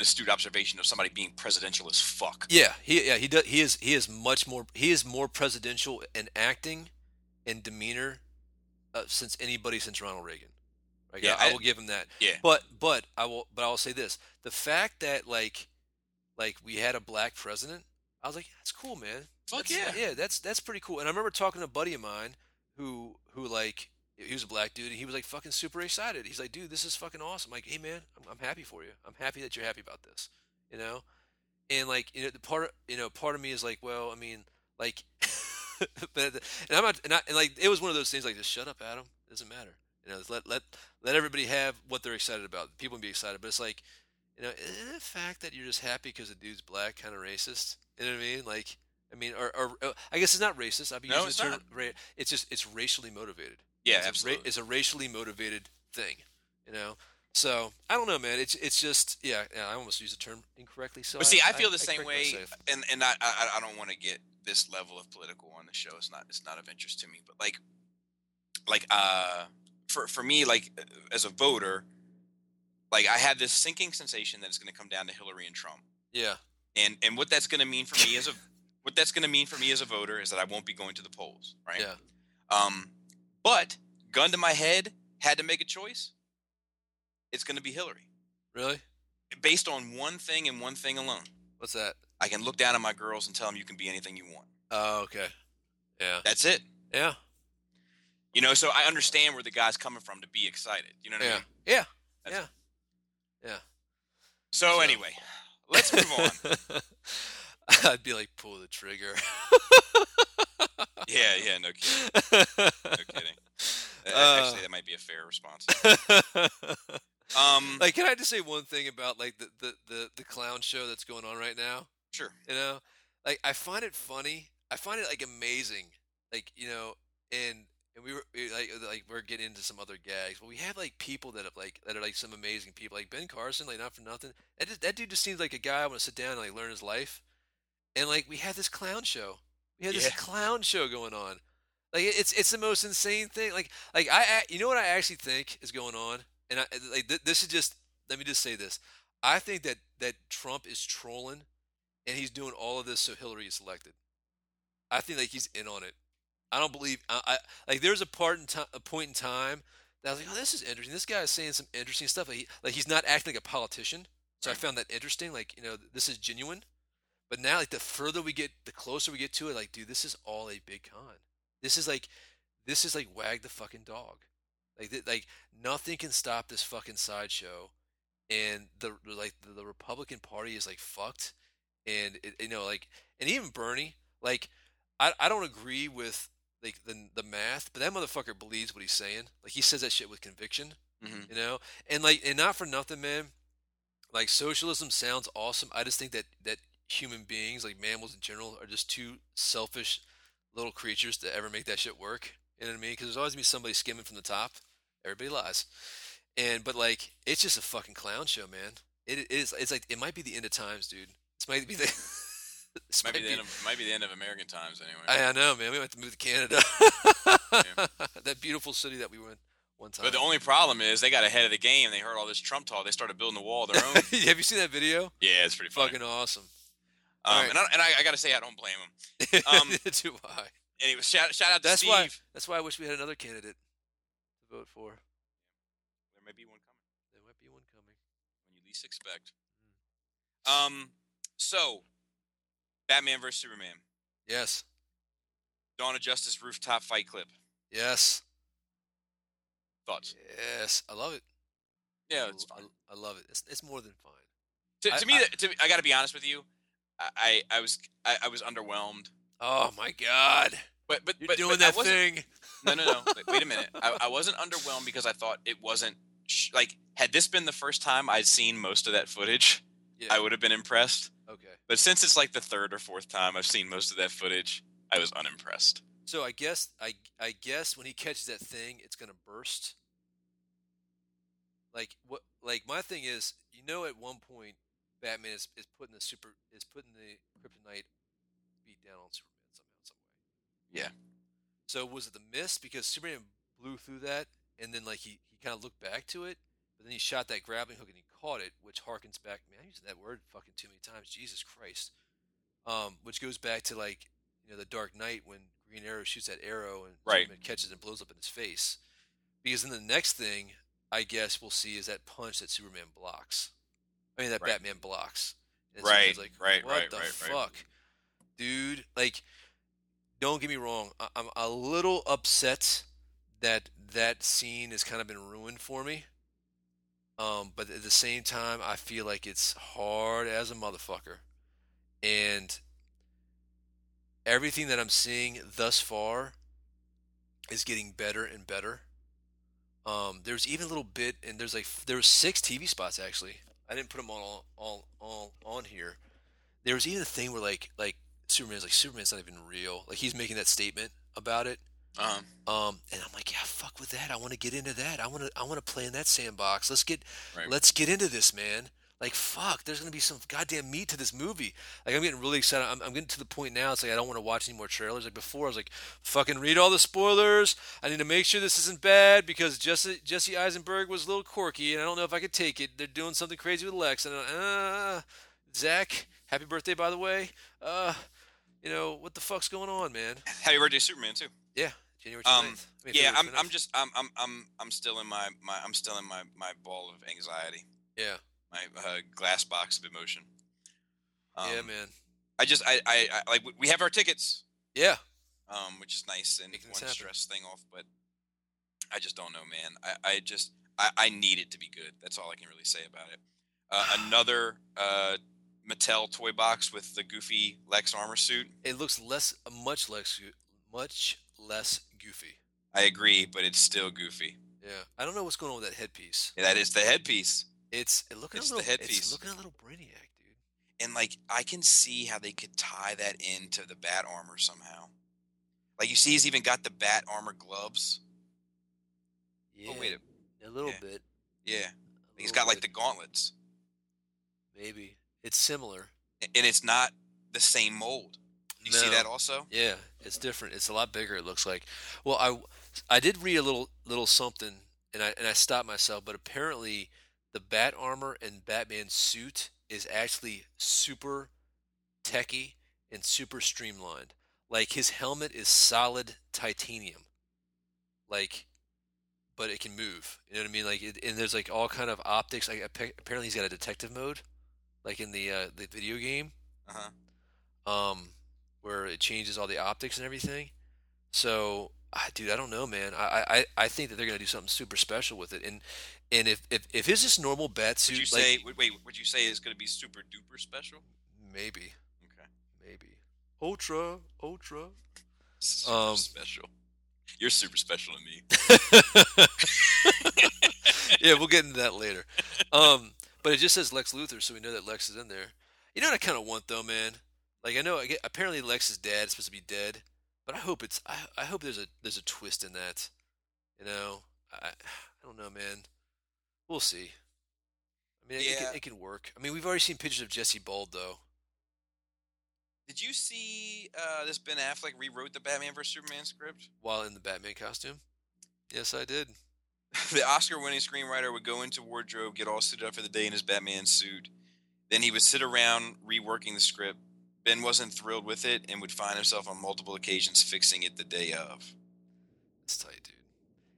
astute observation of somebody being presidential as fuck. Yeah, he does. He is much more. He is more presidential in acting and demeanor since Ronald Reagan. Like, yeah, I will give him that. Yeah. But I'll say this: the fact that like we had a black president, I was like, that's cool, man. Fuck yeah, that's pretty cool. And I remember talking to a buddy of mine who like, he was a black dude, and he was like fucking super excited. He's like, dude, this is fucking awesome. I'm like, hey man, I'm happy for you. I'm happy that you're happy about this. You know, and like, you know, part of me is like, well, I mean, like, but it was one of those things like, just shut up, Adam. It doesn't matter. You know, let everybody have what they're excited about. People can be excited, but it's like, you know, isn't the fact that you're just happy because the dude's black kind of racist? You know what I mean? Like, I mean, or I guess it's not racist. I'd be using the term. It's racially motivated. Yeah, absolutely. It's a racially motivated thing. You know, so I don't know, man. It's just I almost used the term incorrectly. So, but see, I feel the same way, myself. and I don't want to get this level of political on the show. It's not of interest to me, but For me, like, as a voter, like, I had this sinking sensation that it's going to come down to Hillary and Trump. Yeah. And what that's going to mean for me as a voter is that I won't be going to the polls, right? Yeah. But gun to my head, had to make a choice, it's going to be Hillary. Really? Based on one thing and one thing alone. What's that? I can look down at my girls and tell them, you can be anything you want. Oh, okay. Yeah. That's it. Yeah. You know, so I understand where the guy's coming from to be excited. You know what I mean? Yeah. Yeah. So anyway, let's move on. I'd be like, pull the trigger. yeah, no kidding. Actually, that might be a fair response. Like, can I just say one thing about, like, the clown show that's going on right now? Sure. You know? Like, I find it funny. I find it, like, amazing. Like, you know, and we're getting into some other gags, but we have like people that have like, that are like some amazing people, like Ben Carson, like not for nothing. That dude just seems like a guy I want to sit down and like learn his life. And like, we have this clown show. We have this clown show going on. Like, it's the most insane thing. Like I, you know what I actually think is going on? And I, like, this is just, let me just say this. I think that Trump is trolling, and he's doing all of this so Hillary is elected. I think like he's in on it. I don't believe there's a point in time that I was like, oh, this is interesting. This guy is saying some interesting stuff. Like, he's not acting like a politician, so I found that interesting. Like, you know, this is genuine. But now, like, the closer we get to it, like, dude, this is all a big con. This is like wag the fucking dog. Like, nothing can stop this fucking sideshow, and the Republican Party is like fucked, and it, you know, like, and even Bernie, like, I don't agree with. Like the math, but that motherfucker believes what he's saying. Like, he says that shit with conviction, you know. And like, and not for nothing, man. Like, socialism sounds awesome. I just think that human beings, like mammals in general, are just too selfish, little creatures to ever make that shit work. You know what I mean? Because there's always going to be somebody skimming from the top. Everybody lies. But like, it's just a fucking clown show, man. It is. It's like, it might be the end of times, dude. This might be the... might be the end of American times, anyway. I know, man. We might have to move to Canada. Yeah. That beautiful city that we were in one time. But the only problem is they got ahead of the game. They heard all this Trump talk. They started building the wall of their own. Have you seen that video? Yeah, it's pretty funny. Fucking awesome. Right. And I got to say, I don't blame him. Do I? Anyway, shout out to Steve. That's why I wish we had another candidate to vote for. There may be one coming. There might be one coming. When you least expect. So... Batman vs. Superman. Yes. Dawn of Justice rooftop fight clip. Yes. Thoughts? Yes. I love it. Yeah, it's fun. I love it. It's more than fine. I got to be honest with you. I was underwhelmed. Oh, my God. But you're doing that thing. No. Wait a minute. I wasn't underwhelmed because I thought it wasn't... like, had this been the first time I'd seen most of that footage, I would have been impressed. Okay. But since it's like the third or fourth time I've seen most of that footage, I was unimpressed. So I guess when he catches that thing, it's gonna burst. Like what? Like my thing is, you know, at one point, Batman is putting the kryptonite beat down on Superman somehow, some way. Yeah. So was it the mist? Because Superman blew through that, and then like he kind of looked back to it. But then he shot that grappling hook and he caught it, which harkens back. Man, I used that word fucking too many times. Jesus Christ. Which goes back to like, you know, the Dark Knight when Green Arrow shoots that arrow and right. Superman catches and blows up in his face. Because then the next thing I guess we'll see is that punch that Superman blocks. I mean that right. Batman blocks. And right. Like, right. What right. the right. fuck, right. dude? Like, don't get me wrong. I'm a little upset that scene has kind of been ruined for me. But at the same time, I feel like it's hard as a motherfucker. And everything that I'm seeing thus far is getting better and better. There's even a little bit, and there were 6 TV spots, actually. I didn't put them all on here. There was even a thing where, like Superman's not even real. Like, he's making that statement about it. And I'm like, yeah, fuck with that. I want to get into that. I want to play in that sandbox. Let's get into this, man. Like, fuck, there's going to be some goddamn meat to this movie. Like, I'm getting really excited. I'm getting to the point now. It's like, I don't want to watch any more trailers. Like before I was like, fucking read all the spoilers. I need to make sure this isn't bad because Jesse Eisenberg was a little quirky and I don't know if I could take it. They're doing something crazy with Lex. And Zach, happy birthday, by the way. You know, what the fuck's going on, man? Happy birthday, Superman, too. Yeah, January 29th. I'm still in my ball of anxiety. Yeah, my glass box of emotion. Yeah, man. I like we have our tickets. Yeah. Which is nice and one stress thing off, but I just don't know, man. I need it to be good. That's all I can really say about it. Another Mattel toy box with the goofy Lex armor suit. It looks much less goofy. I agree, but it's still goofy. Yeah, I don't know what's going on with that headpiece. Yeah, that is the headpiece. It's looking a little Brainiac, dude. And like, I can see how they could tie that into the bat armor somehow. Like, you see, he's even got the bat armor gloves. Yeah, oh, wait a little yeah. bit. Yeah, he's got bit. Like the gauntlets. Maybe it's similar, and it's not the same mold. You see that also? Yeah, it's different. It's a lot bigger, it looks like. Well, I did read a little something, and I stopped myself, but apparently the bat armor and Batman's suit is actually super techy and super streamlined. Like, his helmet is solid titanium. Like, but it can move. You know what I mean? Like, and there's, like, all kind of optics. Like, apparently he's got a detective mode, like in the video game. Uh-huh. Where it changes all the optics and everything. So, dude, I don't know, man. I think that they're going to do something super special with it. And if it's just normal bat suit... would you say it's going to be super duper special? Maybe. Okay. Maybe. Ultra. Super special. You're super special to me. Yeah, we'll get into that later. But it just says Lex Luthor, so we know that Lex is in there. You know what I kind of want, though, man? Like, I know, apparently Lex's dad is supposed to be dead, But I hope it's I hope there's a twist in that. You know, I don't know, man. We'll see. I mean, yeah. it can work. I mean, we've already seen pictures of Jesse bald, though. Did you see this Ben Affleck rewrote the Batman vs. Superman script? While in the Batman costume? Yes, I did. The Oscar-winning screenwriter would go into wardrobe, get all suited up for the day in his Batman suit. Then he would sit around reworking the script. Ben wasn't thrilled with it and would find himself on multiple occasions fixing it the day of. That's tight, dude.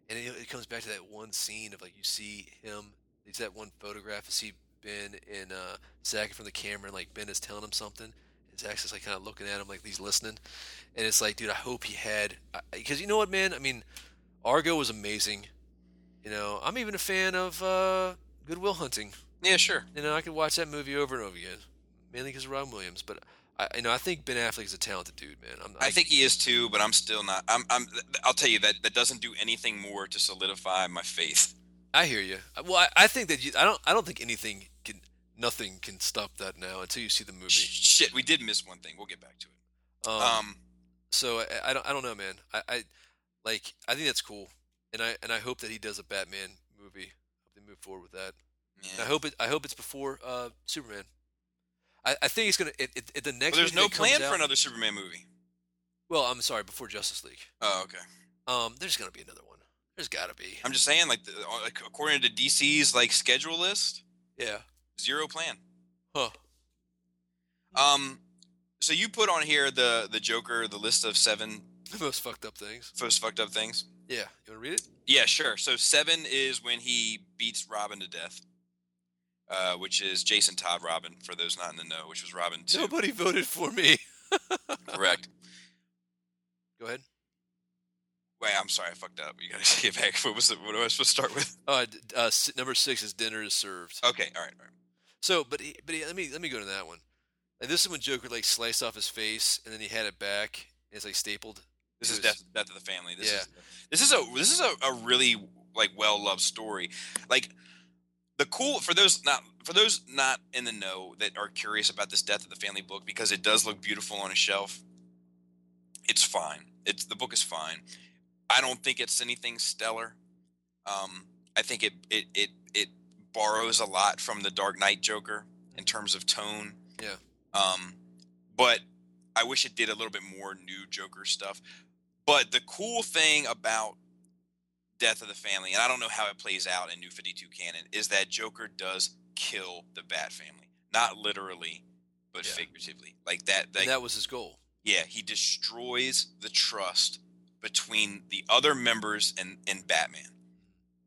And it comes back to that one scene of, like, you see him. It's that one photograph. You see Ben and Zach in front of the camera, and, like, Ben is telling him something. And Zach's just, like, kind of looking at him like he's listening. And it's like, dude, I hope he had... Because you know what, man? I mean, Argo was amazing. You know, I'm even a fan of Good Will Hunting. Yeah, sure. You know, I could watch that movie over and over again, mainly because of Robin Williams. But I think Ben Affleck is a talented dude, man. I think he is too, but I'm still not. I'll tell you that doesn't do anything more to solidify my faith. I hear you. Well, I think that I don't think anything can. Nothing can stop that now until you see the movie. Shit, we did miss one thing. We'll get back to it. So I don't know, man. I think that's cool. And I hope that he does a Batman movie. I hope they move forward with that. Yeah. And I hope it's before Superman. I think it's gonna. It the next. Well, there's no plan for another Superman movie. Well, I'm sorry, before Justice League. Oh, okay. There's gonna be another one. There's gotta be. I'm just saying, like according to DC's like schedule list. Yeah. Zero plan. Huh. So you put on here the Joker, the list of 7 most fucked up things. Yeah, you want to read it? Yeah, sure. So 7 is when he beats Robin to death, which is Jason Todd Robin, for those not in the know, which was Robin 2. Nobody voted for me. Correct. Go ahead. Wait, I'm sorry, I fucked up. You got to get back. What am I supposed to start with? Number 6 is dinner is served. Okay, all right. So, but let me go to that one. And this is when Joker like sliced off his face, and then he had it back, and it's like stapled. This is Death of the Family. This is a really like well-loved story. Like the cool for those not in the know that are curious about this Death of the Family book, because it does look beautiful on a shelf. It's fine. The book is fine. I don't think it's anything stellar. I think it borrows a lot from the Dark Knight Joker in terms of tone. Yeah. But I wish it did a little bit more new Joker stuff. But the cool thing about Death of the Family, and I don't know how it plays out in New 52 canon, is that Joker does kill the Bat Family. Not literally, but figuratively. Like that. And that was his goal. Yeah, he destroys the trust between the other members and Batman.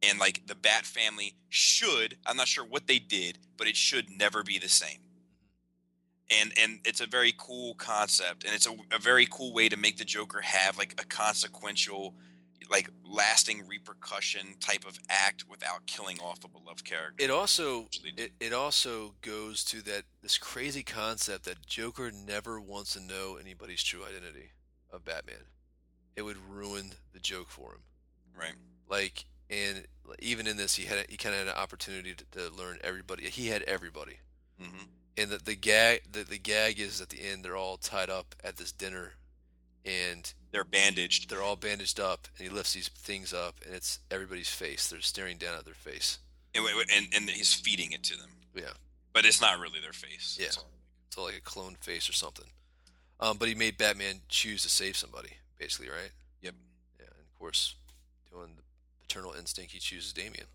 And, like, the Bat Family should, I'm not sure what they did, but it should never be the same. And it's a very cool concept, and it's a very cool way to make the Joker have, like, a consequential, like, lasting repercussion type of act without killing off a beloved character. It also goes to this crazy concept that Joker never wants to know anybody's true identity of Batman. It would ruin the joke for him. Right. Like, and even in this, he kind of had an opportunity to learn everybody. He had everybody. Mm-hmm. And the gag is at the end they're all tied up at this dinner, and they're bandaged. They're all bandaged up, and he lifts these things up, and it's everybody's face. They're staring down at their face, and he's feeding it to them. Yeah, but it's not really their face. Yeah, it's all like a clone face or something. But he made Batman choose to save somebody, basically, right? Yep. Yeah, and of course, doing the paternal instinct, he chooses Damien.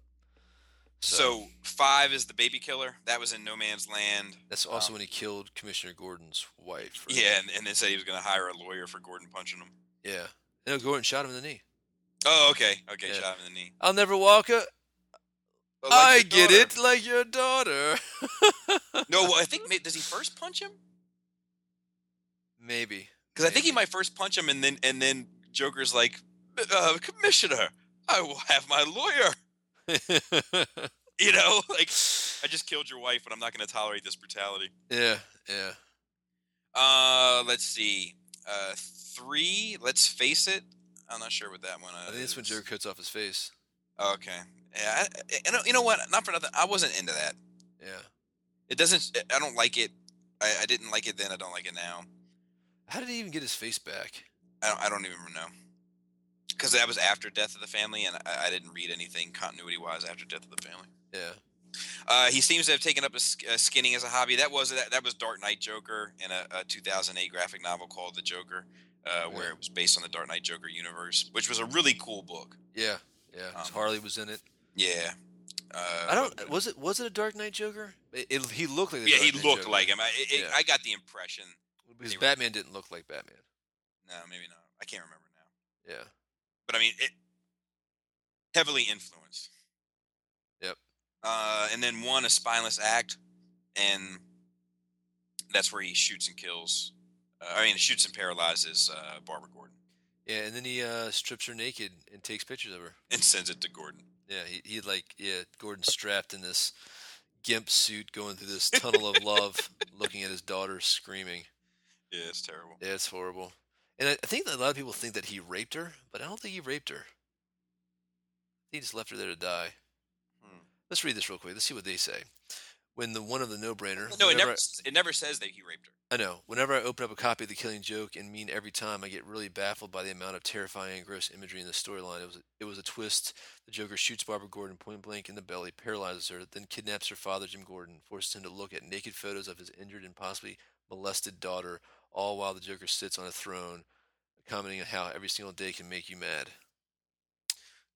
So 5 is the baby killer. That was in No Man's Land. That's also when he killed Commissioner Gordon's wife. Right? Yeah, and then said he was going to hire a lawyer for Gordon punching him. Yeah. No, Gordon shot him in the knee. Oh, okay. Okay, yeah. Shot him in the knee. I'll never walk a... Like I get it, like your daughter. No, well, I think... Does he first punch him? Maybe. Because I think he might first punch him, and then Joker's like, Commissioner, I will have my lawyer. You know, like, I just killed your wife, but I'm not going to tolerate this brutality. Yeah. Let's see. 3, let's face it. I'm not sure what that one is. I think it's when Joker cuts off his face. Okay. Yeah. You know what? Not for nothing. I wasn't into that. Yeah. It doesn't. I don't like it. I didn't like it then. I don't like it now. How did he even get his face back? I don't even know. Because that was after Death of the Family, and I didn't read anything continuity-wise after Death of the Family. Yeah. He seems to have taken up skinning as a hobby. That was Dark Knight Joker in a 2008 graphic novel called The Joker, where it was based on the Dark Knight Joker universe, which was a really cool book. Yeah, yeah. Harley was in it. Yeah. I don't. Was it a Dark Knight Joker? He looked like. He looked like him. I got the impression because Batman didn't look like Batman. No, maybe not. I can't remember now. Yeah. But I mean, it heavily influenced. Yep. And then one, A Spineless Act, and that's where he shoots and kills. Shoots and paralyzes Barbara Gordon. Yeah, and then he strips her naked and takes pictures of her and sends it to Gordon. Yeah, he Gordon strapped in this gimp suit going through this tunnel of love, looking at his daughter screaming. Yeah, it's terrible. Yeah, it's horrible. And I think that a lot of people think that he raped her, but I don't think he raped her. He just left her there to die. Let's read this real quick. Let's see what they say. When the one of the no-brainer... No, it never says that he raped her. I know. Whenever I open up a copy of The Killing Joke and mean every time, I get really baffled by the amount of terrifying and gross imagery in the storyline. It was a twist. The Joker shoots Barbara Gordon point-blank in the belly, paralyzes her, then kidnaps her father, Jim Gordon, forces him to look at naked photos of his injured and possibly molested daughter, all while the Joker sits on a throne, commenting on how every single day can make you mad.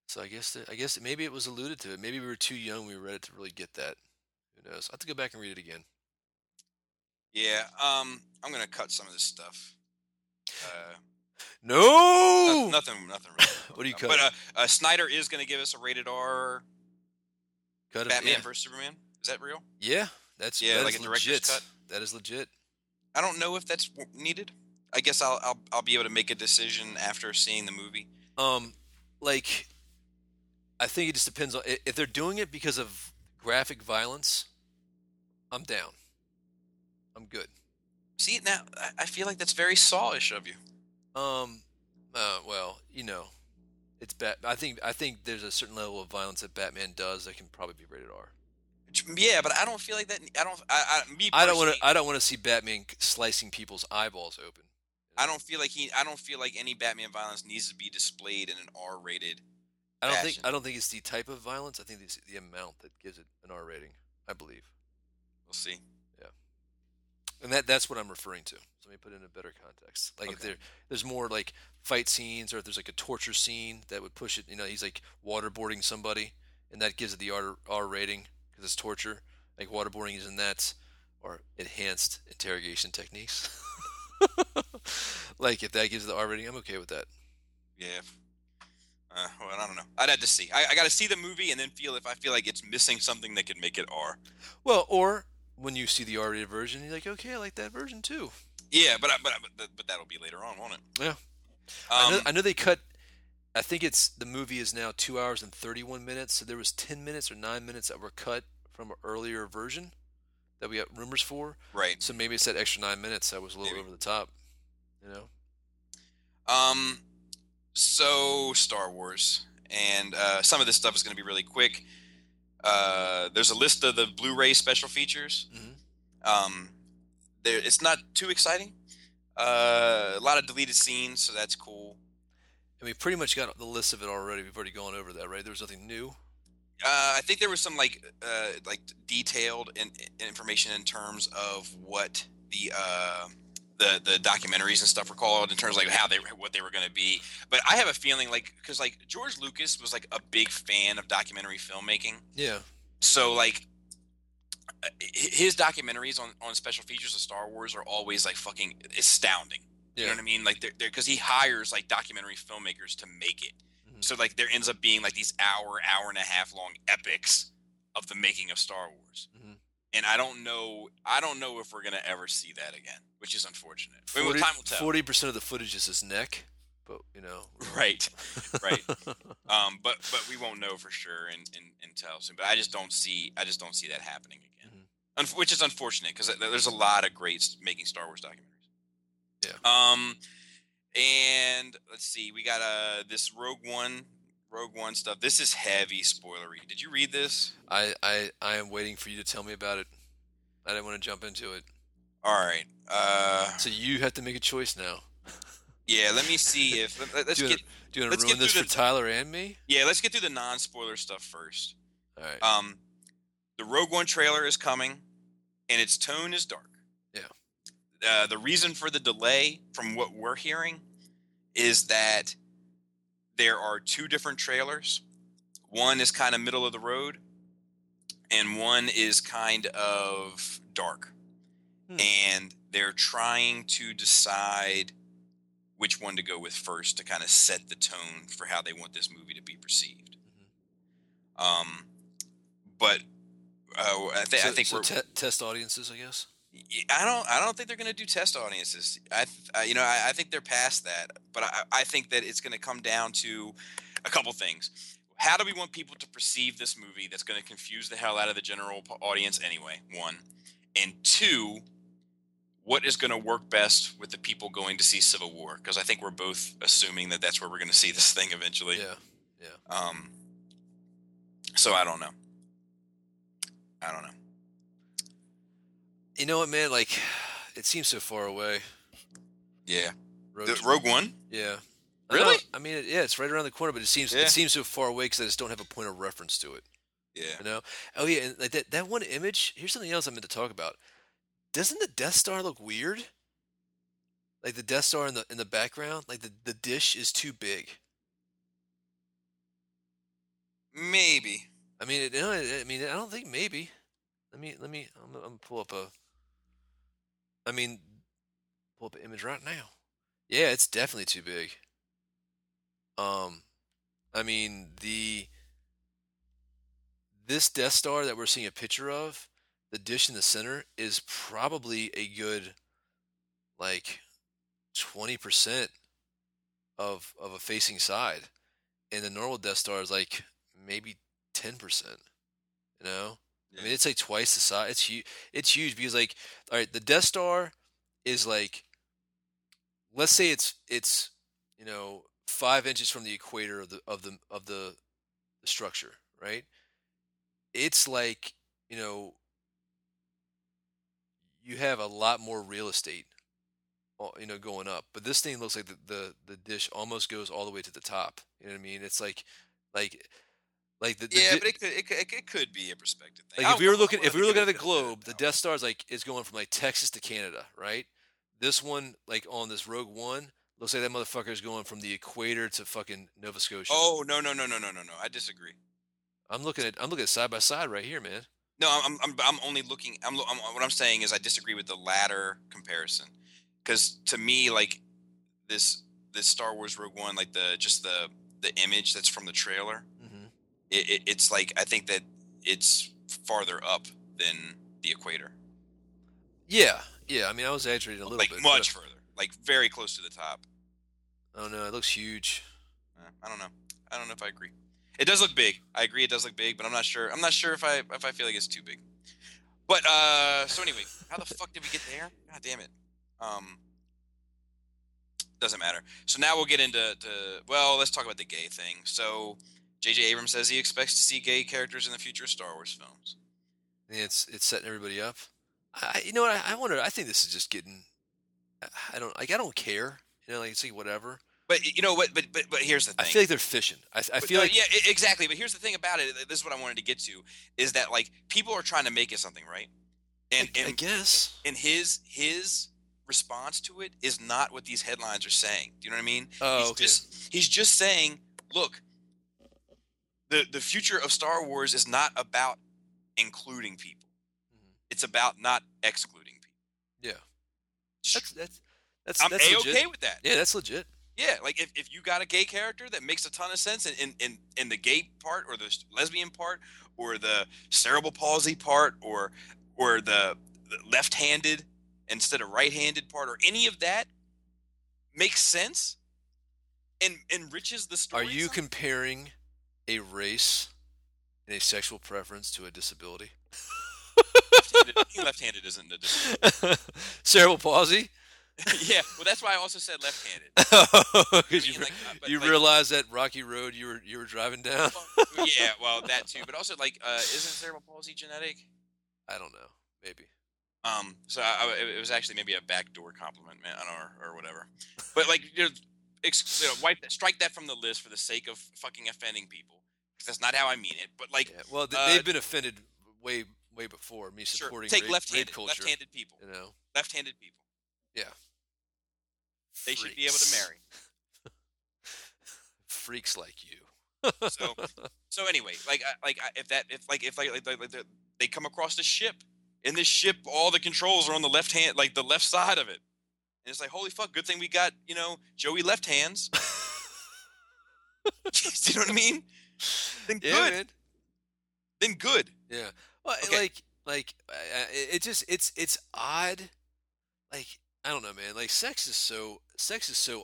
So I guess maybe it was alluded to. Maybe we were too young when we read it to really get that. Who knows? I'll have to go back and read it again. Yeah, I'm going to cut some of this stuff. No! Nothing really. What do you cut? But Snyder is going to give us a rated R cut Batman vs. Superman. Is that real? Yeah. That's a director's cut. That is legit. I don't know if that's needed. I guess I'll be able to make a decision after seeing the movie. I think it just depends on if they're doing it because of graphic violence. I'm down. I'm good. See, now I feel like that's very Saw-ish of you. Well, you know, it's bad. I think there's a certain level of violence that Batman does that can probably be rated R. Yeah, but I don't feel like that. I don't want to see Batman slicing people's eyeballs open. I don't feel like any Batman violence needs to be displayed in an R-rated. I don't think it's the type of violence. I think it's the amount that gives it an R rating. I believe. We'll see. Yeah, and that's what I'm referring to. So let me put it in a better context. Like okay. If there's more like fight scenes, or if there's like a torture scene that would push it. You know, he's like waterboarding somebody, and that gives it the R rating because it's torture. Like waterboarding is in that, or enhanced interrogation techniques. Like if that gives it the R rating, I'm okay with that. Yeah. Well, I don't know. I'd have to see. I got to see the movie and then feel if I feel like it's missing something that could make it R. Well, or when you see the R-rated version, you're like, okay, I like that version too. Yeah, but that'll be later on, won't it? Yeah. I know they cut. I think the movie is now 2 hours and 31 minutes. So there was 10 minutes or 9 minutes that were cut from an earlier version that we got rumors for. Right. So maybe it's that extra 9 minutes that was a little over the top. You know. So, Star Wars, and some of this stuff is going to be really quick. There's a list of the Blu-ray special features. Mm-hmm. It's not too exciting. A lot of deleted scenes, so that's cool. And we pretty much got the list of it already. We've already gone over that, right? There was nothing new? I think there was some like detailed information in terms of what the documentaries and stuff were called in terms of like what they were going to be. But I have a feeling because George Lucas was like a big fan of documentary filmmaking. Yeah. So like his documentaries on special features of Star Wars are always like fucking astounding. You know what I mean? Like they're cause he hires like documentary filmmakers to make it. Mm-hmm. So like there ends up being like these hour and a half long epics of the making of Star Wars. Mm-hmm. And I don't know if we're going to ever see that again, which is unfortunate. Time will tell. 40% of the footage is his neck, but, you know. Right. But we won't know for sure until soon. But I just don't see that happening again, mm-hmm. Which is unfortunate because there's a lot of greats making Star Wars documentaries. Yeah. And let's see. We got this Rogue One stuff. This is heavy spoilery. Did you read this? I am waiting for you to tell me about it. I didn't want to jump into it. All right. So you have to make a choice now. Yeah, let me see if let's do you, get. Do you want to ruin this for Tyler and me? Yeah, let's get through the non-spoiler stuff first. All right. The Rogue One trailer is coming, and its tone is dark. Yeah. The reason for the delay, from what we're hearing, is that there are two different trailers. One is kind of middle of the road, and one is kind of dark. And they're trying to decide which one to go with first to kind of set the tone for how they want this movie to be perceived. Test audiences, I guess. I don't think they're going to do test audiences. I think they're past that. But I think that it's going to come down to a couple things. How do we want people to perceive this movie that's going to confuse the hell out of the general audience anyway? One. And two, what is going to work best with the people going to see Civil War? Because I think we're both assuming that that's where we're going to see this thing eventually. Yeah. So I don't know. You know what, man? Like, it seems so far away. Yeah. Rogue One? Yeah. Really? I mean, it's right around the corner, but it seems so far away because I just don't have a point of reference to it. Yeah. You know? Oh, yeah, and like that one image, here's something else I meant to talk about. Doesn't the Death Star look weird? Like, the Death Star in the background? Like, the dish is too big. Maybe. I mean, I don't think maybe. Let me. I'm gonna pull up an image right now. Yeah, it's definitely too big. This Death Star that we're seeing a picture of, the dish in the center is probably a good, like, 20% of a facing side, and the normal Death Star is like maybe 10%. You know, yeah. I mean, it's like twice the size. It's huge because, like, all right, the Death Star is like, let's say it's 5 inches from the equator of the structure, right? It's like, you have a lot more real estate, going up. But this thing looks like the dish almost goes all the way to the top. You know what I mean? It's like the yeah. But it could be a perspective thing. Like if we were looking at the globe, the Death Star is like it's going from like Texas to Canada, right? This one, like on this Rogue One, looks like that motherfucker is going from the equator to fucking Nova Scotia. Oh no! I disagree. I'm looking at side by side right here, man. No, I'm only looking. What I'm saying is I disagree with the latter comparison, because to me, like this Star Wars Rogue One, like the image that's from the trailer, it's like I think that it's farther up than the equator. Yeah. I mean, I was exaggerating a little bit. Like much further, like very close to the top. Oh no, it looks huge. I don't know if I agree. It does look big. I agree it does look big, but I'm not sure. I'm not sure if I feel like it's too big. But so anyway, how the fuck did we get there? God damn it. Doesn't matter. So now we'll get into let's talk about the gay thing. So J.J. Abrams says he expects to see gay characters in the future of Star Wars films. It's setting everybody up. I think this is just getting I don't care. It's like whatever. But you know what? But here's the thing. I feel like they're fishing. I feel like yeah, exactly. But here's the thing about it. This is what I wanted to get to is that like people are trying to make it something, right? And I guess. And his response to it is not what these headlines are saying. Do you know what I mean? Oh, he's just saying, look, the future of Star Wars is not about including people. Mm-hmm. It's about not excluding people. Yeah. That's okay with that. Yeah, that's legit. Yeah, like if you got a gay character that makes a ton of sense in the gay part or the lesbian part or the cerebral palsy part or the left-handed instead of right-handed part or any of that makes sense and enriches the story. Are you comparing a race and a sexual preference to a disability? Left-handed isn't a disability. Cerebral palsy? Yeah, well, that's why I also said left-handed. Because you realize that rocky road you were driving down. Yeah, well, that too, but also like, isn't cerebral palsy genetic? I don't know, maybe. So it was actually maybe a backdoor compliment, man, I don't know, or whatever. But like, wipe that, strike that from the list for the sake of fucking offending people. That's not how I mean it. But like, yeah, well, they've been offended way before me supporting. Sure. Take left-handed people. You know, left-handed people. Yeah. They should be able to marry. Freaks like you. so anyway, if they come across the ship, and this ship, all the controls are on the left hand, like the left side of it, and it's like, holy fuck, good thing we got Joey left hands. You know what I mean? Then good. Yeah, man. Then good. Yeah. Well, okay. It's odd. Like, I don't know, man. Like, sex is so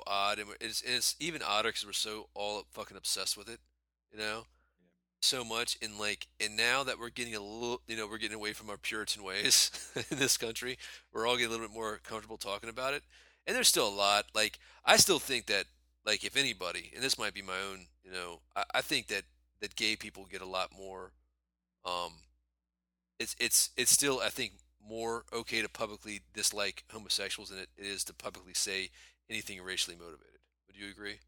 odd, and it's even odder because we're so all fucking obsessed with it, yeah. So much. And like, and now that we're getting a little, we're getting away from our Puritan ways in this country. We're all getting a little bit more comfortable talking about it. And there's still a lot. Like, I still think that, like, if anybody, and this might be my own, I think that gay people get a lot more. It's still, I think, more okay to publicly dislike homosexuals than it is to publicly say anything racially motivated. Would you agree?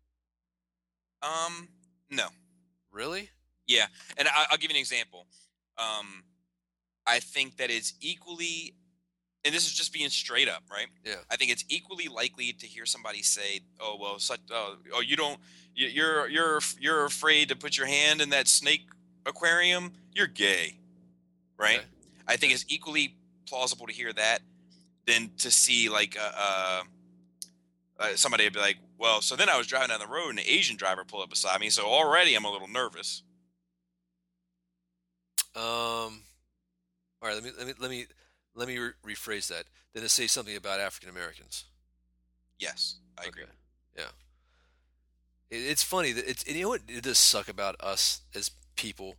No. Really? Yeah, and I'll give you an example. I think that it's equally, and this is just being straight up, right? Yeah. I think it's equally likely to hear somebody say, "Oh well, you're afraid to put your hand in that snake aquarium. You're gay," right? Okay. I think it's equally plausible to hear that than to see like somebody be like, well, so then I was driving down the road and an Asian driver pulled up beside me, so already I'm a little nervous. All right, let me rephrase that. Then to say something about African Americans. Yes, I agree. Yeah, it's funny that it's, and you know what it does suck about us as people.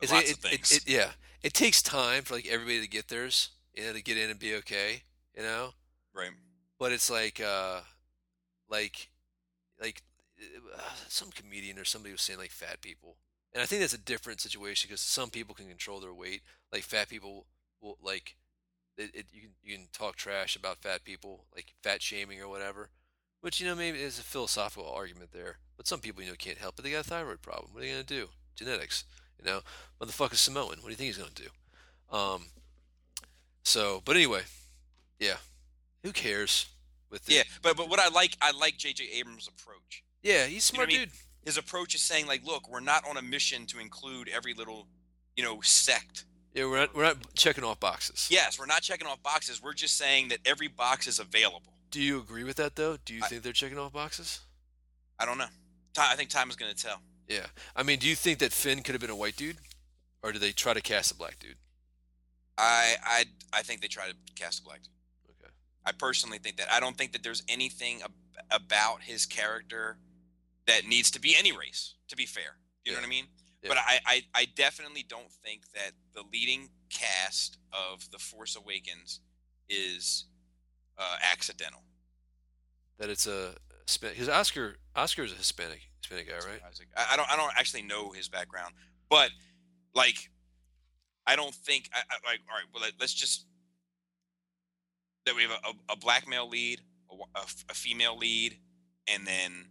It takes time for like everybody to get theirs, to get in and be okay, Right. But it's like some comedian or somebody was saying like fat people, and I think that's a different situation because some people can control their weight. Like fat people will like, you can talk trash about fat people, like fat shaming or whatever, which maybe is a philosophical argument there. But some people can't help it. They got a thyroid problem. What are you gonna do? Genetics. Motherfucker's Samoan. What do you think he's going to do? But anyway, yeah. Who cares? Yeah, but what I like J.J. Abrams' approach. Yeah, he's smart, dude. I mean? His approach is saying, like, look, we're not on a mission to include every little, sect. Yeah, we're not checking off boxes. Yes, we're not checking off boxes. We're just saying that every box is available. Do you agree with that, though? Do you think they're checking off boxes? I don't know. I think time is going to tell. Yeah. I mean, do you think that Finn could have been a white dude? Or did they try to cast a black dude? I think they tried to cast a black dude. Okay. I personally think that. I don't think that there's anything about his character that needs to be any race, to be fair. You know what I mean? Yeah. But I definitely don't think that the leading cast of The Force Awakens is accidental. That it's a Hispanic, because Oscar is a Hispanic guy, right? I don't actually know his background, but like, I don't think all right. Well, let's just that we have a black male lead, a female lead, and then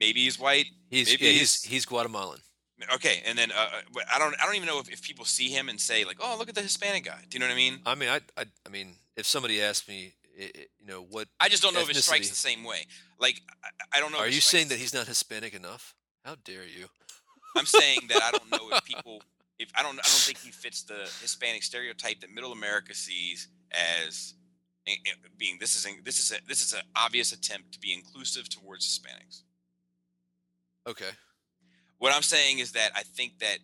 maybe he's white. He's Guatemalan. Okay, and then I don't even know if people see him and say like, oh, look at the Hispanic guy. Do you know what I mean? I mean, I mean, if somebody asked me. What? I just don't know if it strikes the same way. Like, I don't know. Are you saying that he's not Hispanic enough? How dare you? I'm saying that I don't know if people. If I don't think he fits the Hispanic stereotype that Middle America sees as being. This is an obvious attempt to be inclusive towards Hispanics. Okay. What I'm saying is that I think that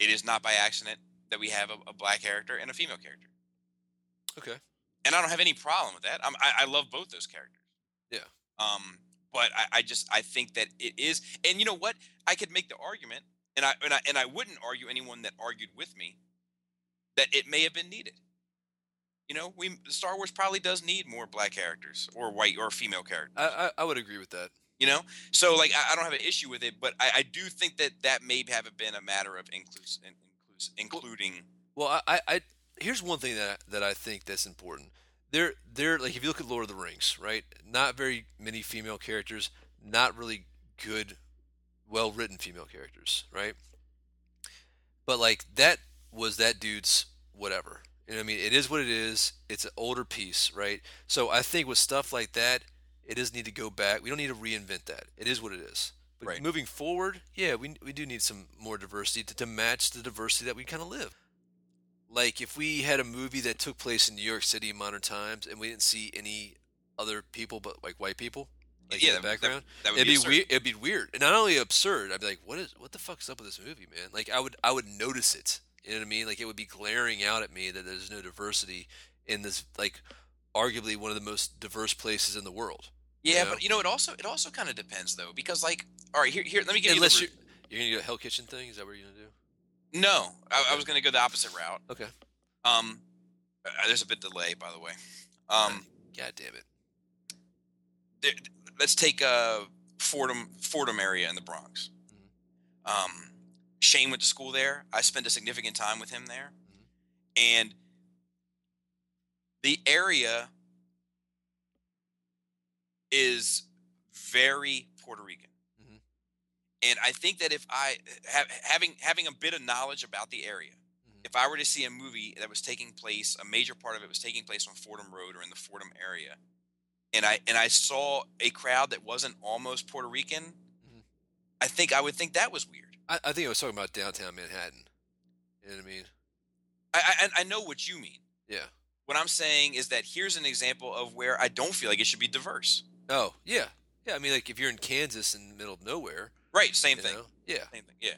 it is not by accident that we have a black character and a female character. Okay. And I don't have any problem with that. I love both those characters. Yeah. But I think that it is, and you know what? I could make the argument, and I wouldn't argue anyone that argued with me that it may have been needed. Star Wars probably does need more black characters or white or female characters. I would agree with that. So like I don't have an issue with it, but I do think that may have been a matter of including. Well, I here's one thing that I think that's important. They're like, if you look at Lord of the Rings, right? Not very many female characters, not really good, well-written female characters, right? But like, that was that dude's whatever. You know what I mean? It is what it is. It's an older piece, right? So I think with stuff like that, it does need to go back. We don't need to reinvent that. It is what it is. But right. Moving forward, yeah, we do need some more diversity to match the diversity that we kind of live. Like, if we had a movie that took place in New York City in modern times and we didn't see any other people but, like, white people in the background, it'd be weird. And not only absurd, I'd be like, what the fuck's up with this movie, man? Like, I would notice it. You know what I mean? Like, it would be glaring out at me that there's no diversity in this, like, arguably one of the most diverse places in the world. Yeah, you know? But, you know, it also kind of depends, though, because, like, all right, here let me give Unless you... You're going to do a Hell Kitchen thing? Is that what you're going to do? No, I was going to go the opposite route. Okay. There's a bit delay, by the way. God damn it. Let's take Fordham area in the Bronx. Mm-hmm. Shane went to school there. I spent a significant time with him there. Mm-hmm. And the area is very Puerto Rican. And I think that if I having a bit of knowledge about the area, mm-hmm. if I were to see a movie that was taking place, a major part of it was taking place on Fordham Road or in the Fordham area, and I saw a crowd that wasn't almost Puerto Rican, mm-hmm. I would think that was weird. I think I was talking about downtown Manhattan. You know what I mean? I know what you mean. Yeah. What I'm saying is that here's an example of where I don't feel like it should be diverse. Oh yeah, yeah. I mean, like, if you're in Kansas in the middle of nowhere. Right, same thing. Yeah. Same thing. Yeah.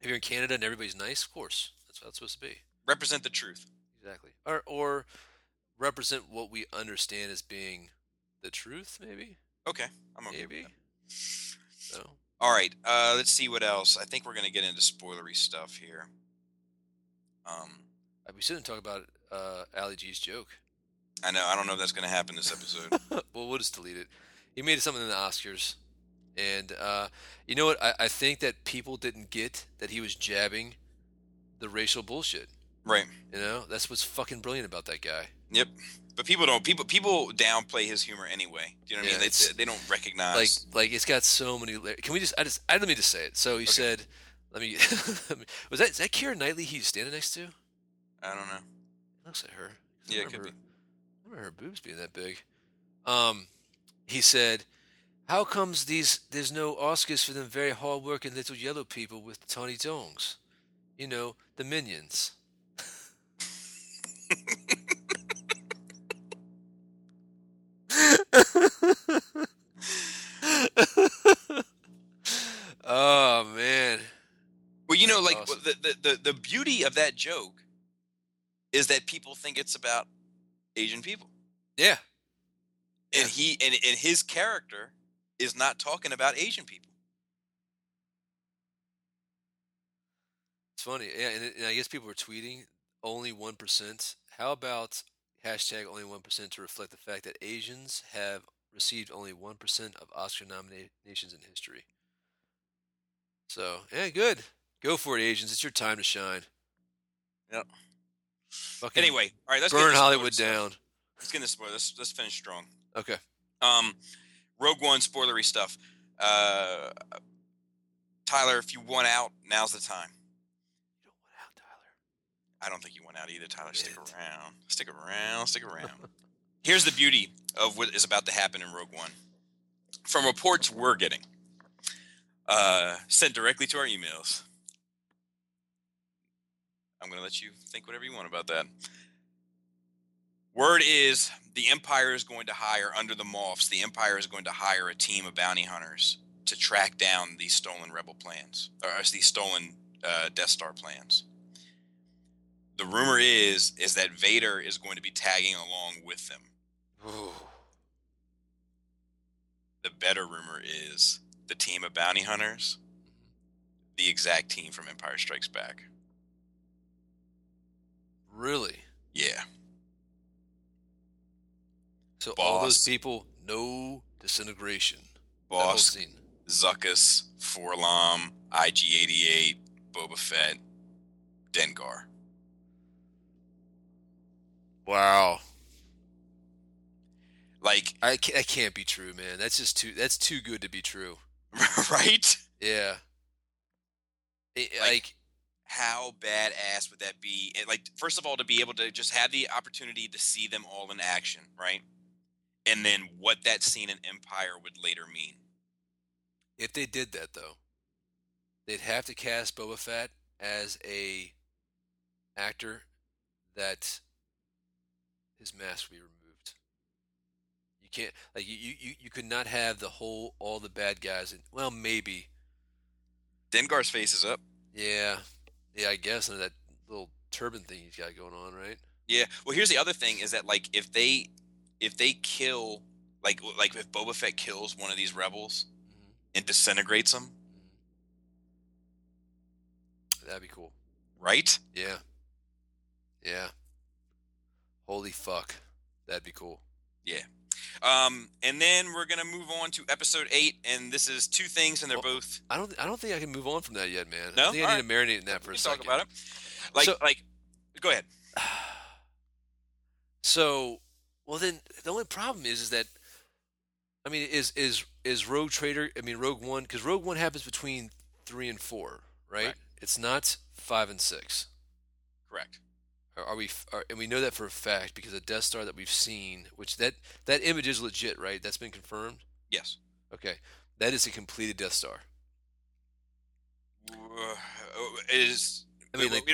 If you're in Canada and everybody's nice, of course. That's what it's supposed to be. Represent the truth. Exactly. Or represent what we understand as being the truth, maybe? Okay. I'm okay with that. So. All right. Let's see what else. I think we're going to get into spoilery stuff here. We shouldn't talk about Ali G's joke. I know. I don't know if that's going to happen this episode. Well, we'll just delete it. He made something in the Oscars. And you know what? I think that people didn't get that he was jabbing the racial bullshit. Right. You know, that's what's fucking brilliant about that guy. Yep. But people downplay his humor anyway. Do you know what I mean? They don't recognize. Like it's got so many. Can we just? Let me just say it. So he said, "Let me." Is that Keira Knightley he was standing next to? I don't know. It looks like her. Yeah, it could be. I remember her boobs being that big. He said, "How comes there's no Oscars for them very hard-working little yellow people with tawny tongues? You know, the minions." Oh, man. Well, you know, like, awesome. the beauty of that joke is that people think it's about Asian people. Yeah. And his character is not talking about Asian people. It's funny. Yeah, and I guess people were tweeting only 1%. How about hashtag only 1% to reflect the fact that Asians have received only 1% of Oscar nominations in history? So, yeah, good. Go for it, Asians. It's your time to shine. Yep. Fucking anyway, all right, let's burn Hollywood down. Let's get into spoilers. Let's finish strong. Okay. Rogue One spoilery stuff. Tyler, if you want out, now's the time. You don't want out, Tyler. I don't think you want out either, Tyler. Stick around. Here's the beauty of what is about to happen in Rogue One. From reports we're getting, sent directly to our emails. I'm going to let you think whatever you want about that. Word is the Empire is going to hire, under the Moffs, the Empire is going to hire a team of bounty hunters to track down these stolen rebel plans, or these stolen Death Star plans. The rumor is that Vader is going to be tagging along with them. Ooh. The better rumor is the team of bounty hunters, the exact team from Empire Strikes Back. Really? Yeah. So Boss, all those people, no disintegration. Boss, Zuckuss, Forlom, IG-88, Boba Fett, Dengar. Wow. Like that can't be true, man. That's just too good to be true. Right? Yeah. Like how badass would that be? Like, first of all, to be able to just have the opportunity to see them all in action, right? And then what that scene in Empire would later mean. If they did that, though, they'd have to cast Boba Fett as a actor that his mask would be removed. You can't, like, you could not have all the bad guys in, well, maybe. Dengar's face is up. Yeah. Yeah, I guess. And that little turban thing he's got going on, right? Yeah. Well, here's the other thing is that, like, if they kill, like if Boba Fett kills one of these rebels and disintegrates them, that'd be cool. Right? Yeah. Yeah. Holy fuck. That'd be cool. Yeah. And then we're going to move on to episode 8, and this is two things, and they're both... I don't think I can move on from that yet, man. No? I think I need to marinate in that for a second. We can talk about it. Go ahead. So, well then, the only problem is that, I mean, is Rogue One, because Rogue One happens between 3 and 4, right? Right. It's not 5 and 6. Correct. And we know that for a fact because the Death Star that we've seen, which that image is legit, right? That's been confirmed? Yes. Okay. That is a completed Death Star.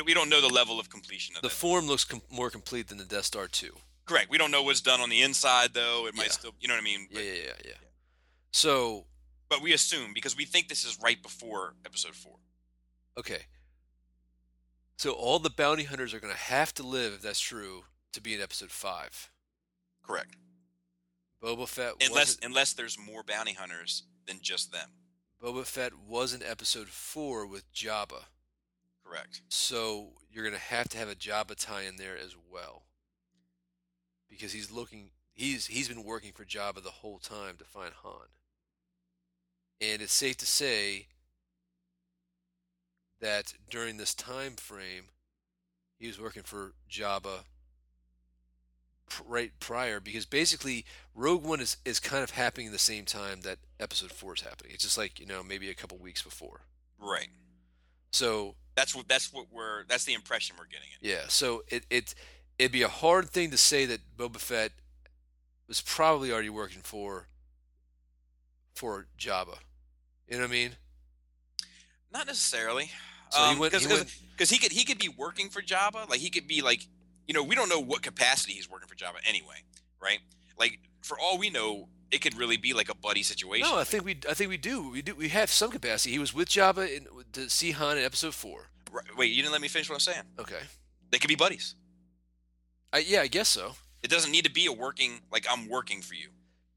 We don't know the level of completion of that. The form looks more complete than the Death Star 2. Correct. We don't know what's done on the inside, though. It might still, you know what I mean? But, yeah. So. But we assume, because we think this is right before episode 4. Okay. So all the bounty hunters are going to have to live, if that's true, to be in episode 5. Correct. Boba Fett unless there's more bounty hunters than just them. Boba Fett was in episode 4 with Jabba. Correct. So you're going to have a Jabba tie in there as well. Because he's been working for Jabba the whole time to find Han. And it's safe to say that during this time frame, he was working for Jabba right prior, because basically Rogue One is kind of happening at the same time that Episode 4 is happening. It's just like, maybe a couple weeks before. Right. So that's the impression we're getting at. Yeah. So it'd be a hard thing to say that Boba Fett was probably already working for Jabba. You know what I mean? Not necessarily. So because he could be working for Jabba. Like, he could be like, we don't know what capacity he's working for Jabba anyway, right? Like, for all we know, it could really be like a buddy situation. No, I think we do. We have some capacity. He was with Jabba to see Han in episode 4. Right. Wait, you didn't let me finish what I'm saying. Okay. They could be buddies. I guess so. It doesn't need to be a working, like, I'm working for you.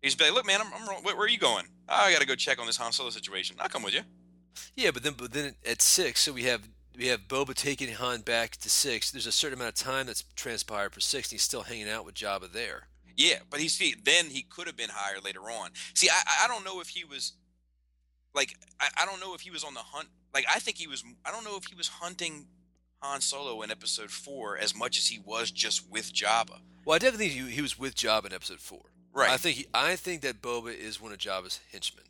He's like, look, man, where are you going? Oh, I got to go check on this Han Solo situation. I'll come with you. Yeah, but then at 6, so we have Boba taking Han back to 6. There's a certain amount of time that's transpired for 6, and he's still hanging out with Jabba there. Yeah, but he could have been hired later on. See, I don't know if he was, like, I don't know if he was on the hunt. Like, I don't know if he was hunting Han Solo in episode 4 as much as he was just with Jabba. Well, I definitely think he was with Jabba in episode 4. Right. I think that Boba is one of Jabba's henchmen.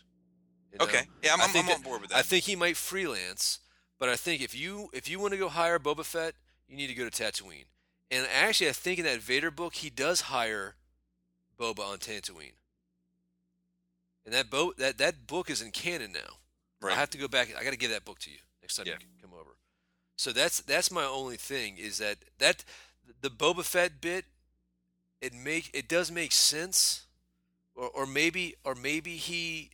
Okay. Yeah, I'm on board with that. I think he might freelance, but I think if you want to go hire Boba Fett, you need to go to Tatooine. And actually, I think in that Vader book, he does hire Boba on Tatooine. And that book is in canon now. Right. I have to go back. I got to give that book to you next time you come over. So that's my only thing is that the Boba Fett bit, it does make sense, or maybe he.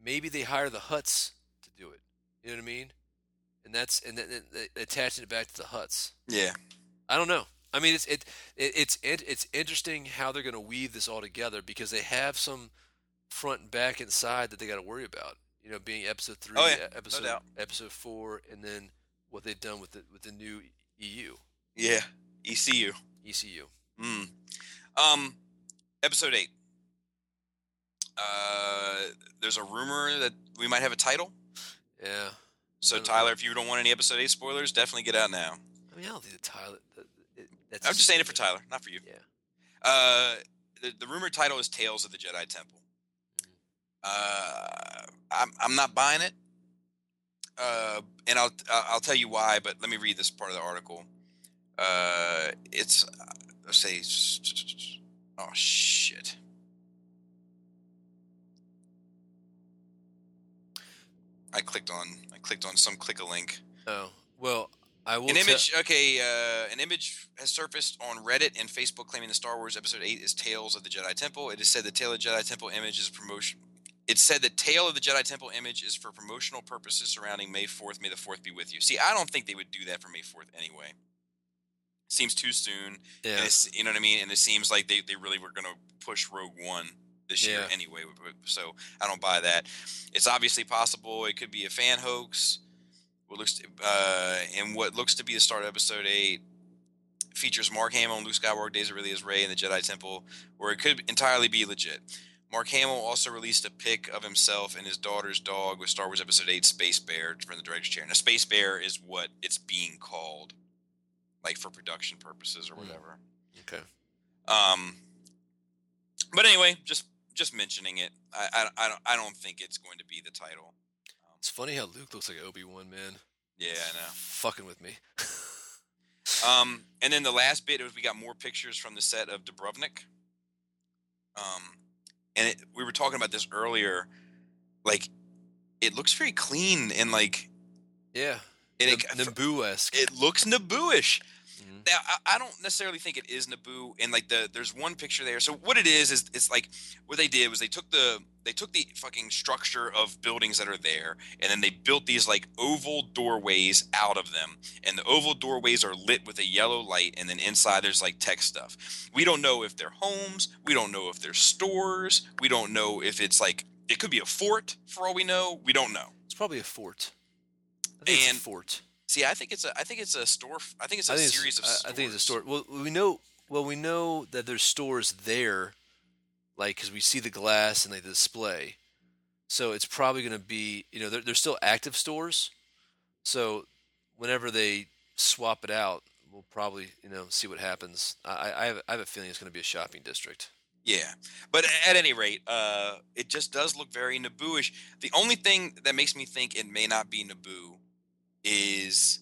Maybe they hire the Hutts to do it. You know what I mean? And that's attaching it back to the Hutts. Yeah. I don't know. I mean, it's interesting how they're going to weave this all together because they have some front and back and side that they got to worry about. You know, being episode 3, episode 4, and then what they've done with the new EU. Yeah, ECU. ECU. Mm. Episode 8. There's a rumor that we might have a title. Yeah. So Tyler, if you don't want any episode 8 spoilers, definitely get out now. I mean, I don't think the title. That's I'm just saying it for Tyler, not for you. Yeah. The rumored title is Tales of the Jedi Temple. I'm not buying it. And I'll tell you why, but let me read this part of the article. Oh shit. I clicked on some click-a-link. Oh, well, I will... an image has surfaced on Reddit and Facebook claiming the Star Wars Episode 8 is Tales of the Jedi Temple. It is said the Tale of the Jedi Temple image is a promotion... It said the Tale of the Jedi Temple image is for promotional purposes surrounding May 4th. May the 4th be with you. See, I don't think they would do that for May 4th anyway. Seems too soon. Yeah. You know what I mean? And it seems like they really were going to push Rogue One this year anyway. So I don't buy that. It's obviously possible. It could be a fan hoax. What looks to be the start of Episode 8 features Mark Hamill and Luke Skywalker, Daisy Ridley as Rey in the Jedi Temple, or it could entirely be legit. Mark Hamill also released a pic of himself and his daughter's dog with Star Wars Episode 8 Space Bear from the director's chair. Now, Space Bear is what it's being called, like for production purposes or whatever. Okay. But anyway, just mentioning it. I don't think it's going to be the title. It's funny how Luke looks like Obi-Wan, man. Yeah, I know. Fucking with me. And then the last bit was we got more pictures from the set of Dubrovnik. We were talking about this earlier. Like, it looks very clean and like, yeah, Naboo-esque. It looks Naboo-ish. Mm-hmm. Now, I don't necessarily think it is Naboo. And like there's one picture there. So what it is it's like what they did was they took the fucking structure of buildings that are there, and then they built these like oval doorways out of them. And the oval doorways are lit with a yellow light, and then inside there's like tech stuff. We don't know if they're homes. We don't know if they're stores. We don't know if it's like it could be a fort for all we know. We don't know. It's probably a fort. It's a fort. See, I think it's a store. I think it's a series of stores. I think it's a store. Well, we know that there's stores there, like, because we see the glass and like the display. So it's probably going to be, you know, they're still active stores. So whenever they swap it out, we'll probably, you know, see what happens. I have a feeling it's going to be a shopping district. Yeah, but at any rate, it just does look very Naboo-ish. The only thing that makes me think it may not be Naboo is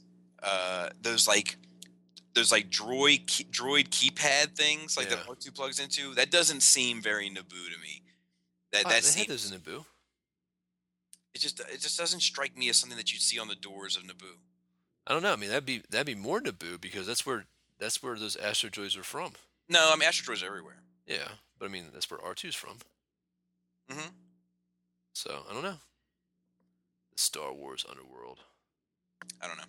those like droid keypad things, like the R2 plugs into. That doesn't seem very Naboo to me. They had those in Naboo. It just doesn't strike me as something that you'd see on the doors of Naboo. I don't know. I mean, that'd be more Naboo because that's where those Astro Droids are from. No, I mean Astro Droids are everywhere. Yeah. But I mean, that's where R2's from. Mm-hmm. So, I don't know. The Star Wars underworld. I don't know.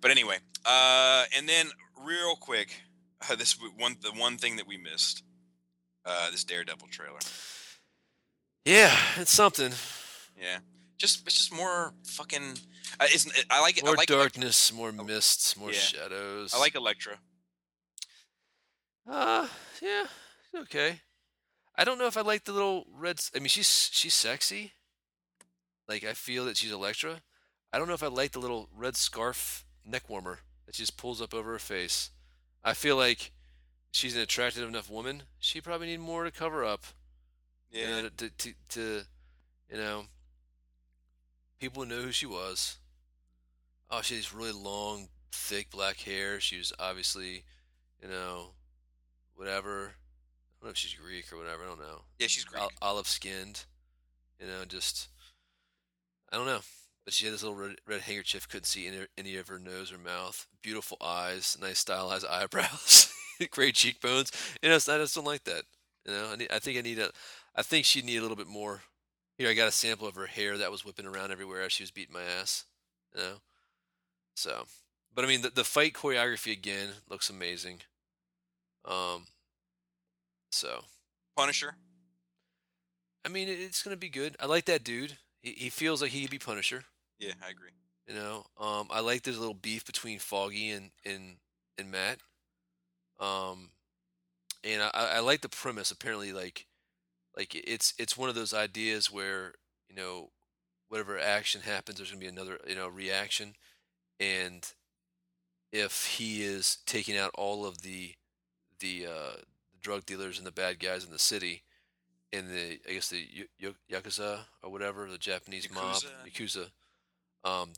But anyway, and then real quick, the one thing that we missed, this Daredevil trailer. Yeah, it's something. Yeah. It's just more fucking... I like it. More darkness, more mists, more shadows. I like Elektra. Yeah. Okay, I don't know if I like the little red. I mean, she's sexy. Like, I feel that she's Elektra. I don't know if I like the little red scarf neck warmer that she just pulls up over her face. I feel like she's an attractive enough woman. She probably need more to cover up. Yeah. You know, to you know, people know who she was. Oh, she has really long, thick black hair. She was obviously, you know, whatever. I don't know if she's Greek or whatever. I don't know. Yeah, she's Greek. Olive-skinned. You know, just... I don't know. But she had this little red handkerchief. Couldn't see any of her nose or mouth. Beautiful eyes. Nice stylized eyebrows. Great cheekbones. You know, I just don't like that. You know, I think she'd need a little bit more. Here, I got a sample of her hair that was whipping around everywhere as she was beating my ass. You know? So. But, I mean, the fight choreography, again, looks amazing. So, Punisher. I mean, it's gonna be good. I like that dude. He feels like he could be Punisher. Yeah, I agree. You know, I like there's a little beef between Foggy and Matt. And I like the premise. Apparently, like it's one of those ideas where, you know, whatever action happens, there's gonna be another, you know, reaction. And if he is taking out all of the the drug dealers and the bad guys in the city, in the, I guess, the Yakuza or whatever, the Japanese mob, Yakuza,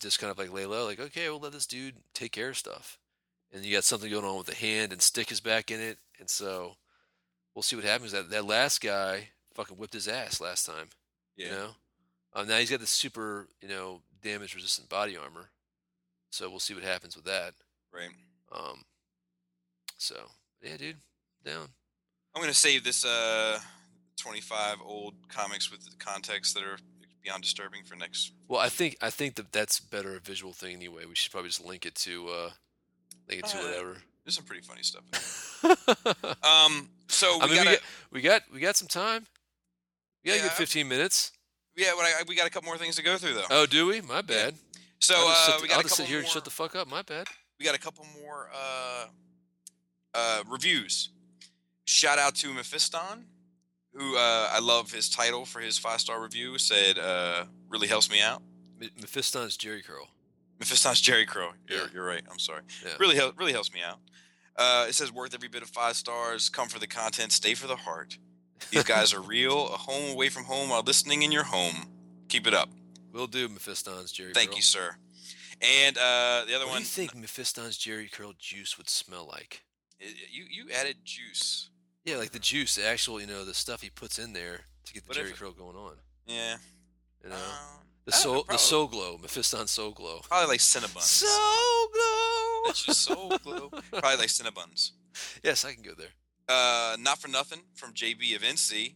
just kind of like lay low, like, okay, we'll let this dude take care of stuff. And you got something going on with the hand, and Stick is back in it, and so we'll see what happens. That last guy fucking whipped his ass last time, yeah. You know? Now he's got this super, damage-resistant body armor, so we'll see what happens with that. Right. So, yeah, dude, down. I'm going to save this 25 old comics with the contexts that are beyond disturbing for next. Well, I think that's better a visual thing anyway. We should probably just link it to... whatever. There's some pretty funny stuff in there. So we got some time. We got a good 15 minutes. Yeah, but we got a couple more things to go through, though. Oh, do we? My bad. Yeah. So I'll just sit here and shut the fuck up. My bad. We got a couple more reviews. Shout out to Mephiston, who I love his title for his 5-star review. Said really helps me out. Mephiston's Jerry Curl. Mephiston's Jerry Crow. You're right. I'm sorry. Yeah. Really helps me out. It says, worth every bit of 5 stars. Come for the content. Stay for the heart. These guys are real. A home away from home while listening in your home. Keep it up. Will do, Mephiston's Jerry Curl. Thank you, sir. And the other one. What do you think Mephiston's Jerry Curl juice would smell like? You added juice. Yeah, like the juice. The actual, the stuff he puts in there to get the Jerry Curl going on. Yeah. The Soul Glow, Mephiston Soul Glow. Probably like Cinnabons. Soul Glow! That's just Soul Glow. Probably like Cinnabons. Yes, I can go there. Not for nothing from JB of NC.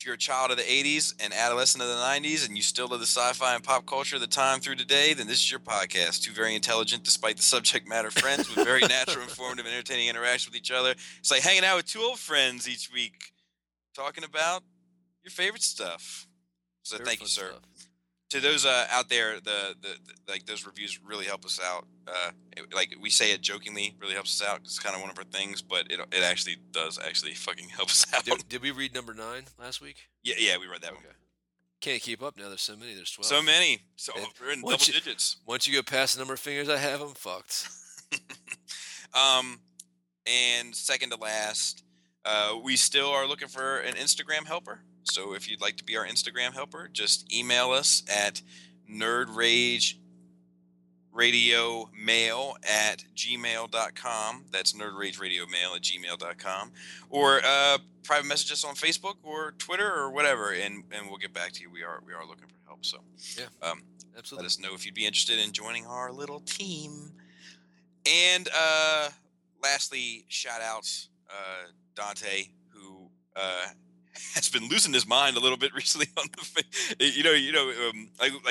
If you're a child of the 80s and adolescent of the 90s and you still love the sci-fi and pop culture of the time through today, then this is your podcast. Two very intelligent, despite the subject matter, friends with very natural, informative, and entertaining interaction with each other. It's like hanging out with two old friends each week talking about your favorite stuff. So thank you, sir. To those out there, those reviews really help us out. Like we say it jokingly, really helps us out. It's kind of one of our things, but it actually does fucking help us out. Did we read number 9 last week? Yeah, we read that one. Can't keep up now. There's so many. There's 12. So many. So we're in double digits. Once you go past the number of fingers I have, I'm fucked. And second to last, we still are looking for an Instagram helper. So if you'd like to be our Instagram helper, just email us at nerdrageradiomail@gmail.com. That's nerdrageradiomail@gmail.com. Or private message us on Facebook or Twitter or whatever, and we'll get back to you. We are looking for help. So yeah, absolutely. Let us know if you'd be interested in joining our little team. And lastly, shout out Dante, who has been losing his mind a little bit recently on the face. Like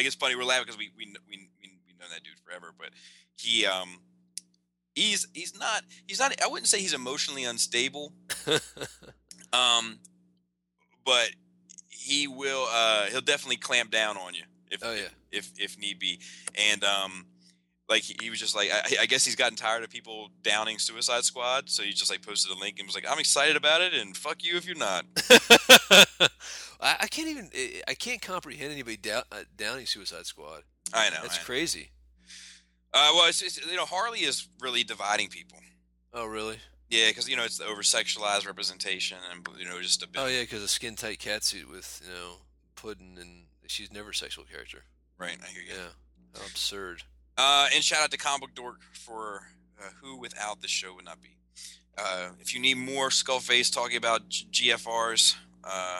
it's funny, we're laughing because we've known that dude forever, but he he's not I wouldn't say he's emotionally unstable. But he will he'll definitely clamp down on you if need be. And like he was just like, I guess he's gotten tired of people downing Suicide Squad, so he just like posted a link and was like, "I'm excited about it, and fuck you if you're not." I can't comprehend anybody downing Suicide Squad. I know, that's crazy. Well, it's Harley is really dividing people. Oh, really? Yeah, because it's the over-sexualized representation, and just a bit. Oh yeah, because a skin-tight catsuit with Puddin, and she's never a sexual character. Right, I hear you. Yeah, how absurd. And shout out to Comic Dork for who without the show would not be. If you need more Skullface talking about GFRs,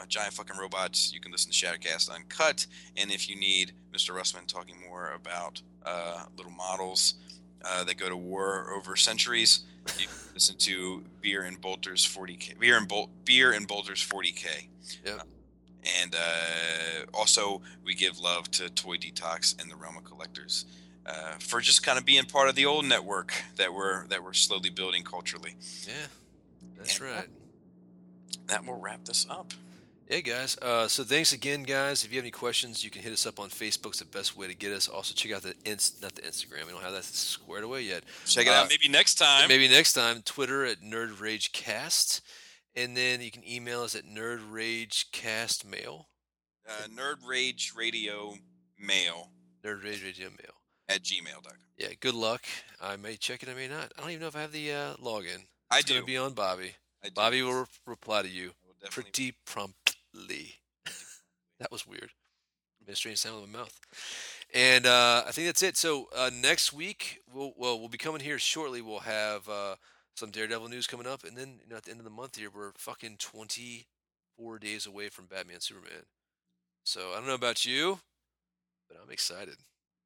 giant fucking robots, you can listen to Shattercast Uncut. And if you need Mr. Russman talking more about little models that go to war over centuries, you can listen to Beer and Bolter's 40K. Beer and Bolter's 40K. Yep. And also, we give love to Toy Detox and the Realm of Collectors. For just kind of being part of the old network that we're slowly building culturally. Yeah, that's right. That will wrap this up. Yeah, guys. So thanks again, guys. If you have any questions, you can hit us up on Facebook. It's the best way to get us. Also, check out not the Instagram. We don't have that squared away yet. Check it out. Maybe next time. Twitter at NerdRageCast. And then you can email us at NerdRageCastMail. NerdRageRadioMail. @gmail.com. Yeah, good luck. I may check it, I may not. I don't even know if I have the login. It's going to be on Bobby. Bobby will reply to you pretty promptly. That was weird. Made a strange sound of my mouth. And I think that's it. So next week, we'll be coming here shortly. We'll have some Daredevil news coming up. And then at the end of the month here, we're fucking 24 days away from Batman Superman. So I don't know about you, but I'm excited.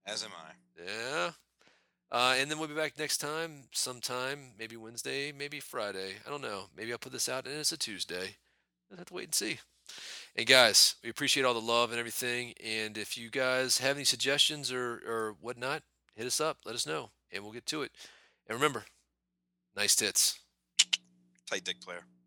As am I. Yeah. And then we'll be back next time sometime, maybe Wednesday, maybe Friday. I don't know. Maybe I'll put this out and it's a Tuesday. I'll have to wait and see. And guys, we appreciate all the love and everything. And if you guys have any suggestions or whatnot, hit us up. Let us know, and we'll get to it. And remember, nice tits. Tight dick player.